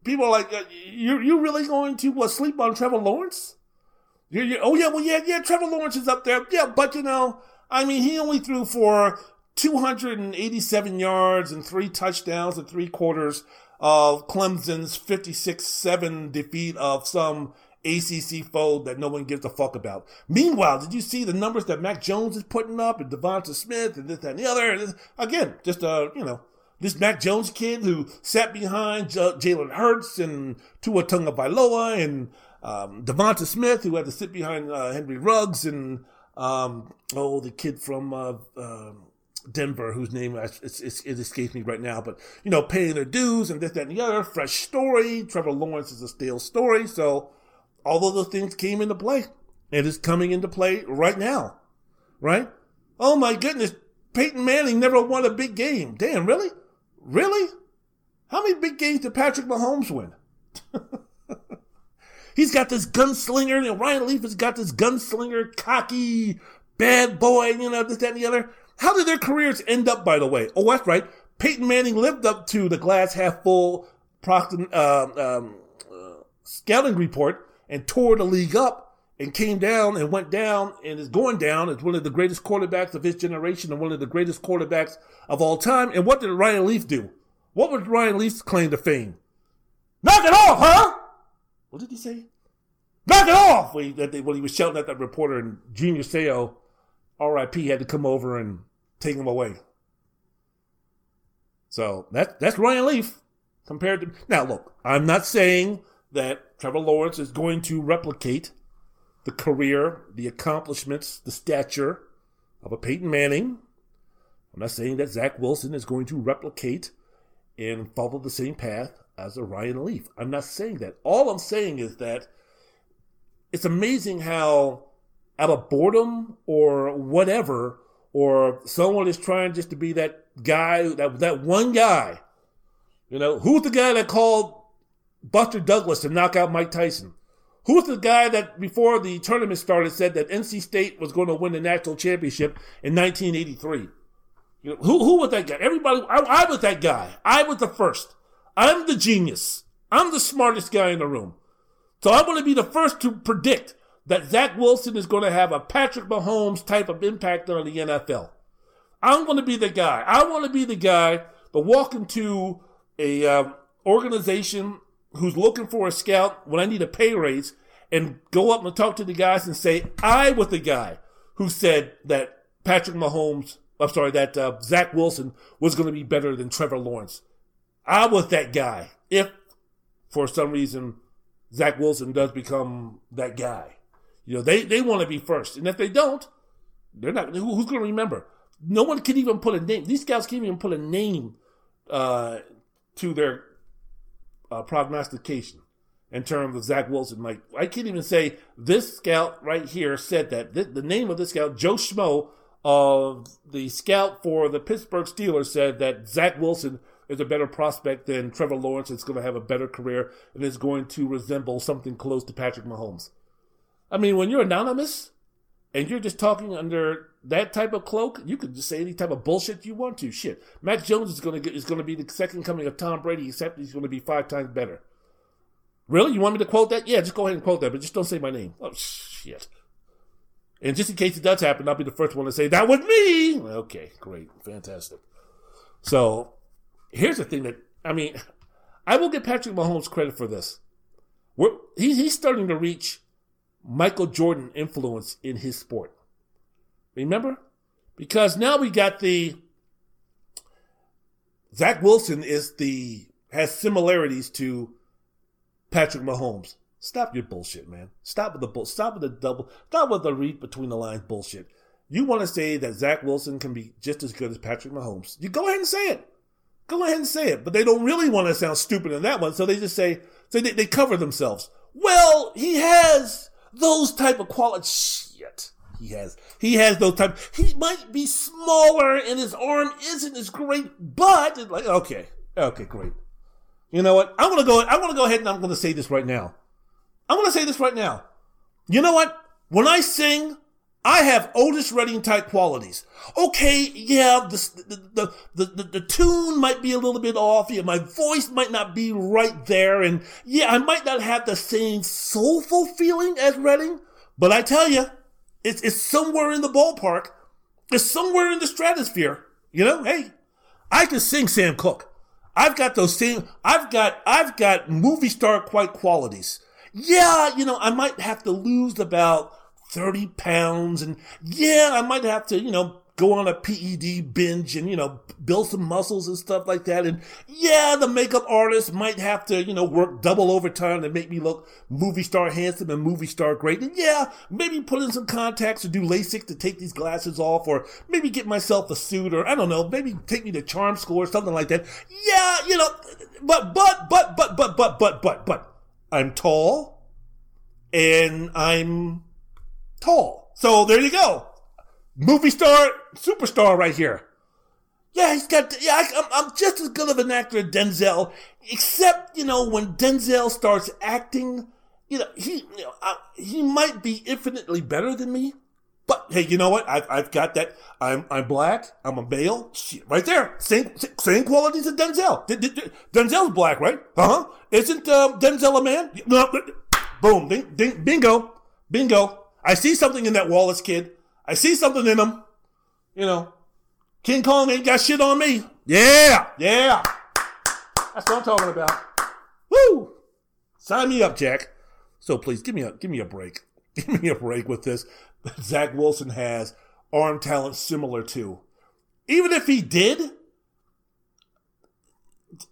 people are like, you're, you're really going to what, sleep on Trevor Lawrence? You're, you're, oh, yeah, well, yeah, yeah, Trevor Lawrence is up there. Yeah, but, you know, I mean, he only threw for two hundred eighty-seven yards and three touchdowns and three quarters of Clemson's fifty-six seven defeat of some A C C foe that no one gives a fuck about. Meanwhile, did you see the numbers that Mac Jones is putting up and DeVonta Smith and this, that, and the other? And this, again, just, uh, you know, this Mac Jones kid who sat behind J- Jalen Hurts and Tua Tagovailoa and um, DeVonta Smith, who had to sit behind uh, Henry Ruggs and, um, oh, the kid from... Uh, uh, Denver, whose name it's, it's, it escapes me right now, but, you know, paying their dues and this, that, and the other. Fresh story. Trevor Lawrence is a stale story. So all of those things came into play. It is coming into play right now, right? Oh, my goodness. Peyton Manning never won a big game. Damn, really? Really? How many big games did Patrick Mahomes win? He's got this gunslinger, and Ryan Leaf has got this gunslinger, cocky, bad boy, you know, this, that, and the other. How did their careers end up, by the way? Oh, that's right. Peyton Manning lived up to the glass half full procton, um, um, uh, scouting report and tore the league up and came down and went down and is going down as one of the greatest quarterbacks of his generation and one of the greatest quarterbacks of all time. And what did Ryan Leaf do? What was Ryan Leaf's claim to fame? Knock it off, huh? What did he say? Knock it off! When he, when he was shouting at that reporter and Junior Seau, R I P, had to come over and take him away. So that, that's Ryan Leaf compared to... Now, look, I'm not saying that Trevor Lawrence is going to replicate the career, the accomplishments, the stature of a Peyton Manning. I'm not saying that Zach Wilson is going to replicate and follow the same path as a Ryan Leaf. I'm not saying that. All I'm saying is that it's amazing how... out of boredom or whatever, or someone is trying just to be that guy, that that one guy. You know, who's the guy that called Buster Douglas to knock out Mike Tyson? Who's the guy that before the tournament started said that N C State was going to win the national championship in nineteen eighty-three? You know, who who was that guy? Everybody, I, I was that guy. I was the first. I'm the genius. I'm the smartest guy in the room. So I want to be the first to predict that Zach Wilson is going to have a Patrick Mahomes type of impact on the N F L. I'm going to be the guy. I want to be the guy that walk into a uh, organization who's looking for a scout when I need a pay raise and go up and talk to the guys and say, I was the guy who said that Patrick Mahomes, I'm sorry, that uh, Zach Wilson was going to be better than Trevor Lawrence. I was that guy. If, for some reason, Zach Wilson does become that guy. You know, they, they want to be first. And if they don't, they're not, who, who's going to remember? No one can even put a name. These guys can't even put a name uh, to their uh, prognostication in terms of Zach Wilson. Like, I can't even say this scout right here said that. This, the name of this scout, Joe Schmo, of the scout for the Pittsburgh Steelers, said that Zach Wilson is a better prospect than Trevor Lawrence. It's going to have a better career and is going to resemble something close to Patrick Mahomes. I mean, when you're anonymous and you're just talking under that type of cloak, you could just say any type of bullshit you want to. Shit, Mac Jones is going to get, is going to be the second coming of Tom Brady, except he's going to be five times better. Really? You want me to quote that? Yeah, just go ahead and quote that, but just don't say my name. Oh, shit. And just in case it does happen, I'll be the first one to say, that was me! Okay, great. Fantastic. So, here's the thing that, I mean, I will give Patrick Mahomes credit for this. We're, he, he's starting to reach Michael Jordan influence in his sport. Remember? Because now we got the, Zach Wilson is the, has similarities to Patrick Mahomes. Stop your bullshit, man. Stop with the bull. Stop with the double. Stop with the read between the lines bullshit. You want to say that Zach Wilson can be just as good as Patrick Mahomes? You go ahead and say it. Go ahead and say it. But they don't really want to sound stupid in that one, so they just say so they, they cover themselves. Well, he has those type of qualities. Shit, he has. He has those type. He might be smaller, and his arm isn't as great. But it's like, okay, okay, great. You know what? I'm gonna go. I'm gonna go ahead and I'm gonna say this right now. I'm going to say this right now. You know what? When I sing, I have Otis Redding type qualities. Okay, yeah, the the, the the the tune might be a little bit off. Yeah, my voice might not be right there. And yeah, I might not have the same soulful feeling as Redding. But I tell you, it's, it's somewhere in the ballpark. It's somewhere in the stratosphere. You know, hey, I can sing Sam Cooke. I've got those same, I've got, I've got movie star quite qualities. Yeah, you know, I might have to lose about thirty pounds. And yeah, I might have to, you know, go on a P E D binge and, you know, build some muscles and stuff like that. And yeah, the makeup artist might have to, you know, work double overtime to make me look movie star handsome and movie star great. And yeah, maybe put in some contacts or do LASIK to take these glasses off, or maybe get myself a suit, or I don't know, maybe take me to charm school or something like that. Yeah, you know, but, but, but, but, but, but, but, but, but. I'm tall, and I'm tall. So there you go, movie star, superstar right here. Yeah, he's got. Yeah, I, I'm just as good of an actor as Denzel, except you know when Denzel starts acting, you know he you know, I, he might be infinitely better than me. But hey, you know what? I've I've got that. I'm I'm black. I'm a male. Shit, right there. Same same qualities as Denzel. D- d- Denzel's black, right? Uh huh. Isn't uh, Denzel a man? No. Boom. Ding, ding. Bingo. Bingo. I see something in that Wallace kid. I see something in him. You know, King Kong ain't got shit on me. Yeah. Yeah. That's what I'm talking about. Woo. Sign me up, Jack. So please give me a give me a break. Give me a break with this. Zach Wilson has arm talent similar to. Even if he did,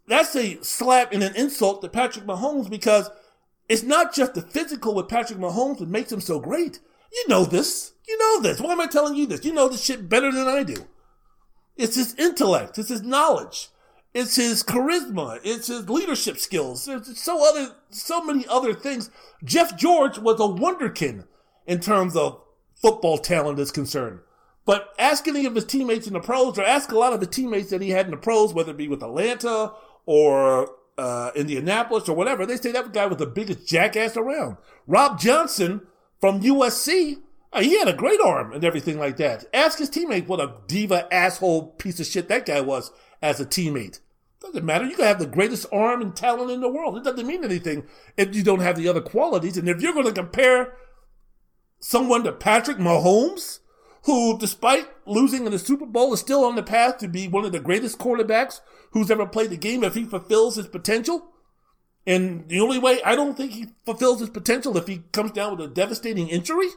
that's a slap and an insult to Patrick Mahomes, because it's not just the physical with Patrick Mahomes that makes him so great. You know this. You know this. Why am I telling you this? You know this shit better than I do. It's his intellect. It's his knowledge. It's his charisma. It's his leadership skills. It's so other, so many other things. Jeff George was a wonderkin in terms of football talent is concerned. But ask any of his teammates in the pros, or ask a lot of the teammates that he had in the pros, whether it be with Atlanta or uh, Indianapolis or whatever, they say that guy was the biggest jackass around. Rob Johnson from U S C, uh, he had a great arm and everything like that. Ask his teammates what a diva, asshole, piece of shit that guy was as a teammate. Doesn't matter. You can have the greatest arm and talent in the world. It doesn't mean anything if you don't have the other qualities. And if you're going to compare someone to Patrick Mahomes, who, despite losing in the Super Bowl, is still on the path to be one of the greatest quarterbacks who's ever played the game if he fulfills his potential. And the only way I don't think he fulfills his potential if he comes down with a devastating injury.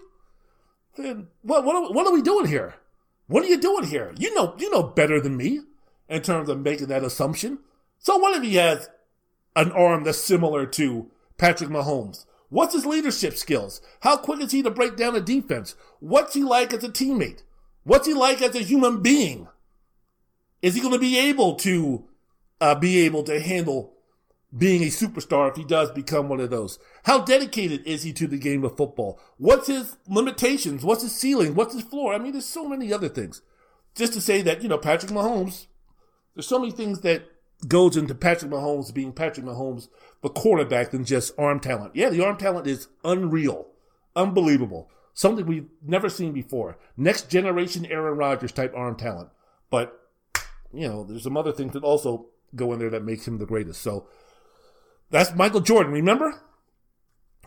Then what? What are, what are we doing here? What are you doing here? You know, you know better than me in terms of making that assumption. So what if he has an arm that's similar to Patrick Mahomes? What's his leadership skills? How quick is he to break down a defense? What's he like as a teammate? What's he like as a human being? Is he going to be able to uh, be able to handle being a superstar if he does become one of those? How dedicated is he to the game of football? What's his limitations? What's his ceiling? What's his floor? I mean, there's so many other things. Just to say that, you know, Patrick Mahomes, there's so many things that goes into Patrick Mahomes being Patrick Mahomes, the quarterback, than just arm talent. Yeah, the arm talent is unreal, unbelievable, something we've never seen before. Next generation Aaron Rodgers type arm talent. But, you know, there's some other things that also go in there that makes him the greatest. So That's Michael Jordan. Remember?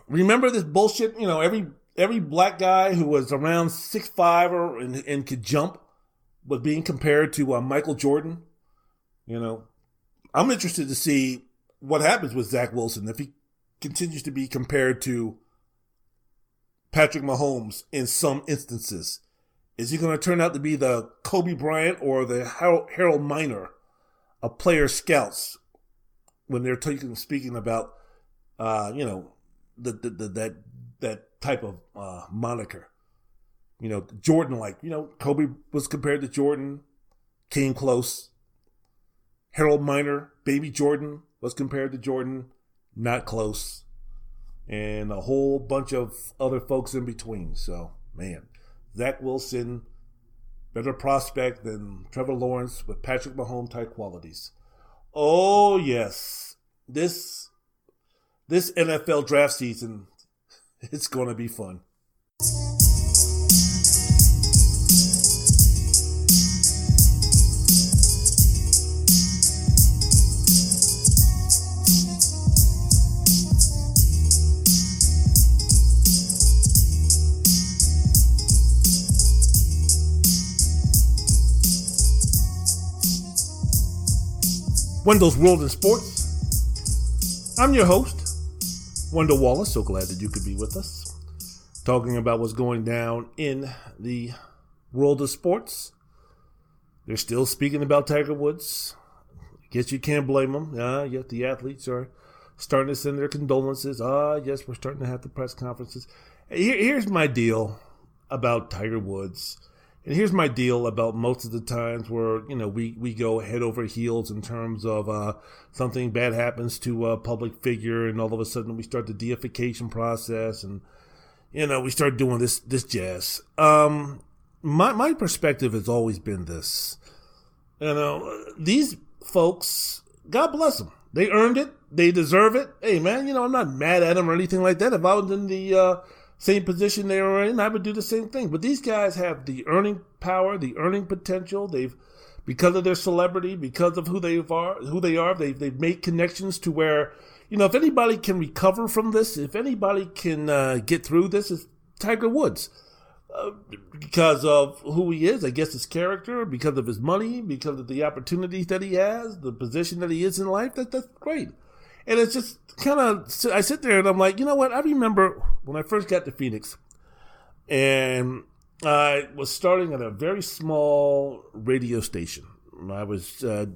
Remember this bullshit? You know, every every black guy who was around six five or and, and could jump was being compared to uh, Michael Jordan. You know, I'm interested to see what happens with Zach Wilson if he continues to be compared to Patrick Mahomes in some instances. Is he going to turn out to be the Kobe Bryant or the Harold Miner of player scouts when they're talking, speaking about, uh, you know, the, the, the, that that type of uh, moniker? You know, Jordan, like, you know, Kobe was compared to Jordan, came close. Harold Miner, baby Jordan, was compared to Jordan, not close. And a whole bunch of other folks in between. So, man, Zach Wilson, better prospect than Trevor Lawrence with Patrick Mahomes type qualities. Oh, yes. This this N F L draft season, it's going to be fun. Wendell's World in Sports. I'm your host, Wendell Wallace. So glad that you could be with us, talking about what's going down in the world of sports. They're still speaking about Tiger Woods. Guess you can't blame them. Uh, yet the athletes are starting to send their condolences. Ah, uh, yes, we're starting to have the press conferences. Here, here's my deal about Tiger Woods. And here's my deal about most of the times where, you know, we, we go head over heels in terms of uh, something bad happens to a public figure, and all of a sudden we start the deification process, and, you know, we start doing this this jazz. Um, my my perspective has always been this. You know, these folks, God bless them. They earned it. They deserve it. Hey, man, you know, I'm not mad at them or anything like that. If I was in the... Uh, same position they were in, I would do the same thing. But these guys have the earning power, the earning potential. They've, because of their celebrity, because of who they are, who they are, they've they've made connections to where, you know, if anybody can recover from this, if anybody can uh, get through this, it's Tiger Woods, uh, because of who he is. I guess his character, because of his money, because of the opportunities that he has, the position that he is in life. That that's great. And it's just kind of, I sit there and I'm like, you know what? I remember when I first got to Phoenix and I was starting at a very small radio station. I was uh,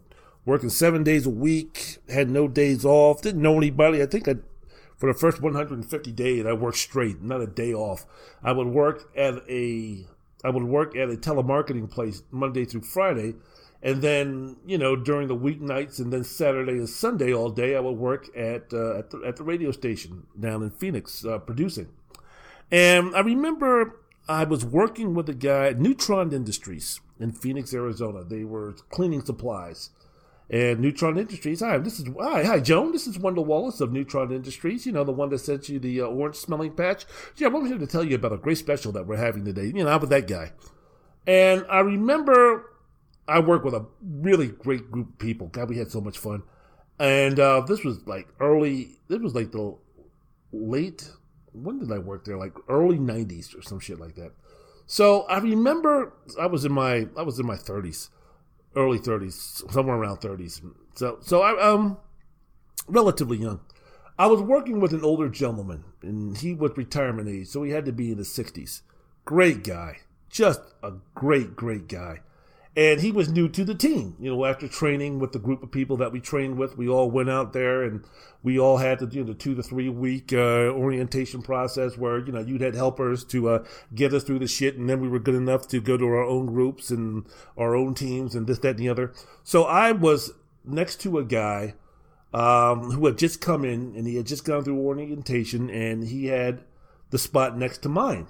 working seven days a week, had no days off, didn't know anybody. I think I, for the first one hundred fifty days, I worked straight, not a day off. I would work at a, I would work at a telemarketing place Monday through Friday. And then, you know, during the weeknights and then Saturday and Sunday all day, I would work at uh, at, the, at the radio station down in Phoenix uh, producing. And I remember I was working with a guy at Neutron Industries in Phoenix, Arizona. They were cleaning supplies. And Neutron Industries, hi, this is hi, hi, Joan. This is Wendell Wallace of Neutron Industries. You know, the one that sent you the uh, orange smelling patch. Yeah, I'm here to tell you about a great special that we're having today. You know, I was that guy. And I remember... I work with a really great group of people. God, we had so much fun. And uh, this was like early, this was like the late, when did I work there? Like early nineties or some shit like that. So I remember I was in my, I was in my thirties, early thirties, somewhere around thirties. So, so I, um, relatively young. I was working with an older gentleman and he was retirement age. So he had to be in the sixties. Great guy. Just a great, great guy. And he was new to the team. You know, after training with the group of people that we trained with, we all went out there and we all had to do you know, the two to three week uh, orientation process where, you know, you'd had helpers to uh, get us through the shit. And then we were good enough to go to our own groups and our own teams and this, that, and the other. So I was next to a guy um, who had just come in and he had just gone through orientation and he had the spot next to mine.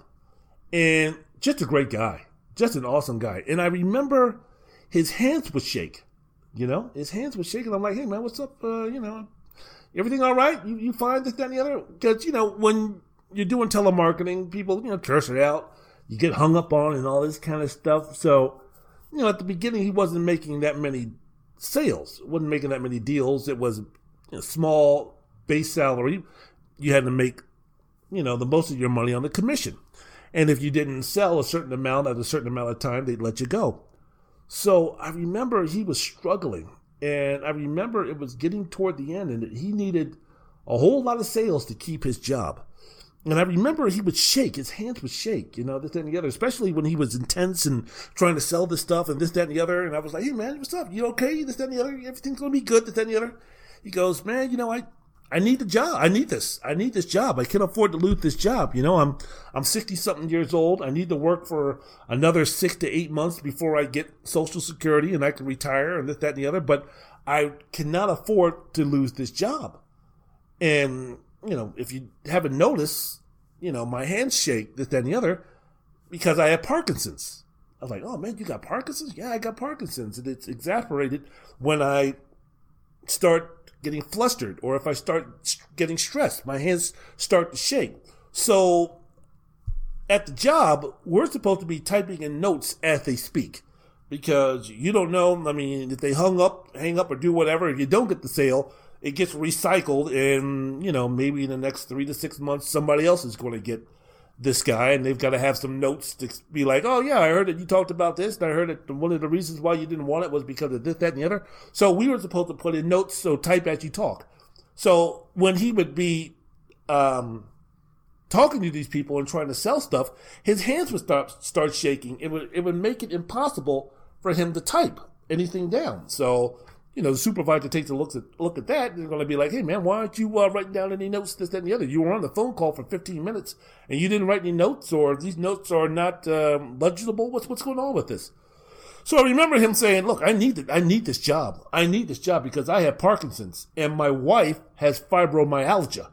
And just a great guy. Just an awesome guy. And I remember his hands would shake, you know, his hands would shake. And I'm like, hey, man, what's up? Uh, you know, everything all right? You you find this, that, and the other? Because, you know, when you're doing telemarketing, people, you know, curse it out. You get hung up on and all this kind of stuff. So, you know, at the beginning, he wasn't making that many sales, wasn't making that many deals. It was you know, small base salary, you had to make, you know, the most of your money on the commission. And if you didn't sell a certain amount at a certain amount of time, they'd let you go. So I remember he was struggling. And I remember it was getting toward the end and he needed a whole lot of sales to keep his job. And I remember he would shake, his hands would shake, you know, this, that, and the other, especially when he was intense and trying to sell this stuff and this, that, and the other. And I was like, hey, man, what's up? You okay? This, that, and the other. Everything's going to be good, this, that, and the other. He goes, man, you know, I, I need the job. I need this. I need this job. I can't afford to lose this job. You know, I'm I'm sixty-something years old. I need to work for another six to eight months before I get Social Security and I can retire and this, that, and the other. But I cannot afford to lose this job. And, you know, if you haven't noticed, you know, my hands shake, this, that, and the other, because I have Parkinson's. I was like, oh, man, you got Parkinson's? Yeah, I got Parkinson's. And it's exacerbated when I start getting flustered or if I start getting stressed. My hands start to shake. So at the job, we're supposed to be typing in notes as they speak because you don't know, I mean, if they hung up, hang up or do whatever, if you don't get the sale, it gets recycled and, you know, maybe in the next three to six months, somebody else is going to get this guy and they've got to have some notes to be like, oh, yeah, I heard that you talked about this and I heard that one of the reasons why you didn't want it was because of this, that, and the other. So we were supposed to put in notes, so type as you talk. So when he would be um, talking to these people and trying to sell stuff, his hands would start, start shaking. It would, it would make it impossible for him to type anything down. So, you know, the supervisor takes a look at look at that, and they're going to be like, hey, man, why aren't you uh, writing down any notes, this, that, and the other? You were on the phone call for fifteen minutes, and you didn't write any notes, or these notes are not um, legible. What's what's going on with this? So I remember him saying, look, I need, I need this job. I need this job because I have Parkinson's, and my wife has fibromyalgia,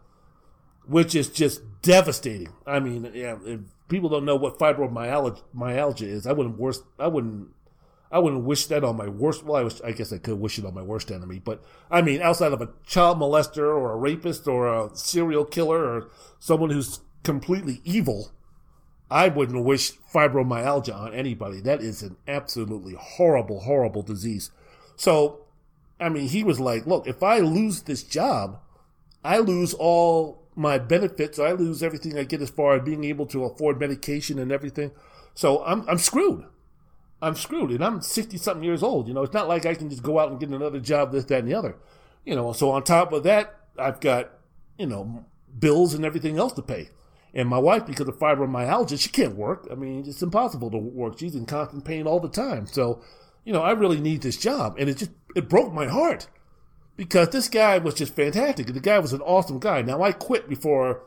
which is just devastating. I mean, yeah, if people don't know what fibromyalgia is, I wouldn't worst, I wouldn't, I wouldn't wish that on my worst, well, I, was, I guess I could wish it on my worst enemy, but I mean, outside of a child molester or a rapist or a serial killer or someone who's completely evil, I wouldn't wish fibromyalgia on anybody. That is an absolutely horrible, horrible disease. So, I mean, he was like, look, if I lose this job, I lose all my benefits. I lose everything I get as far as being able to afford medication and everything. So I'm I'm screwed. I'm screwed, and I'm sixty-something years old. You know, it's not like I can just go out and get another job, this, that, and the other. You know, so on top of that, I've got, you know, bills and everything else to pay. And my wife, because of fibromyalgia, she can't work. I mean, it's impossible to work. She's in constant pain all the time. So, you know, I really need this job. And it just, it broke my heart because this guy was just fantastic. The guy was an awesome guy. Now, I quit before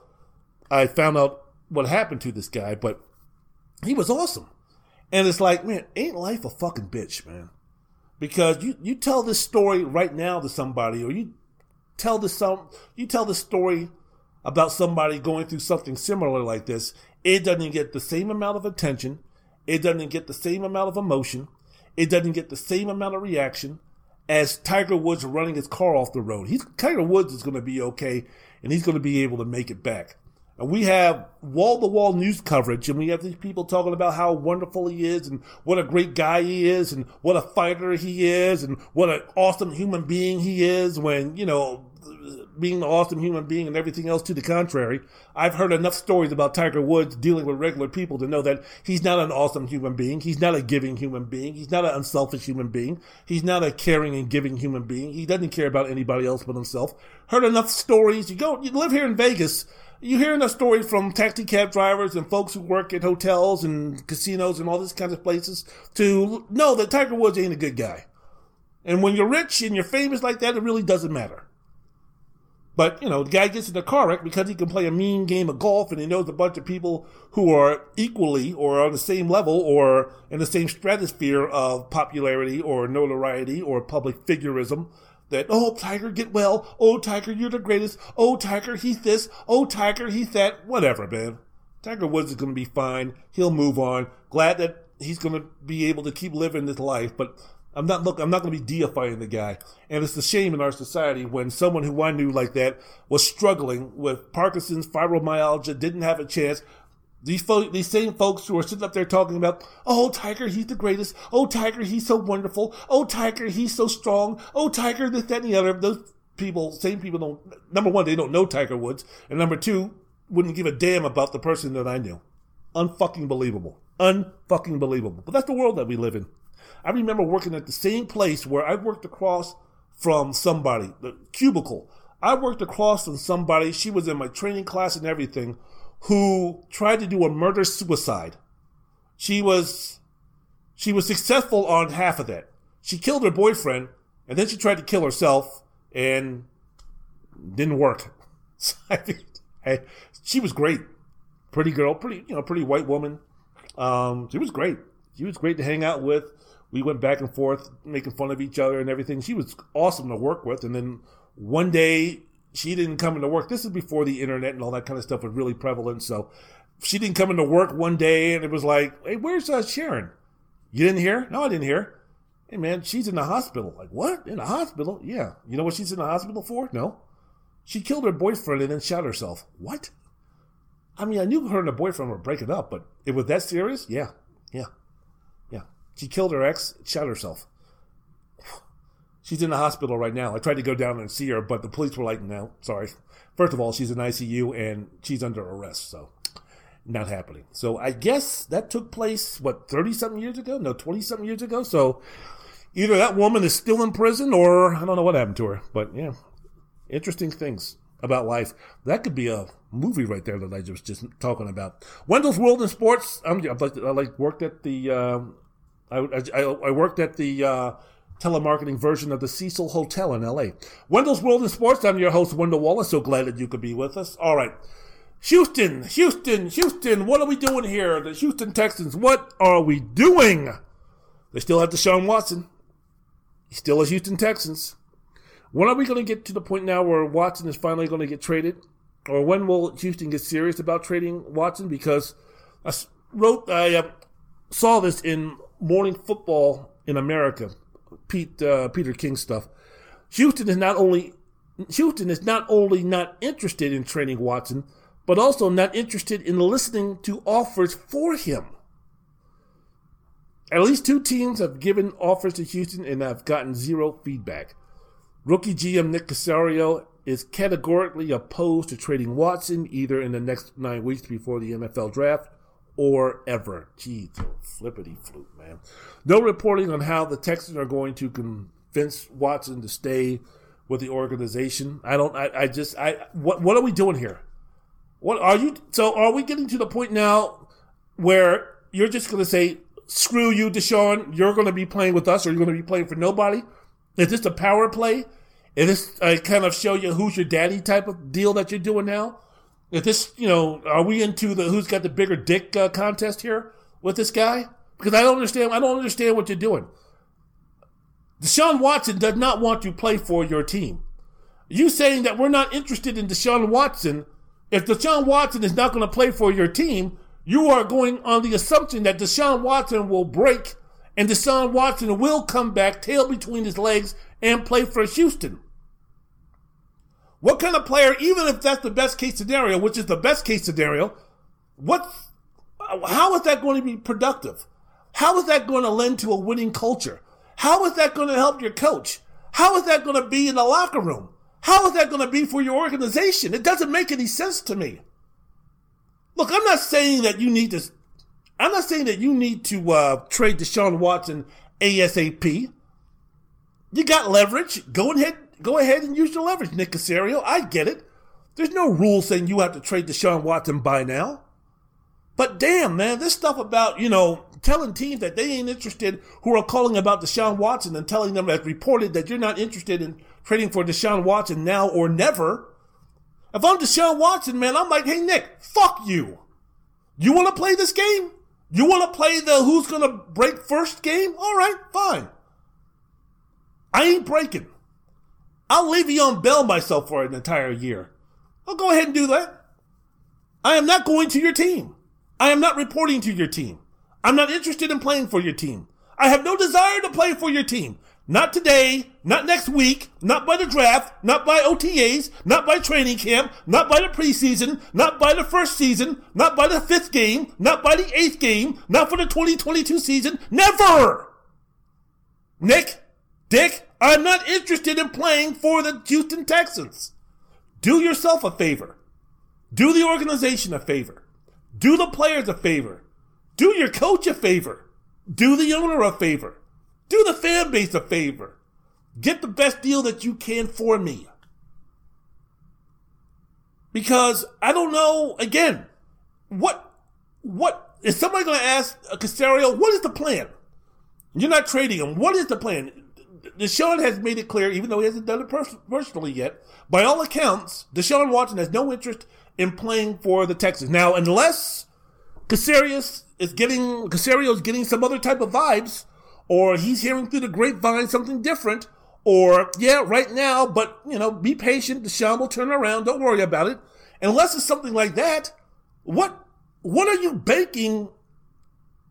I found out what happened to this guy, but he was awesome. And it's like, man, ain't life a fucking bitch, man? Because you, you tell this story right now to somebody, or you tell this some you tell this story about somebody going through something similar like this, it doesn't get the same amount of attention, it doesn't get the same amount of emotion, it doesn't get the same amount of reaction as Tiger Woods running his car off the road. He's, Tiger Woods is going to be okay, and he's going to be able to make it back. And we have wall-to-wall news coverage, and we have these people talking about how wonderful he is and what a great guy he is and what a fighter he is and what an awesome human being he is when, you know, being an awesome human being and everything else to the contrary. I've heard enough stories about Tiger Woods dealing with regular people to know that he's not an awesome human being. He's not a giving human being. He's not an unselfish human being. He's not a caring and giving human being. He doesn't care about anybody else but himself. Heard enough stories. You go, you live here in Vegas. You hear enough stories from taxi cab drivers and folks who work at hotels and casinos and all these kinds of places to know that Tiger Woods ain't a good guy. And when you're rich and you're famous like that, it really doesn't matter. But, you know, the guy gets in a car wreck because he can play a mean game of golf and he knows a bunch of people who are equally or on the same level or in the same stratosphere of popularity or notoriety or public figurism. That, oh, Tiger, get well. Oh, Tiger, you're the greatest. Oh, Tiger, he's this. Oh, Tiger, he's that. Whatever, man. Tiger Woods is going to be fine. He'll move on. Glad that he's going to be able to keep living this life. But I'm not look. I'm not going to be deifying the guy. And it's a shame in our society when someone who I knew like that was struggling with Parkinson's, fibromyalgia, didn't have a chance. These fo- these same folks who are sitting up there talking about, oh, Tiger, he's the greatest. Oh, Tiger, he's so wonderful. Oh, Tiger, he's so strong. Oh, Tiger, this, that, and the other. Those people, same people don't, number one, they don't know Tiger Woods, and number two, wouldn't give a damn about the person that I knew. Unfucking believable. Unfucking believable. But that's the world that we live in. I remember working at the same place where I worked across from somebody, the cubicle. I worked across from somebody, she was in my training class and everything, who tried to do a murder-suicide. She was, she was successful on half of that. She killed her boyfriend, and then she tried to kill herself, and didn't work. So I think, hey, she was great. Pretty girl, pretty, you know, pretty white woman. Um, she was great. She was great to hang out with. We went back and forth, making fun of each other and everything. She was awesome to work with. And then one day, she didn't come into work. This is before the internet and all that kind of stuff was really prevalent. So she didn't come into work one day, and it was like, hey, where's uh, Sharon? You didn't hear? No, I didn't hear. Hey, man, she's in the hospital. Like, what? In the hospital? Yeah. You know what she's in the hospital for? No. She killed her boyfriend and then shot herself. What? I mean, I knew her and her boyfriend were breaking up, but it was that serious? Yeah. Yeah. Yeah. She killed her ex, shot herself. She's in the hospital right now. I tried to go down and see her, but the police were like, no, sorry. First of all, she's in I C U and she's under arrest, so not happening. So I guess that took place, what, thirty-something years ago? No, twenty-something years ago? So either that woman is still in prison or I don't know what happened to her, but yeah. Interesting things about life. That could be a movie right there that I was just talking about. Wendell's World in Sports. I'm, I like, I like worked at the. Uh, I, I I worked at the uh, telemarketing version of the Cecil Hotel in L A. Wendell's World in Sports. I'm your host, Wendell Wallace. So glad that you could be with us. All right, Houston, Houston, Houston. What are we doing here? The Houston Texans. What are we doing? They still have Deshaun Watson. He's still a Houston Texans. When are we going to get to the point now where Watson is finally going to get traded? Or when will Houston get serious about trading Watson? Because I wrote, I uh, saw this in Morning Football in America, Pete uh, Peter King stuff. Houston is not only Houston is not only not interested in trading Watson, but also not interested in listening to offers for him. At least two teams have given offers to Houston and have gotten zero feedback. Rookie G M Nick Caserio is categorically opposed to trading Watson either in the next nine weeks before the N F L draft or ever. Jeez, flippity flute, man. No reporting on how the Texans are going to convince Watson to stay with the organization. I don't, I, I just, I, what, what are we doing here? What are you, so are we getting to the point now where you're just going to say, screw you, Deshaun, you're going to be playing with us or you're going to be playing for nobody? Is this a power play? Is this a kind of show you who's your daddy type of deal that you're doing now? Is this, you know, are we into the who's got the bigger dick uh, contest here with this guy? Because I don't understand. I don't understand what you're doing. Deshaun Watson does not want to play for your team. You saying that we're not interested in Deshaun Watson. If Deshaun Watson is not going to play for your team, you are going on the assumption that Deshaun Watson will break and Deshaun Watson will come back, tail between his legs, and play for Houston. What kind of player, even if that's the best case scenario, which is the best case scenario, what? How is that going to be productive? How is that going to lend to a winning culture? How is that going to help your coach? How is that going to be in the locker room? How is that going to be for your organization? It doesn't make any sense to me. Look, I'm not saying that you need to... I'm not saying that you need to uh, trade Deshaun Watson ASAP. You got leverage. Go ahead, go ahead and use your leverage, Nick Caserio. I get it. There's no rule saying you have to trade Deshaun Watson by now. But damn, man, this stuff about, you know, telling teams that they ain't interested who are calling about Deshaun Watson and telling them as reported that you're not interested in trading for Deshaun Watson now or never. If I'm Deshaun Watson, man, I'm like, hey, Nick, fuck you. You want to play this game? You want to play the who's going to break first game? All right, fine. I ain't breaking. I'll Le'Veon Bell myself for an entire year. I'll go ahead and do that. I am not going to your team. I am not reporting to your team. I'm not interested in playing for your team. I have no desire to play for your team. Not today, not next week, not by the draft, not by O T As, not by training camp, not by the preseason, not by the first season, not by the fifth game, not by the eighth game, not for the twenty twenty-two season, never! Nick, Dick, I'm not interested in playing for the Houston Texans. Do yourself a favor. Do the organization a favor. Do the players a favor. Do your coach a favor. Do the owner a favor. Do the fan base a favor. Get the best deal that you can for me. Because I don't know, again, what, what, is somebody going to ask Caserio, what is the plan? You're not trading him. What is the plan? Deshaun has made it clear, even though he hasn't done it pers- personally yet, by all accounts, Deshaun Watson has no interest in playing for the Texans. Now, unless Caserio is getting, Caserio is getting some other type of vibes, or he's hearing through the grapevine something different, or, yeah, right now, but, you know, be patient, Deshaun will turn around, don't worry about it. Unless it's something like that, what, what are you banking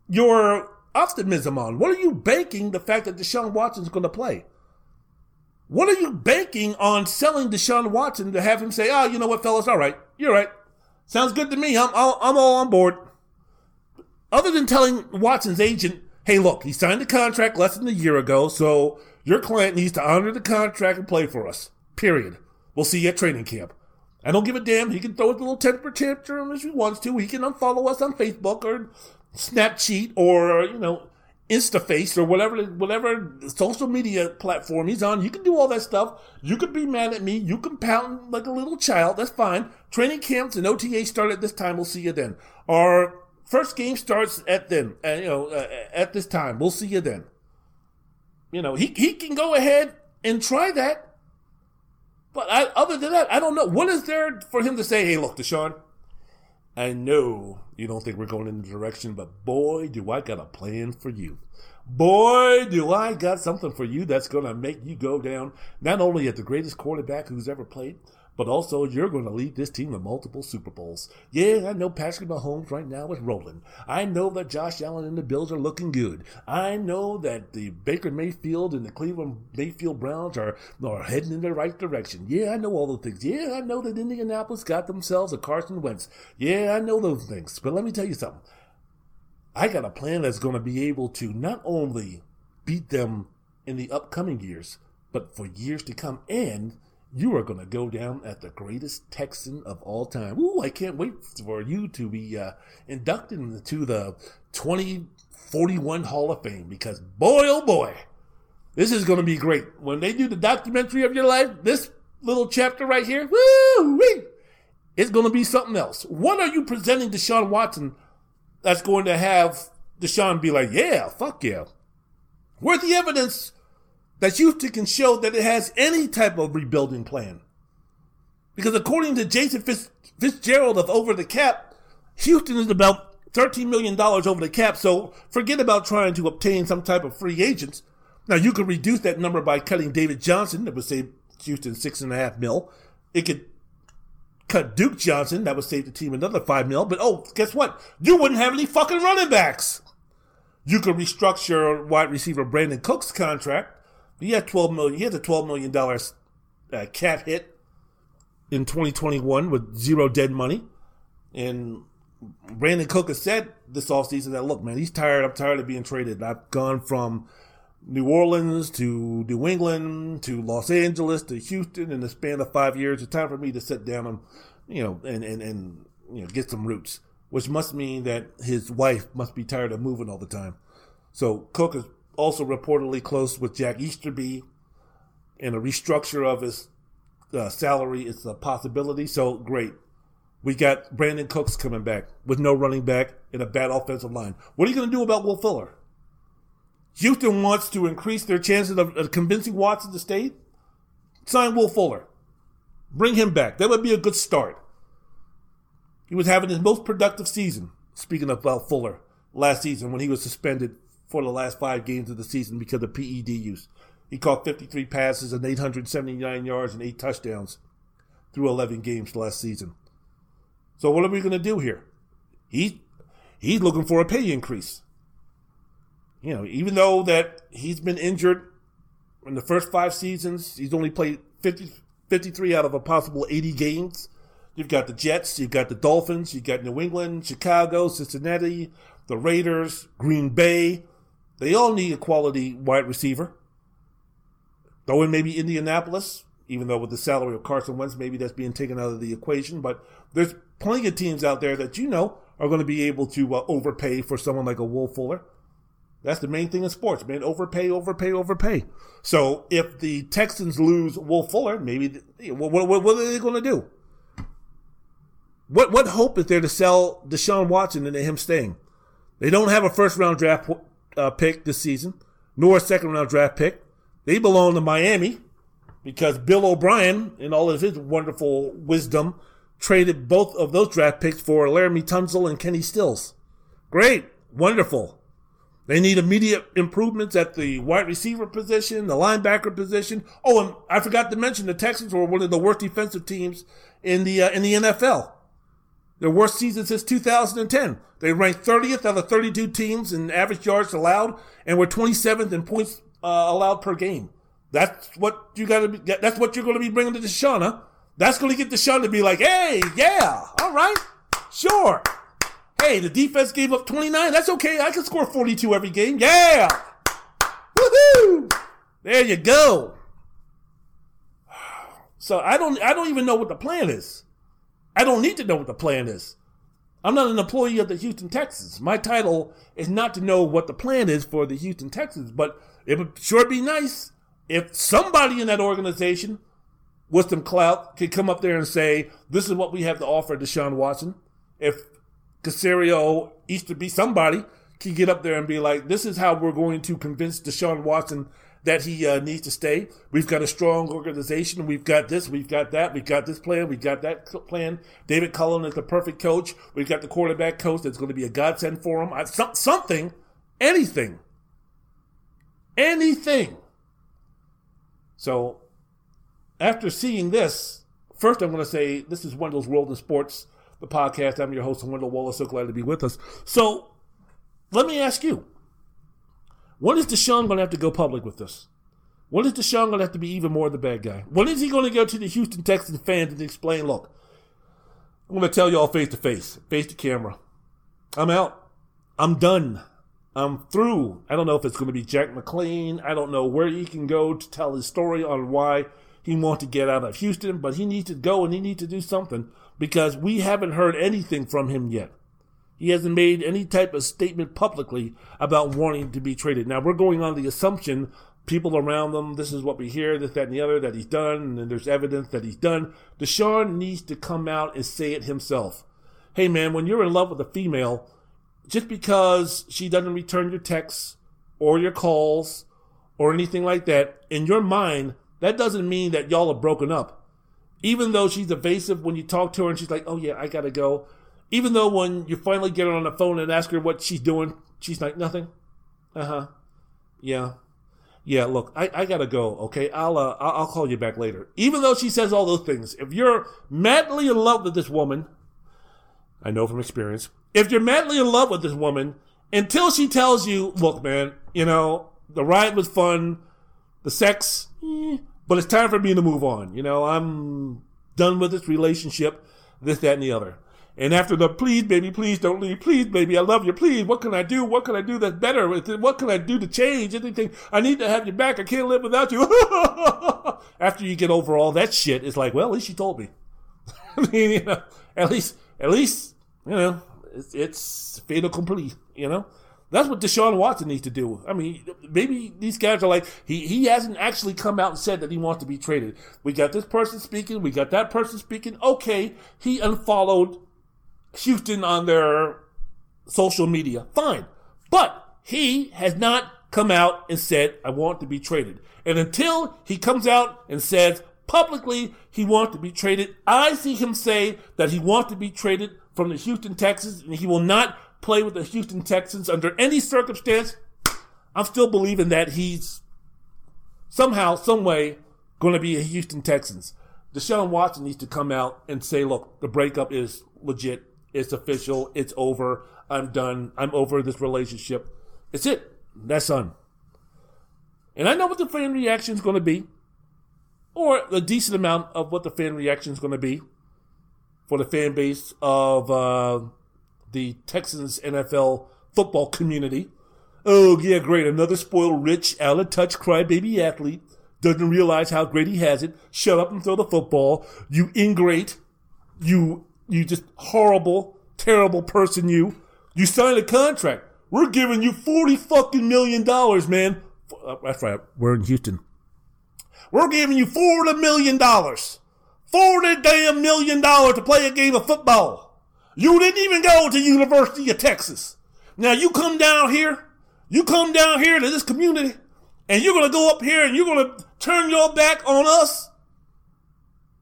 your optimism on? What are you banking the fact that Deshaun Watson's going to play? What are you banking on selling Deshaun Watson to have him say, oh, you know what, fellas, all right, you're right. Sounds good to me, I'm all, I'm all on board. Other than telling Watson's agent, hey, look, he signed a contract less than a year ago, so your client needs to honor the contract and play for us. Period. We'll see you at training camp. I don't give a damn. He can throw his little temper tantrum if he wants to. He can unfollow us on Facebook or Snapchat or, you know, InstaFace or whatever whatever social media platform he's on. You can do all that stuff. You can be mad at me. You can pound like a little child. That's fine. Training camps and O T A start at this time. We'll see you then. Or first game starts at then, uh, you know, uh, at this time. We'll see you then. You know, he, he can go ahead and try that. But I, other than that, I don't know. What is there for him to say, hey, look, Deshaun, I know you don't think we're going in the direction, but boy, do I got a plan for you. Boy, do I got something for you that's going to make you go down, not only at the greatest quarterback who's ever played, but also, you're going to lead this team to multiple Super Bowls. Yeah, I know Patrick Mahomes right now is rolling. I know that Josh Allen and the Bills are looking good. I know that the Baker Mayfield and the Cleveland Mayfield Browns are, are heading in the right direction. Yeah, I know all those things. Yeah, I know that Indianapolis got themselves a Carson Wentz. Yeah, I know those things. But let me tell you something. I got a plan that's going to be able to not only beat them in the upcoming years, but for years to come, and you are going to go down at the greatest Texan of all time. Ooh, I can't wait for you to be uh, inducted into the twenty forty-one Hall of Fame, because boy, oh boy, this is going to be great. When they do the documentary of your life, this little chapter right here, woo-wee, it's going to be something else. What are you presenting Deshaun Watson that's going to have Deshaun be like, yeah, fuck yeah? Where's the evidence that Houston can show that it has any type of rebuilding plan? Because according to Jason Fitzgerald of Over the Cap, Houston is about thirteen million dollars over the cap, so forget about trying to obtain some type of free agents. Now, you could reduce that number by cutting David Johnson. That would save Houston six and a half mil. It could cut Duke Johnson. That would save the team another five mil. But, oh, guess what? You wouldn't have any fucking running backs. You could restructure wide receiver Brandon Cook's contract. He had twelve million dollars. He had a twelve million dollars uh, cap hit in twenty twenty-one with zero dead money. And Brandon Cook has said this offseason that, look, man, he's tired. I'm tired of being traded. I've gone from New Orleans to New England to Los Angeles to Houston in the span of five years. It's time for me to sit down and, you know, and, and, and you know, get some roots, which must mean that his wife must be tired of moving all the time. So Cook is also reportedly close with Jack Easterby, and a restructure of his uh, salary is a possibility. So great. We got Brandon Cooks coming back with no running back and a bad offensive line. What are you going to do about Will Fuller? Houston wants to increase their chances of, of convincing Watson to stay. Sign Will Fuller. Bring him back. That would be a good start. He was having his most productive season, speaking about Fuller, last season when he was suspended for the last five games of the season because of P E D use. He caught fifty-three passes and eight hundred seventy-nine yards and eight touchdowns through eleven games last season. So what are we going to do here? He, he's looking for a pay increase. You know, even though that he's been injured in the first five seasons, he's only played fifty, fifty-three out of a possible eighty games. You've got the Jets, you've got the Dolphins, you've got New England, Chicago, Cincinnati, the Raiders, Green Bay. They all need a quality wide receiver. Throw in maybe Indianapolis, even though with the salary of Carson Wentz, maybe that's being taken out of the equation. But there's plenty of teams out there that you know are going to be able to uh, overpay for someone like a Will Fuller. That's the main thing in sports, man. Overpay, overpay, overpay. So if the Texans lose Will Fuller, maybe what, what, what are they going to do? What what hope is there to sell Deshaun Watson and him staying? They don't have a first-round draft uh, pick this season, nor a second-round draft pick. They belong to Miami because Bill O'Brien, in all of his wonderful wisdom, traded both of those draft picks for Laramie Tunsil and Kenny Stills. Great. Wonderful. They need immediate improvements at the wide receiver position, the linebacker position. Oh, and I forgot to mention the Texans were one of the worst defensive teams in the uh, in the N F L. Their worst season since two thousand ten. They ranked thirtieth out of thirty-two teams in average yards allowed and were twenty-seventh in points uh, allowed per game. That's what you got to be. That's what you're going to be bringing to Deshaun. Huh? That's going to get Deshaun to be like, hey, yeah, all right, sure. Hey, the defense gave up twenty-nine. That's okay. I can score forty-two every game. Yeah. Woohoo. There you go. So I don't I don't even know what the plan is. I don't need to know what the plan is. I'm not an employee of the Houston Texans. My title is not to know what the plan is for the Houston Texans, but it would sure be nice if somebody in that organization with some clout could come up there and say, this is what we have to offer Deshaun Watson. If Caserio, Easterby, somebody can get up there and be like, this is how we're going to convince Deshaun Watson that he uh, needs to stay. We've got a strong organization. We've got this. We've got that. We've got this plan. We've got that plan. David Cullen is the perfect coach. We've got the quarterback coach that's going to be a godsend for him. I, some, something, anything, anything. So after seeing this, first I'm going to say this is Wendell's World in Sports, the podcast. I'm your host, Wendell Wallace. So glad to be with us. So let me ask you, when is Deshaun going to have to go public with this? When is Deshaun going to have to be even more the bad guy? When is he going to go to the Houston Texans fans and explain, look, I'm going to tell y'all face to face, face to camera. I'm out. I'm done. I'm through. I don't know if it's going to be Jack McLean. I don't know where he can go to tell his story on why he wants to get out of Houston, but he needs to go and he needs to do something because we haven't heard anything from him yet. He hasn't made any type of statement publicly about wanting to be traded. Now, we're going on the assumption, people around them, this is what we hear, this, that, and the other, that he's done, and there's evidence that he's done. Deshaun needs to come out and say it himself. Hey, man, when you're in love with a female, just because she doesn't return your texts or your calls or anything like that, in your mind, that doesn't mean that y'all are broken up. Even though she's evasive when you talk to her and she's like, oh, yeah, I got to go. Even though when you finally get her on the phone and ask her what she's doing, she's like, nothing. Uh-huh. Yeah. Yeah, look, I, I got to go, okay? I'll uh, I'll call you back later. Even though she says all those things, if you're madly in love with this woman, I know from experience, if you're madly in love with this woman, until she tells you, look, man, you know, the ride was fun, the sex, eh, but it's time for me to move on. You know, I'm done with this relationship, this, that, and the other. And after the, please, baby, please don't leave. Please, baby, I love you. Please, what can I do? What can I do that's better? What can I do to change? Anything? I need to have you back. I can't live without you. After you get over all that shit, it's like, well, at least she told me. I mean, you know, at least, at least, you know, it's, it's fait accompli, you know? That's what Deshaun Watson needs to do. I mean, maybe these guys are like, he, he hasn't actually come out and said that he wants to be traded. We got this person speaking. We got that person speaking. Okay, he unfollowed Houston on their social media. Fine. But he has not come out and said, I want to be traded. And until he comes out and says publicly he wants to be traded, I see him say that he wants to be traded from the Houston Texans and he will not play with the Houston Texans under any circumstance. I'm still believing that he's somehow, some way going to be a Houston Texans. Deshaun Watson needs to come out and say, look, the breakup is legit. It's official. It's over. I'm done. I'm over this relationship. It's it. That's done. And I know what the fan reaction is going to be, or a decent amount of what the fan reaction is going to be for the fan base of uh, the Texans N F L football community. Oh, yeah, great. Another spoiled, rich, out-of-touch, crybaby athlete doesn't realize how great he has it. Shut up and throw the football. You ingrate. You you just horrible, terrible person you. You signed a contract. We're giving you forty fucking million dollars, man. That's right. We're in Houston. We're giving you forty million dollars. Forty damn million dollars to play a game of football. You didn't even go to University of Texas. Now you come down here. You come down here to this community. And you're going to go up here and you're going to turn your back on us?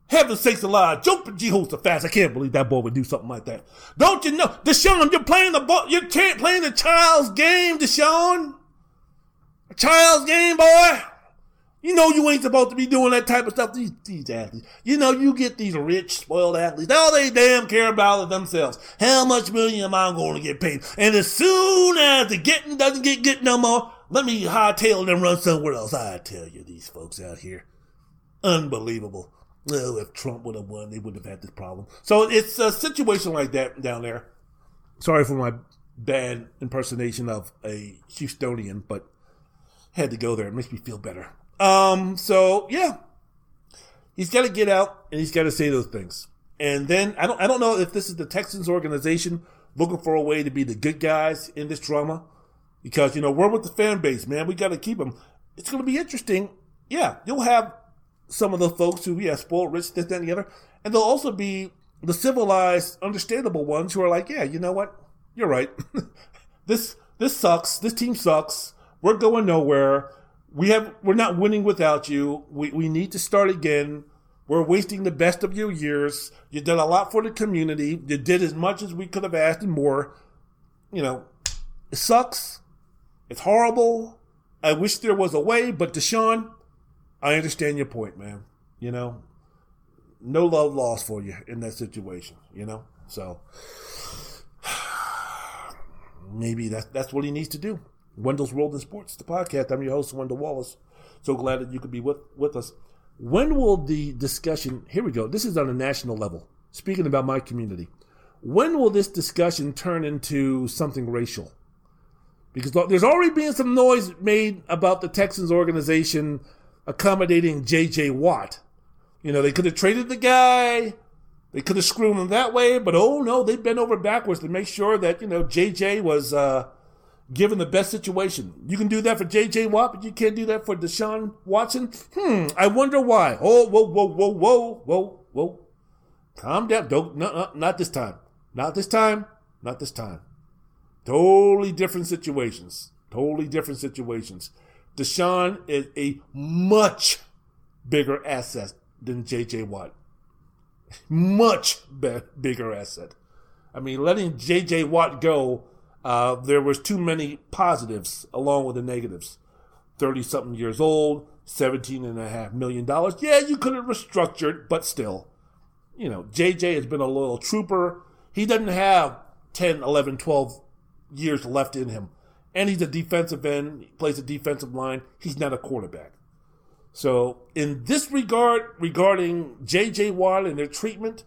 Heaven's sakes alive. Jump and Jehoshaphat. I can't believe that boy would do something like that. Don't you know? Deshaun, you're playing the ball. You're playing the child's game, Deshaun. A child's game, boy. You know you ain't supposed to be doing that type of stuff. These, these athletes. You know, you get these rich, spoiled athletes. All they damn care about is themselves. How much money am I going to get paid? And as soon as the getting doesn't get good no more, let me hightail and run somewhere else. I tell you, these folks out here. Unbelievable. Oh, if Trump would have won, they wouldn't have had this problem. So it's a situation like that down there. Sorry for my bad impersonation of a Houstonian, but had to go there. It makes me feel better. Um, so yeah, he's got to get out and he's got to say those things. And then I don't, I don't know if this is the Texans organization looking for a way to be the good guys in this drama, because, you know, we're with the fan base, man. We got to keep them. It's going to be interesting. Yeah. You'll have some of the folks who, yeah, spoiled rich, this, that, and the other. And there'll also be the civilized, understandable ones who are like, yeah, you know what? You're right. This, this sucks. This team sucks. We're going nowhere. We have, we're not winning without you. We we need to start again. We're wasting the best of your years. You did a lot for the community. You did as much as we could have asked and more. You know, it sucks. It's horrible. I wish there was a way, but Deshaun, I understand your point, man. You know, no love lost for you in that situation, you know? So maybe that's, that's what he needs to do. Wendell's World in Sports, the podcast. I'm your host, Wendell Wallace. So glad that you could be with, with us. When will the discussion, here we go. This is on a national level, speaking about my community. When will this discussion turn into something racial? Because there's already been some noise made about the Texans organization accommodating J J. Watt. You know, they could have traded the guy. They could have screwed him that way. But, oh, no, they bent over backwards to make sure that, you know, J J was... Uh, given the best situation. You can do that for J J. Watt, but you can't do that for Deshaun Watson? Hmm, I wonder why. Oh, whoa, whoa, whoa, whoa, whoa, whoa. Calm down. Don't, no, no, not this time. Not this time. Not this time. Totally different situations. Totally different situations. Deshaun is a much bigger asset than J J. Watt. Much be- bigger asset. I mean, letting J J. Watt go... Uh, there was too many positives along with the negatives. thirty-something years old, seventeen and a half million dollars. Yeah, you could have restructured, but still. You know, J J has been a loyal trooper. He doesn't have ten, eleven, twelve years left in him. And he's a defensive end. He plays a defensive line. He's not a quarterback. So in this regard, regarding J J. Watt and their treatment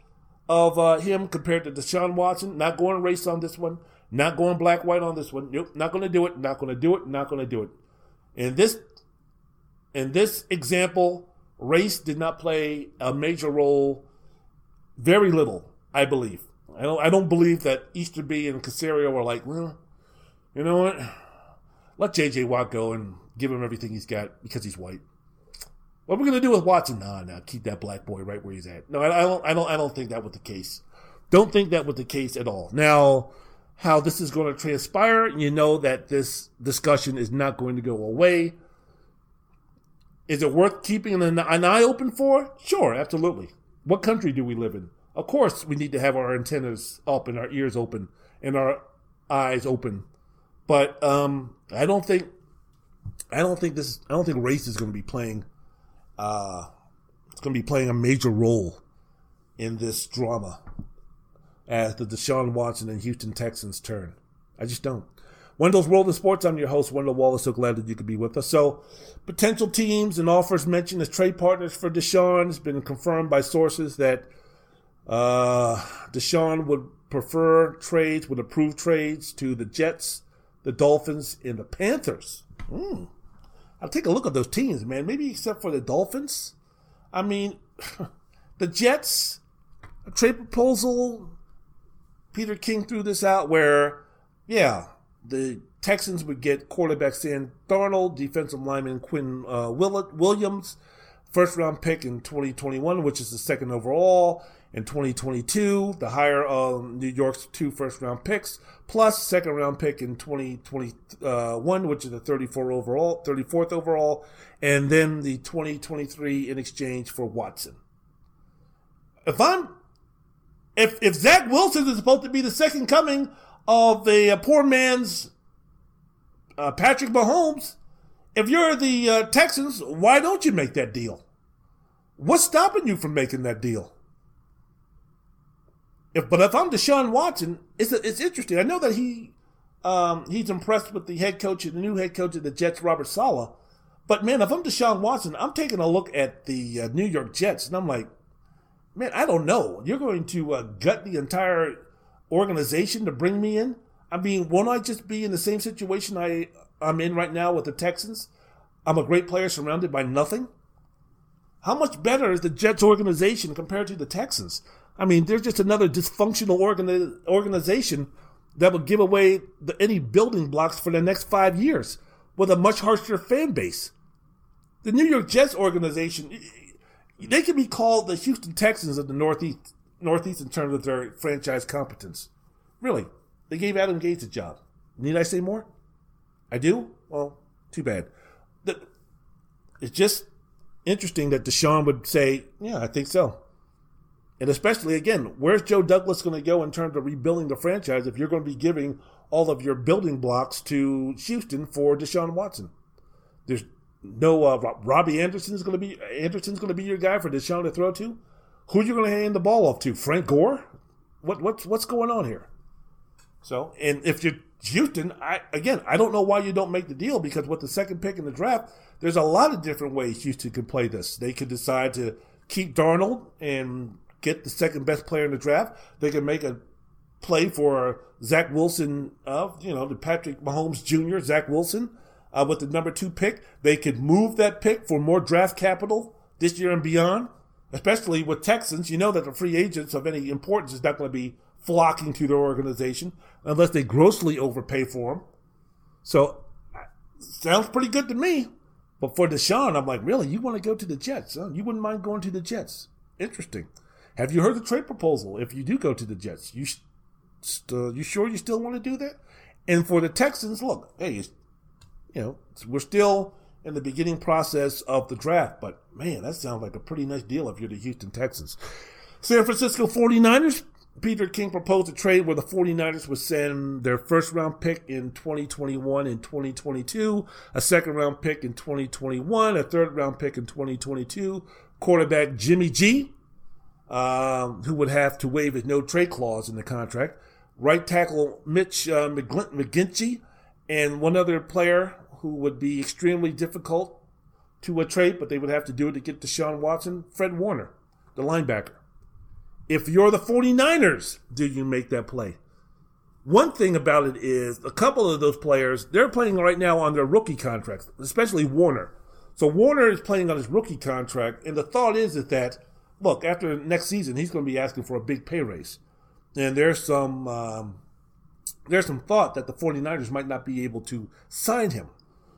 of uh, him compared to Deshaun Watson, not going race on this one. Not going black-white on this one. Nope, not going to do it. Not going to do it. Not going to do it. In this, in this example, race did not play a major role. Very little, I believe. I don't. I don't believe that Easterby and Casario were like, well, you know what? Let J J. Watt go and give him everything he's got because he's white. What are we going to do with Watson? Nah, nah. Keep that black boy right where he's at. No, I, I don't. I don't. I don't think that was the case. Don't think that was the case at all. Now. How this is going to transpire, you know that this discussion is not going to go away. Is it worth keeping an, an eye open for? Sure, absolutely. What country do we live in? Of course, we need to have our antennas up and our ears open and our eyes open. But um, I don't think, I don't think this, I don't think race is going to be playing, uh, it's going to be playing a major role in this drama. As the Deshaun Watson and Houston Texans turn. I just don't. Wendell's World of Sports. I'm your host, Wendell Wallace. So glad that you could be with us. So, potential teams and offers mentioned as trade partners for Deshaun. It's been confirmed by sources that uh, Deshaun would prefer trades, would approve trades to the Jets, the Dolphins, and the Panthers. Mm. I'll take a look at those teams, man. Maybe except for the Dolphins. I mean, the Jets, a trade proposal. Peter King threw this out where, yeah, the Texans would get quarterback Sam Darnold, defensive lineman Quinn uh, Williams, first-round pick in twenty twenty-one, which is the second overall. In twenty twenty-two, the higher um, New York's two first-round picks, plus second-round pick in twenty twenty-one, which is the thirty-fourth overall, thirty-fourth overall, and then the twenty twenty-three in exchange for Watson. If I'm, if if Zach Wilson is supposed to be the second coming of the uh, poor man's uh, Patrick Mahomes, if you're the uh, Texans, why don't you make that deal? What's stopping you from making that deal? If, but if I'm Deshaun Watson, it's a, it's interesting. I know that he um, he's impressed with the head coach, the new head coach of the Jets, Robert Saleh. But, man, if I'm Deshaun Watson, I'm taking a look at the uh, New York Jets, and I'm like, man, I don't know. You're going to uh, gut the entire organization to bring me in? I mean, won't I just be in the same situation I, I'm in right now with the Texans? I'm a great player surrounded by nothing. How much better is the Jets organization compared to the Texans? I mean, they're just another dysfunctional organi- organization that will give away the, any building blocks for the next five years with a much harsher fan base. The New York Jets organization, they can be called the Houston Texans of the Northeast, Northeast in terms of their franchise competence. Really, they gave Adam Gase a job. Need I say more? I do? Well, too bad. The, it's just interesting that Deshaun would say, yeah, I think so. And especially, again, where's Joe Douglas going to go in terms of rebuilding the franchise if you're going to be giving all of your building blocks to Houston for Deshaun Watson? There's no uh, Robbie Anderson's going to be Anderson's going to be your guy for Deshaun to throw to. Who are you going to hand the ball off to? Frank Gore? What what's what's going on here? So, and if you're Houston, I again, I don't know why you don't make the deal, because with the second pick in the draft, there's a lot of different ways Houston could play this. They could decide to keep Darnold and get the second best player in the draft. They can make a play for Zach Wilson, of, you know, the Patrick Mahomes Junior, Zach Wilson, uh, with the number two pick. They could move that pick for more draft capital this year and beyond, especially with Texans. You know that the free agents of any importance is not going to be flocking to their organization unless they grossly overpay for them. So, sounds pretty good to me. But for Deshaun, I'm like, really? You want to go to the Jets? Huh? You wouldn't mind going to the Jets? Interesting. Have you heard the trade proposal? If you do go to the Jets, you st- you sure you still want to do that? And for the Texans, look, hey, you know, we're still in the beginning process of the draft, but man, that sounds like a pretty nice deal if you're the Houston Texans. San Francisco 49ers, Peter King proposed a trade where the 49ers would send their first round pick in twenty twenty-one and twenty twenty-two, a second round pick in twenty twenty-one, a third round pick in twenty twenty-two, quarterback Jimmy G, Um, who would have to waive his no-trade clause in the contract, right tackle Mitch uh, McGlinchey, and one other player who would be extremely difficult to a trade, but they would have to do it to get Deshaun Watson, Fred Warner, the linebacker. If you're the 49ers, do you make that play? One thing about it is a couple of those players, they're playing right now on their rookie contracts, especially Warner. So Warner is playing on his rookie contract, and the thought is that look, after next season, he's going to be asking for a big pay raise. And there's some um, there's some thought that the 49ers might not be able to sign him.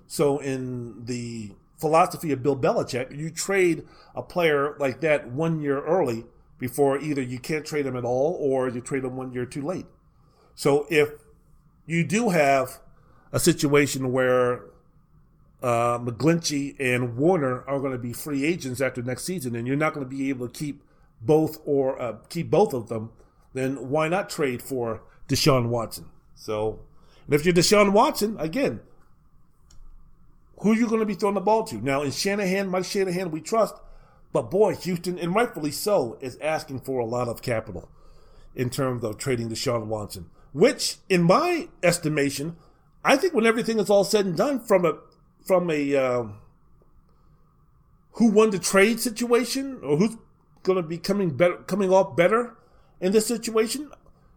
So in the philosophy of Bill Belichick, you trade a player like that one year early before either you can't trade him at all or you trade him one year too late. So if you do have a situation where Uh, McGlinchey and Warner are going to be free agents after next season, and you're not going to be able to keep both or uh, keep both of them, then why not trade for Deshaun Watson? So, and if you're Deshaun Watson, again, who are you going to be throwing the ball to? Now, in Shanahan, Mike Shanahan, we trust, but boy, Houston, and rightfully so, is asking for a lot of capital in terms of trading Deshaun Watson, which, in my estimation, I think when everything is all said and done from a From a uh, who won the trade situation, or who's going to be coming better, coming off better in this situation,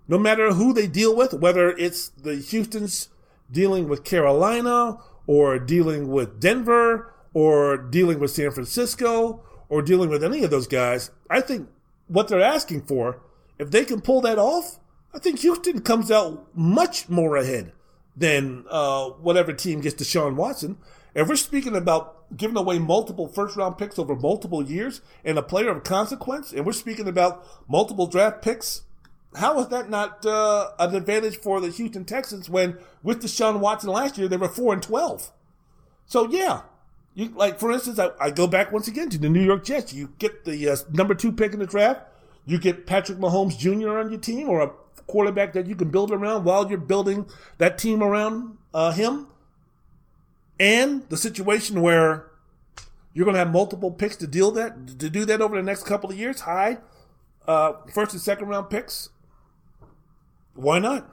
no matter who they deal with, whether it's the Houston's dealing with Carolina or dealing with Denver or dealing with San Francisco or dealing with any of those guys, I think what they're asking for, if they can pull that off, I think Houston comes out much more ahead than uh, whatever team gets Deshaun Watson. If we're speaking about giving away multiple first-round picks over multiple years and a player of consequence, and we're speaking about multiple draft picks, how is that not uh, an advantage for the Houston Texans when with Deshaun Watson last year, they were four and twelve? So, yeah. You, like, for instance, I, I go back once again to the New York Jets. You get the uh, number two pick in the draft. You get Patrick Mahomes Junior on your team or a quarterback that you can build around while you're building that team around uh, him. And the situation where you're going to have multiple picks to deal that to do that over the next couple of years, high uh, first and second round picks. Why not?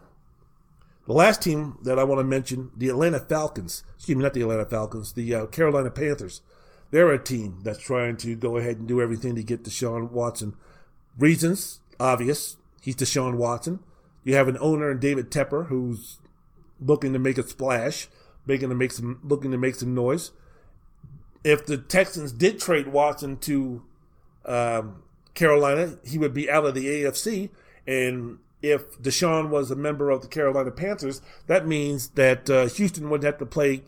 The last team that I want to mention, the Atlanta Falcons. Excuse me, not the Atlanta Falcons. The uh, Carolina Panthers. They're a team that's trying to go ahead and do everything to get Deshaun Watson. Reasons obvious. He's Deshaun Watson. You have an owner in David Tepper who's looking to make a splash. Making to make some, looking to make some noise. If the Texans did trade Watson to um, Carolina, he would be out of the A F C. And if Deshaun was a member of the Carolina Panthers, that means that uh, Houston wouldn't have to play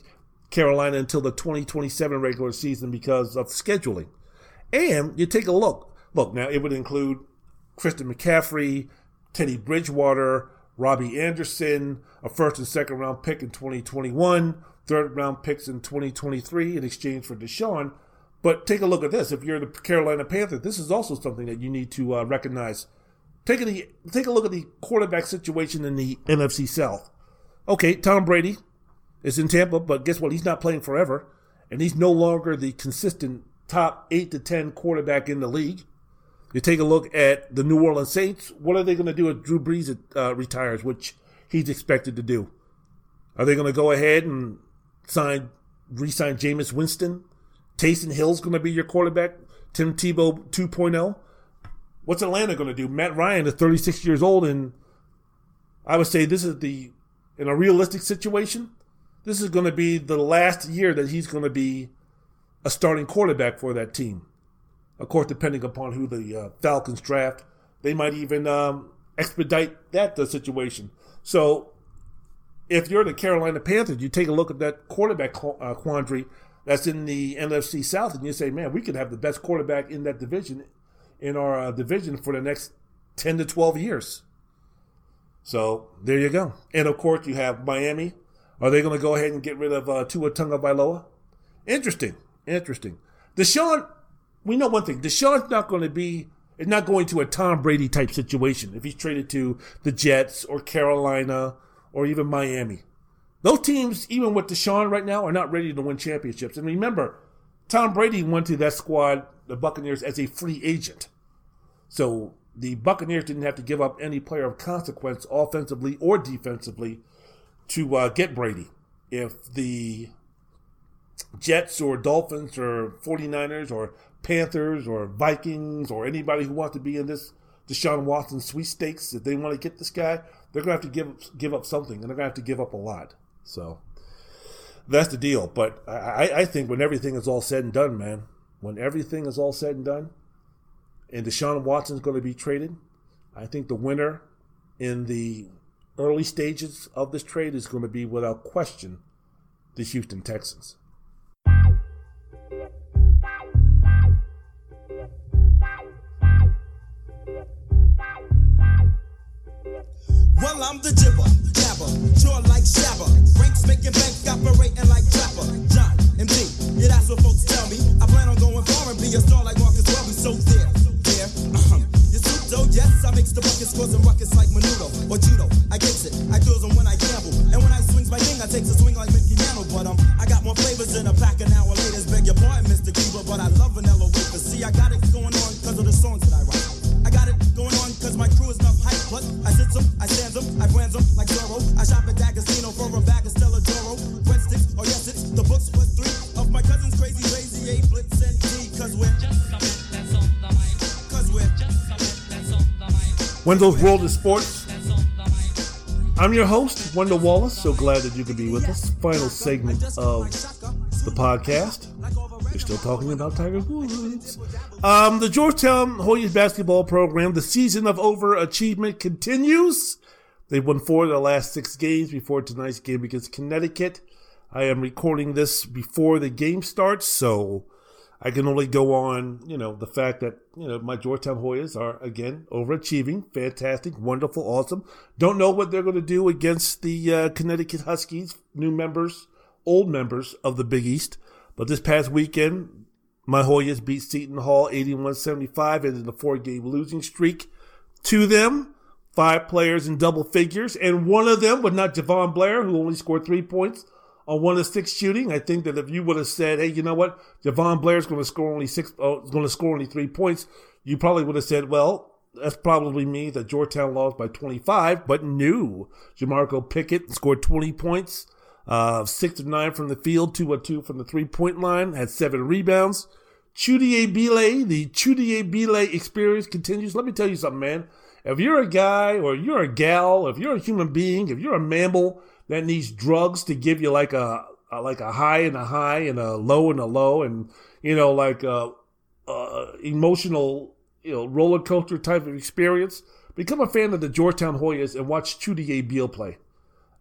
Carolina until the twenty twenty-seven regular season because of scheduling. And you take a look. Look, now it would include Christian McCaffrey, Teddy Bridgewater, Robbie Anderson, a first and second round pick in twenty twenty-one, third round picks in twenty twenty-three in exchange for Deshaun. But take a look at this. If you're the Carolina Panthers, this is also something that you need to uh, recognize. Take a, take a look at the quarterback situation in the N F C South. Okay, Tom Brady is in Tampa, but guess what? He's not playing forever, and he's no longer the consistent top eight to ten quarterback in the league. You take a look at the New Orleans Saints. What are they going to do if Drew Brees uh, retires, which he's expected to do? Are they going to go ahead and sign, re-sign Jameis Winston? Taysom Hill's going to be your quarterback. Tim Tebow two point oh. What's Atlanta going to do? Matt Ryan is thirty-six years old, and I would say this is the, in a realistic situation, this is going to be the last year that he's going to be a starting quarterback for that team. Of course, depending upon who the uh, Falcons draft, they might even um, expedite that the situation. So, if you're the Carolina Panthers, you take a look at that quarterback qu- uh, quandary that's in the N F C South, and you say, man, we could have the best quarterback in that division, in our uh, division for the next ten to twelve years. So, there you go. And, of course, you have Miami. Are they going to go ahead and get rid of uh, Tua Tagovailoa? Interesting. Interesting. Deshaun... We know one thing. Deshaun's not going to be is not going to a Tom Brady type situation if he's traded to the Jets or Carolina or even Miami. Those teams, even with Deshaun right now, are not ready to win championships. And remember, Tom Brady went to that squad, the Buccaneers, as a free agent. So the Buccaneers didn't have to give up any player of consequence offensively or defensively to uh, get Brady. If the Jets or Dolphins or 49ers or Panthers or Vikings or anybody who wants to be in this Deshaun Watson sweepstakes, if they want to get this guy, they're going to have to give give up something, and they're going to have to give up a lot. So that's the deal. But I, I think when everything is all said and done, man, when everything is all said and done and Deshaun Watson's going to be traded, I think the winner in the early stages of this trade is going to be, without question, the Houston Texans. Well, I'm the jibber, jabber, jaw like shabber. Frank's making bank, operating like trapper. John, M D, yeah, that's what folks tell me. I plan on going far and be a star like Marcus Welby. So there, there, uh-huh. You too, though, yes, I mix the buckets, causing ruckus like Menudo or Judo. I get it, I throw them when I gamble. And when I swings my thing, I takes a swing like Mickey Mantle. But um, I got more flavors in a pack an hour later. Beg your pardon, Mister Cuba, but I love vanilla wafers. See, I got it going on because of the songs that I write. I got it going on because my crew is not hype, but I sit them, I stand them, I brand them like Zorro. I shop at that casino for a bag of Stella Doro. Breadsticks, oh yes, it's the books was three of my cousins, Crazy Lazy, A Blitz and D, because we're just something that's on the mind. Because we're just something that's on the mind. Wendell's World of Sports. I'm your host, Wendell Wallace. So glad that you could be with us. Final segment of the podcast. We're still talking about Tiger Woods. Um, the Georgetown Hoyas basketball program, the season of overachievement continues. They've won four of their last six games before tonight's game against Connecticut. I am recording this before the game starts, so I can only go on, you know, the fact that, you know, my Georgetown Hoyas are, again, overachieving. Fantastic, wonderful, awesome. Don't know what they're going to do against the uh, Connecticut Huskies, new members, old members of the Big East. But this past weekend, my Hoyas beat Seton Hall eighty-one seventy-five, ended the four-game losing streak to them. Five players in double figures, and one of them was not Jahvon Blair, who only scored three points on one of six shooting. I think that if you would have said, "Hey, you know what? Jahvon Blair's going to score only six, oh, going to score only three points," you probably would have said, "Well, that probably means that Georgetown lost by twenty-five." But no, Jamorko Pickett scored twenty points, uh, six of nine from the field, two of two from the three-point line, had seven rebounds. Chudier Bile, the Chudier Bile experience continues. Let me tell you something, man. If you're a guy or you're a gal, if you're a human being, if you're a mammal that needs drugs to give you like a, a like a high and a high and a low and a low and, you know, like a, a emotional, you know, roller coaster type of experience, become a fan of the Georgetown Hoyas and watch Chudier Bile play.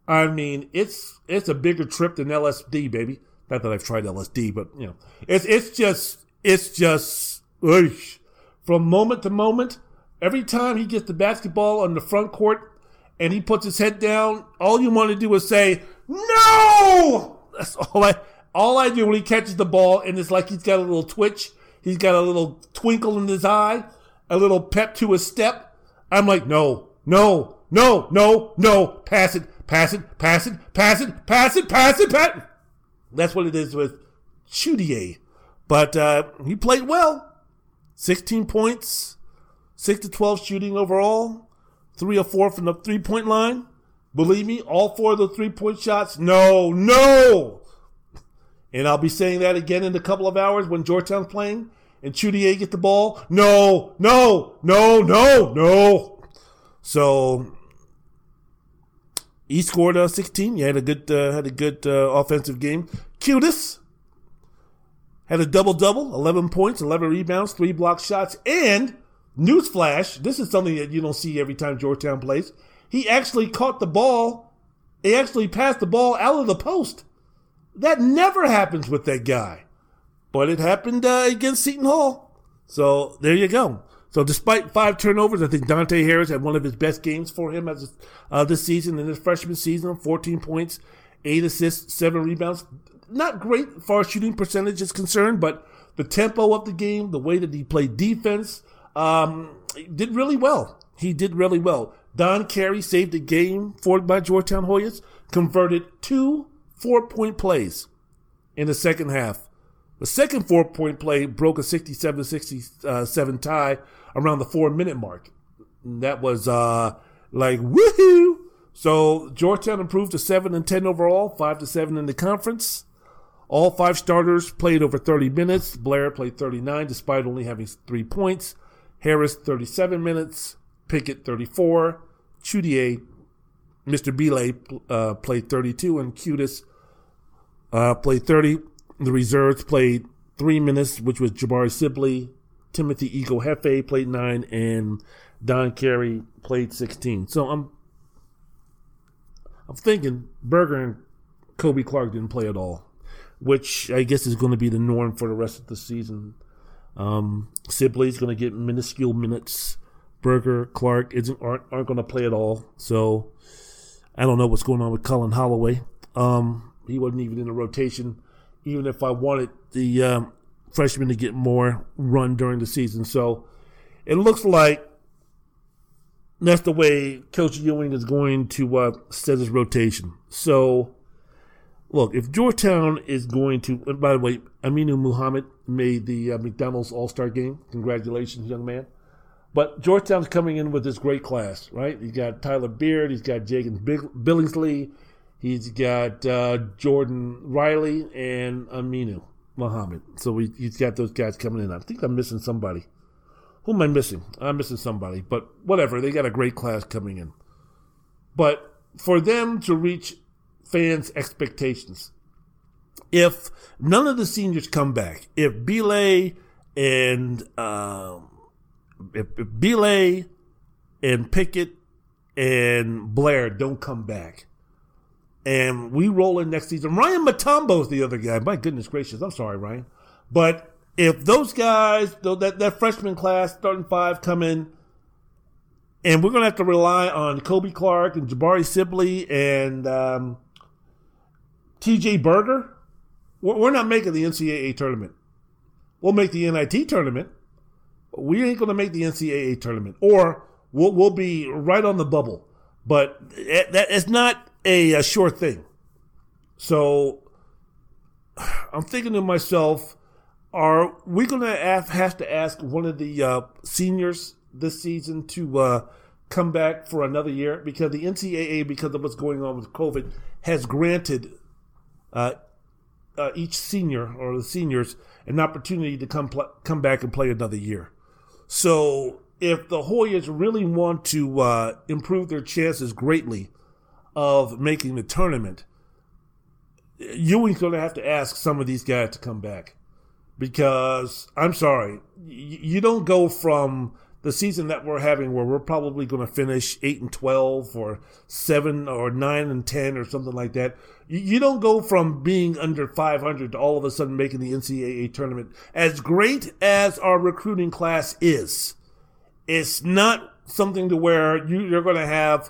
I mean, it's it's a bigger trip than L S D, baby. Not that I've tried L S D, but you know, it's it's just it's just oosh. From moment to moment. Every time he gets the basketball on the front court and he puts his head down, all you want to do is say, "No!" That's all I all I do when he catches the ball, and it's like he's got a little twitch. He's got a little twinkle in his eye, a little pep to his step. I'm like, no, no, no, no, no. Pass it, pass it, pass it, pass it, pass it, pass it, pass it. That's what it is with Chudier. But uh, he played well. sixteen points. six to twelve shooting overall, three or four from the three-point line. Believe me, all four of the three-point shots, no, no! And I'll be saying that again in a couple of hours when Georgetown's playing and Chudier get the ball. No, no, no, no, no! So, he scored uh, sixteen. He had a good, uh, had a good uh, offensive game. Cutest had a double-double, eleven points, eleven rebounds, three block shots, and... newsflash, this is something that you don't see every time Georgetown plays. He actually caught the ball. He actually passed the ball out of the post. That never happens with that guy. But it happened uh, against Seton Hall. So there you go. So despite five turnovers, I think Dante Harris had one of his best games for him as uh, this season, in his freshman season, fourteen points, eight assists, seven rebounds. Not great as far as shooting percentage is concerned, but the tempo of the game, the way that he played defense, Um, did really well. He did really well. Don Carey saved a game for by Georgetown Hoyas, converted two four-point plays in the second half. The second four-point play broke a sixty-seven sixty-seven tie around the four-minute mark. And that was uh like woohoo! So Georgetown improved to seven and ten overall, five to seven in the conference. All five starters played over thirty minutes. Blair played thirty-nine, despite only having three points. Harris, thirty-seven minutes. Pickett, thirty-four. Chudier, Mister Bile, uh, played thirty-two. And Cutis uh, played thirty. The reserves played three minutes, which was Jabari Sibley. Timothy Eagle-Hefe played nine. And Don Carey played sixteen. So I'm I'm thinking Berger and Kobe Clark didn't play at all, which I guess is going to be the norm for the rest of the season. Um, Sibley's going to get minuscule minutes. Berger, Clark isn't aren't, aren't going to play at all. So I don't know what's going on with Colin Holloway. Um, he wasn't even in the rotation, even if I wanted the um, freshman to get more run during the season. So it looks like that's the way Coach Ewing is going to uh, set his rotation. So look, if Georgetown is going to, and by the way, Aminu Muhammad made the uh, McDonald's All-Star game. Congratulations, young man. But Georgetown's coming in with this great class, right? He's got Tyler Beard. He's got Jagan Billingsley. He's got uh, Jordan Riley and Aminu Muhammad. So we, he's got those guys coming in. I think I'm missing somebody. Who am I missing? I'm missing somebody. But whatever, they got a great class coming in. But for them to reach fans' expectations. If none of the seniors come back, if Bile and um, if, if Bile and Pickett and Blair don't come back, and we roll in next season, Ryan Matombo's the other guy. My goodness gracious, I'm sorry, Ryan, but if those guys, though, that that freshman class starting five come in, and we're gonna have to rely on Kobe Clark and Jabari Sibley and um, T J. Berger, we're not making the N C double A tournament. We'll make the N I T tournament. We ain't going to make the N C double A tournament. Or we'll, we'll be right on the bubble. But it, that it's not a, a sure thing. So I'm thinking to myself, are we going to have, have to ask one of the uh, seniors this season to uh, come back for another year? Because the N C double A, because of what's going on with COVID, has granted uh Uh, each senior or the seniors an opportunity to come pl- come back and play another year. So if the Hoyas really want to uh, improve their chances greatly of making the tournament, Ewing's going to have to ask some of these guys to come back, because I'm sorry, y- you don't go from the season that we're having where we're probably going to finish eight and twelve or seven or nine and ten or something like that. You don't go from being under five hundred to all of a sudden making the N C double A tournament. As great as our recruiting class is, it's not something to where you, you're going to have,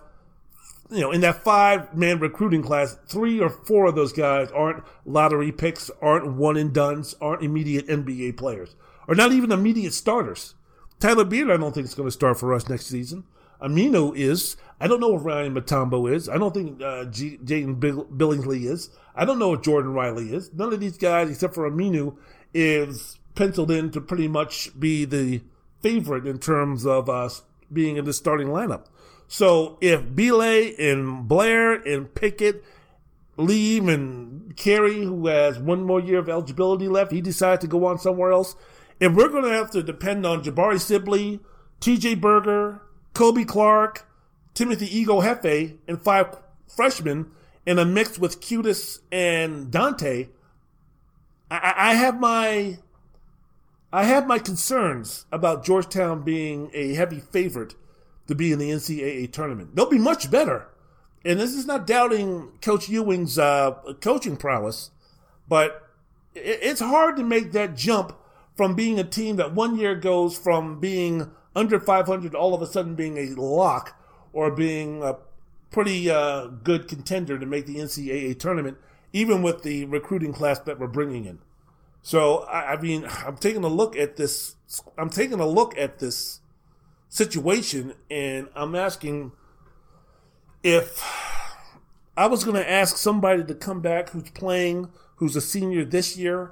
you know, in that five-man recruiting class, three or four of those guys aren't lottery picks, aren't one-and-dones, aren't immediate N B A players, or not even immediate starters. Tyler Beard, I don't think it's going to start for us next season. Amino is. I don't know if Ryan Matombo is. I don't think uh, G- Jaden Bill- Billingsley is. I don't know if Jordan Riley is. None of these guys, except for Aminu, is penciled in to pretty much be the favorite in terms of us being in the starting lineup. So if Bile and Blair and Pickett leave and Carey, who has one more year of eligibility left, he decides to go on somewhere else, if we're going to have to depend on Jabari Sibley, T J. Berger, Kobe Clark, Timothy Ego Hefe, and five freshmen in a mix with Cutis and Dante, I, I have my I have my concerns about Georgetown being a heavy favorite to be in the N C double A tournament. They'll be much better, and this is not doubting Coach Ewing's uh, coaching prowess, but it, it's hard to make that jump from being a team that one year goes from being under five hundred to all of a sudden being a lock or being a pretty uh, good contender to make the N C double A tournament, even with the recruiting class that we're bringing in. So, I, I mean, I'm taking a look at this. I'm taking a look at this situation, and I'm asking if I was going to ask somebody to come back who's playing, who's a senior this year,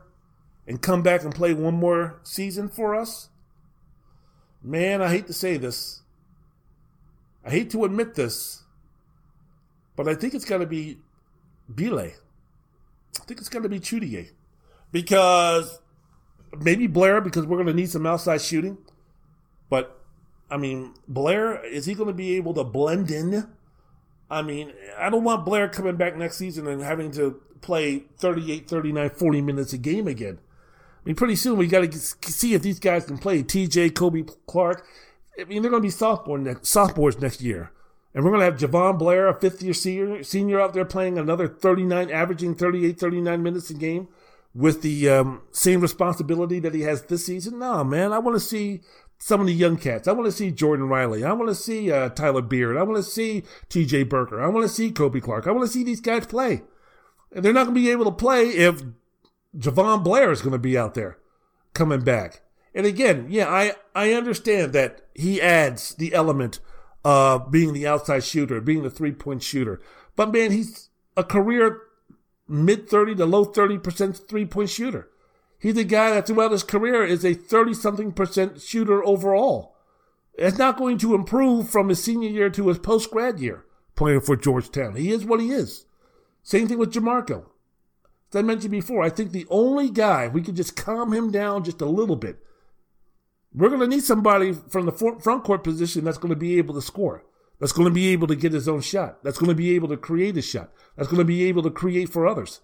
and come back and play one more season for us? Man, I hate to say this. I hate to admit this. But I think it's got to be Bile. I think it's got to be Chudier. Because maybe Blair, because we're going to need some outside shooting. But, I mean, Blair, is he going to be able to blend in? I mean, I don't want Blair coming back next season and having to play thirty-eight, thirty-nine, forty minutes a game again. I mean, pretty soon we got to see if these guys can play. T J, Kobe Clark, I mean, they're going to be sophomore next, sophomores next year. And we're going to have Jahvon Blair, a fifth-year senior, senior out there playing another thirty-nine, averaging thirty-eight, thirty-nine minutes a game with the um, same responsibility that he has this season. No, man, I want to see some of the young cats. I want to see Jordan Riley. I want to see uh, Tyler Beard. I want to see T J. Berger. I want to see Kobe Clark. I want to see these guys play. And they're not going to be able to play if Jahvon Blair is going to be out there coming back. And again, yeah, I, I understand that he adds the element of being the outside shooter, being the three-point shooter. But, man, he's a career mid-thirty to low-thirty percent three-point shooter. He's a guy that throughout his career is a thirty-something percent shooter overall. It's not going to improve from his senior year to his post-grad year playing for Georgetown. He is what he is. Same thing with Jamorko. As I mentioned before, I think the only guy, if we could just calm him down just a little bit, we're going to need somebody from the front court position that's going to be able to score. that's going to be able to get his own shot, that's going to be able to create a shot, that's going to be able to create for others.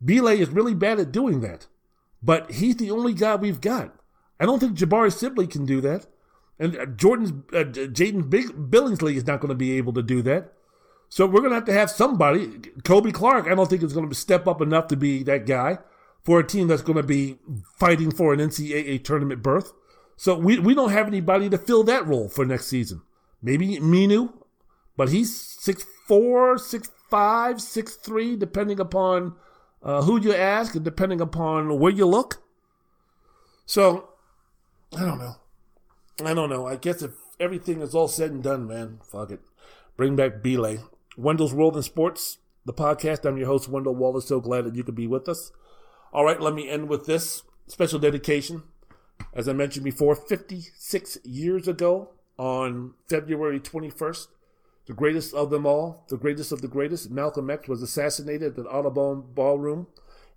Bile is really bad at doing that, but he's the only guy we've got. I don't think Jabari Sibley can do that, and Jordan's uh, Jaden Billingsley is not going to be able to do that. So we're going to have to have somebody. Kobe Clark, I don't think is going to step up enough to be that guy for a team that's going to be fighting for an N C A A tournament berth. So we, we don't have anybody to fill that role for next season. Maybe Minu, but he's six four, six five, six three, depending upon uh, who you ask and depending upon where you look. So, I don't know. I don't know. I guess if everything is all said and done, man, fuck it. Bring back Bile. Wendell's World in Sports, the podcast. I'm your host, Wendell Wallace. So glad that you could be with us. All right, let me end with this special dedication. As I mentioned before, fifty-six years ago on February twenty-first, the greatest of them all, the greatest of the greatest, Malcolm X was assassinated at the Audubon Ballroom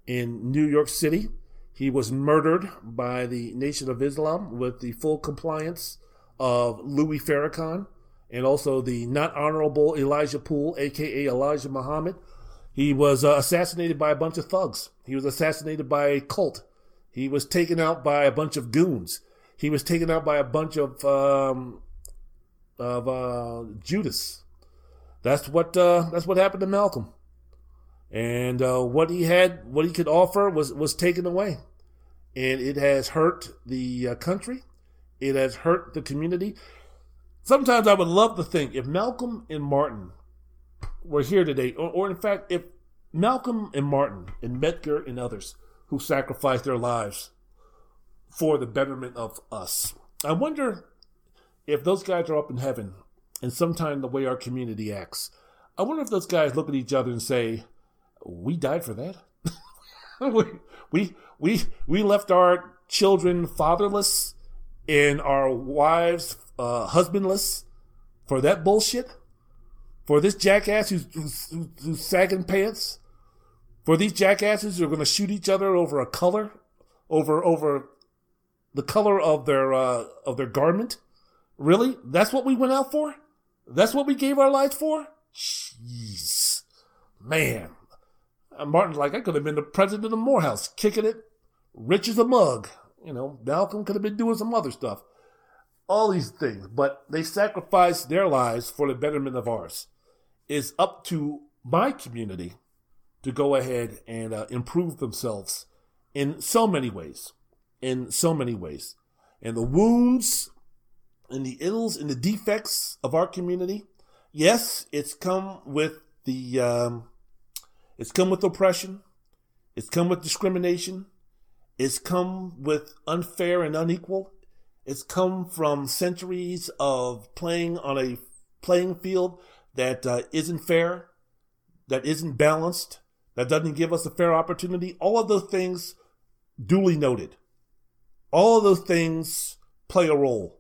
in New York City. He was murdered by the Nation of Islam with the full compliance of Louis Farrakhan. And also the not honorable Elijah Poole, a k a. Elijah Muhammad. He was uh, assassinated by a bunch of thugs. He was assassinated by a cult. He was taken out by a bunch of goons. He was taken out by a bunch of um, of uh, Judas. That's what uh, that's what happened to Malcolm. And uh, what he had, what he could offer, was was taken away, and it has hurt the uh, country. It has hurt the community. Sometimes I would love to think if Malcolm and Martin were here today, or, or in fact, if Malcolm and Martin and Medgar and others who sacrificed their lives for the betterment of us, I wonder if those guys are up in heaven and sometime the way our community acts, I wonder if those guys look at each other and say, we died for that. we, we, we, we left our children fatherless and our wives Uh, husbandless for that bullshit, for this jackass who's, who's, who's sagging pants, for these jackasses who are going to shoot each other over a color, over over the color of their uh, of their garment. Really, that's what we went out for. That's what we gave our lives for. Jeez, man. Uh, Martin's like, I could have been the president of Morehouse, kicking it, rich as a mug. You know, Malcolm could have been doing some other stuff. All these things, but they sacrificed their lives for the betterment of ours. It's up to my community to go ahead and uh, improve themselves in so many ways, in so many ways. And the wounds and the ills and the defects of our community, yes, it's come with the, um, it's come with oppression. It's come with discrimination. It's come with unfair and unequal. It's come from centuries of playing on a playing field that uh, isn't fair, that isn't balanced, that doesn't give us a fair opportunity. All of those things duly noted. All of those things play a role.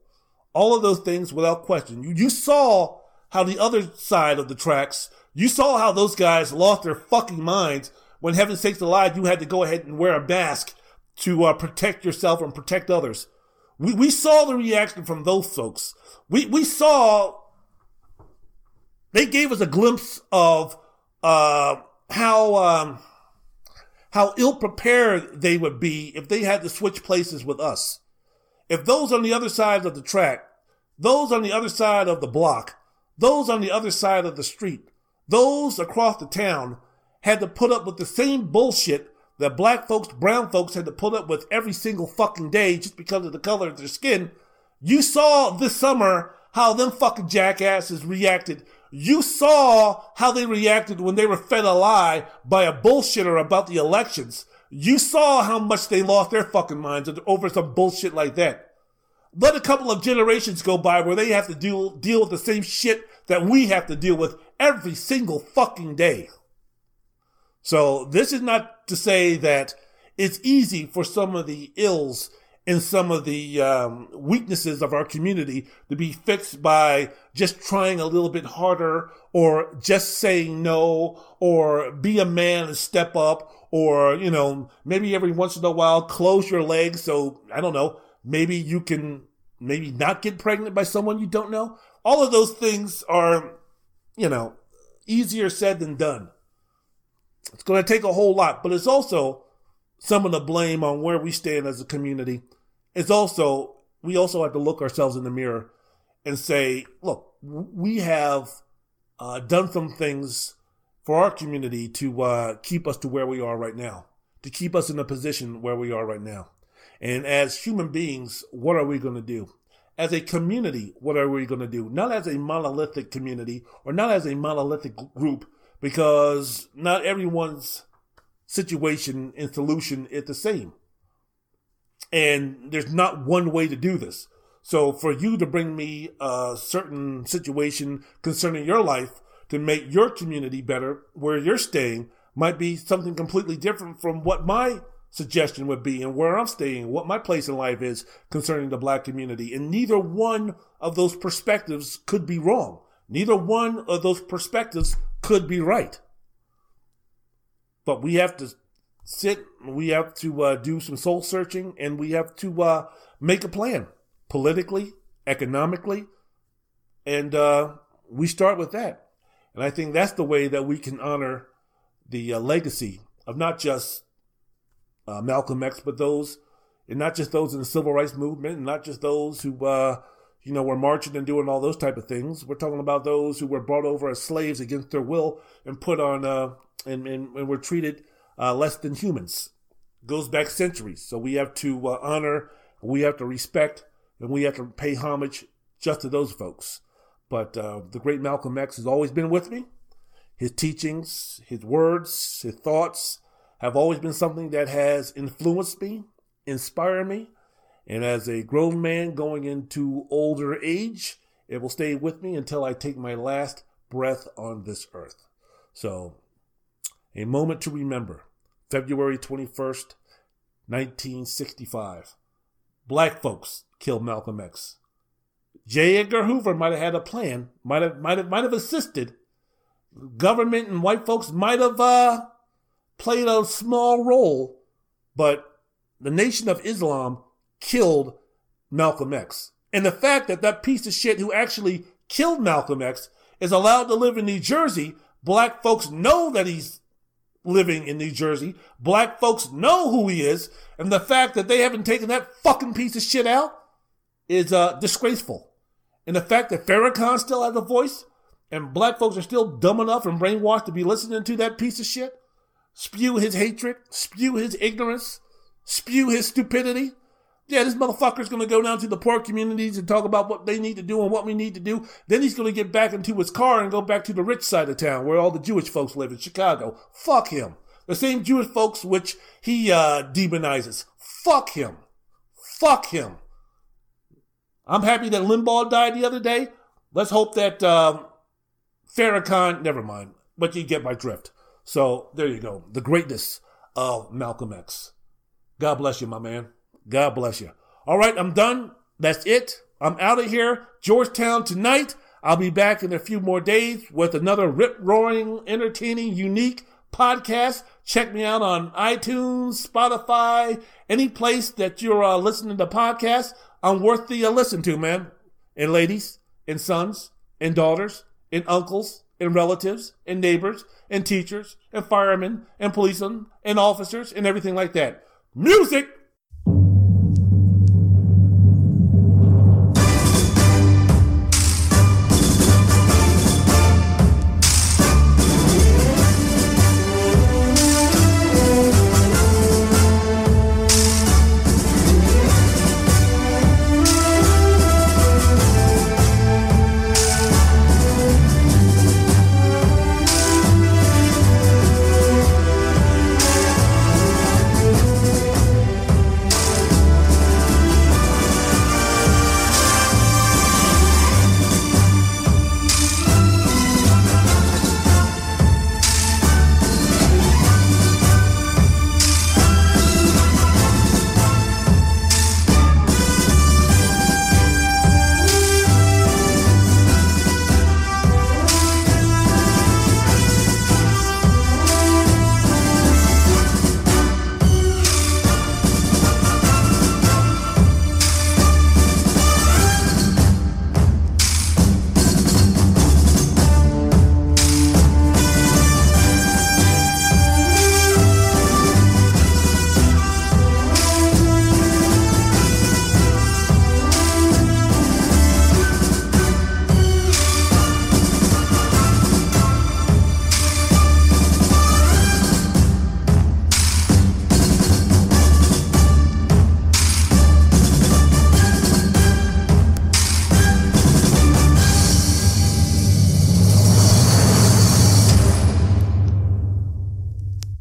All of those things without question. You, you saw how the other side of the tracks, you saw how those guys lost their fucking minds when, heaven sakes alive, you had to go ahead and wear a mask to uh, protect yourself and protect others. We we saw the reaction from those folks. We we saw, they gave us a glimpse of uh, how um, how ill-prepared they would be if they had to switch places with us. If those on the other side of the track, those on the other side of the block, those on the other side of the street, those across the town had to put up with the same bullshit that black folks, brown folks had to put up with every single fucking day just because of the color of their skin. You saw this summer how them fucking jackasses reacted. You saw how they reacted when they were fed a lie by a bullshitter about the elections. You saw how much they lost their fucking minds over some bullshit like that. Let a couple of generations go by where they have to deal, deal with the same shit that we have to deal with every single fucking day. So this is not to say that it's easy for some of the ills and some of the um, weaknesses of our community to be fixed by just trying a little bit harder or just saying no or be a man and step up or, you know, maybe every once in a while close your legs so, I don't know, maybe you can maybe not get pregnant by someone you don't know. all of those things are, you know, easier said than done. It's going to take a whole lot, but it's also some of the blame on where we stand as a community. It's also, we also have to look ourselves in the mirror and say, look, we have uh, done some things for our community to uh, keep us to where we are right now, to keep us in a position where we are right now. And as human beings, what are we going to do? As a community, what are we going to do? Not as a monolithic community or not as a monolithic group, because not everyone's situation and solution is the same. And there's not one way to do this. So for you to bring me a certain situation concerning your life to make your community better where you're staying might be something completely different from what my suggestion would be and where I'm staying, what my place in life is concerning the black community. And neither one of those perspectives could be wrong. Neither one of those perspectives could be right. But we have to sit, we have to uh, do some soul searching, and we have to uh, make a plan politically, economically, and uh, we start with that. And I think that's the way that we can honor the uh, legacy of not just Uh, Malcolm X, but those, and not just those in the civil rights movement, and not just those who, uh, you know, were marching and doing all those type of things. We're talking about those who were brought over as slaves against their will and put on, uh, and, and, and were treated uh, less than humans. Goes back centuries. So we have to uh, honor, we have to respect, and we have to pay homage just to those folks. But uh, the great Malcolm X has always been with me. His teachings, his words, his thoughts have always been something that has influenced me, inspired me, and as a grown man going into older age, it will stay with me until I take my last breath on this earth. So, a moment to remember, February twenty-first, nineteen sixty-five. Black folks killed Malcolm X. J. Edgar Hoover might have had a plan, might have, might have, might have assisted. Government and white folks might have, uh, played a small role, but the Nation of Islam killed Malcolm X. And the fact that that piece of shit who actually killed Malcolm X is allowed to live in New Jersey, black folks know that he's living in New Jersey, black folks know who he is, and the fact that they haven't taken that fucking piece of shit out is uh, disgraceful. And the fact that Farrakhan still has a voice, and black folks are still dumb enough and brainwashed to be listening to that piece of shit, spew his hatred, spew his ignorance, spew his stupidity. Yeah, this motherfucker's going to go down to the poor communities and talk about what they need to do and what we need to do. Then he's going to get back into his car and go back to the rich side of town where all the Jewish folks live in Chicago. Fuck him. The same Jewish folks which he uh, demonizes. Fuck him. Fuck him. I'm happy that Limbaugh died the other day. Let's hope that uh, Farrakhan, never mind, but you get my drift. So there you go. The greatness of Malcolm X. God bless you, my man. God bless you. All right, I'm done. That's it. I'm out of here. Georgetown tonight. I'll be back in a few more days with another rip-roaring, entertaining, unique podcast. Check me out on iTunes, Spotify, any place that you're uh, listening to podcasts. I'm worth the uh, listen to, man. And ladies, and sons, and daughters, and uncles, and relatives, and neighbors, and teachers, and firemen, and policemen, and officers, and everything like that. Music!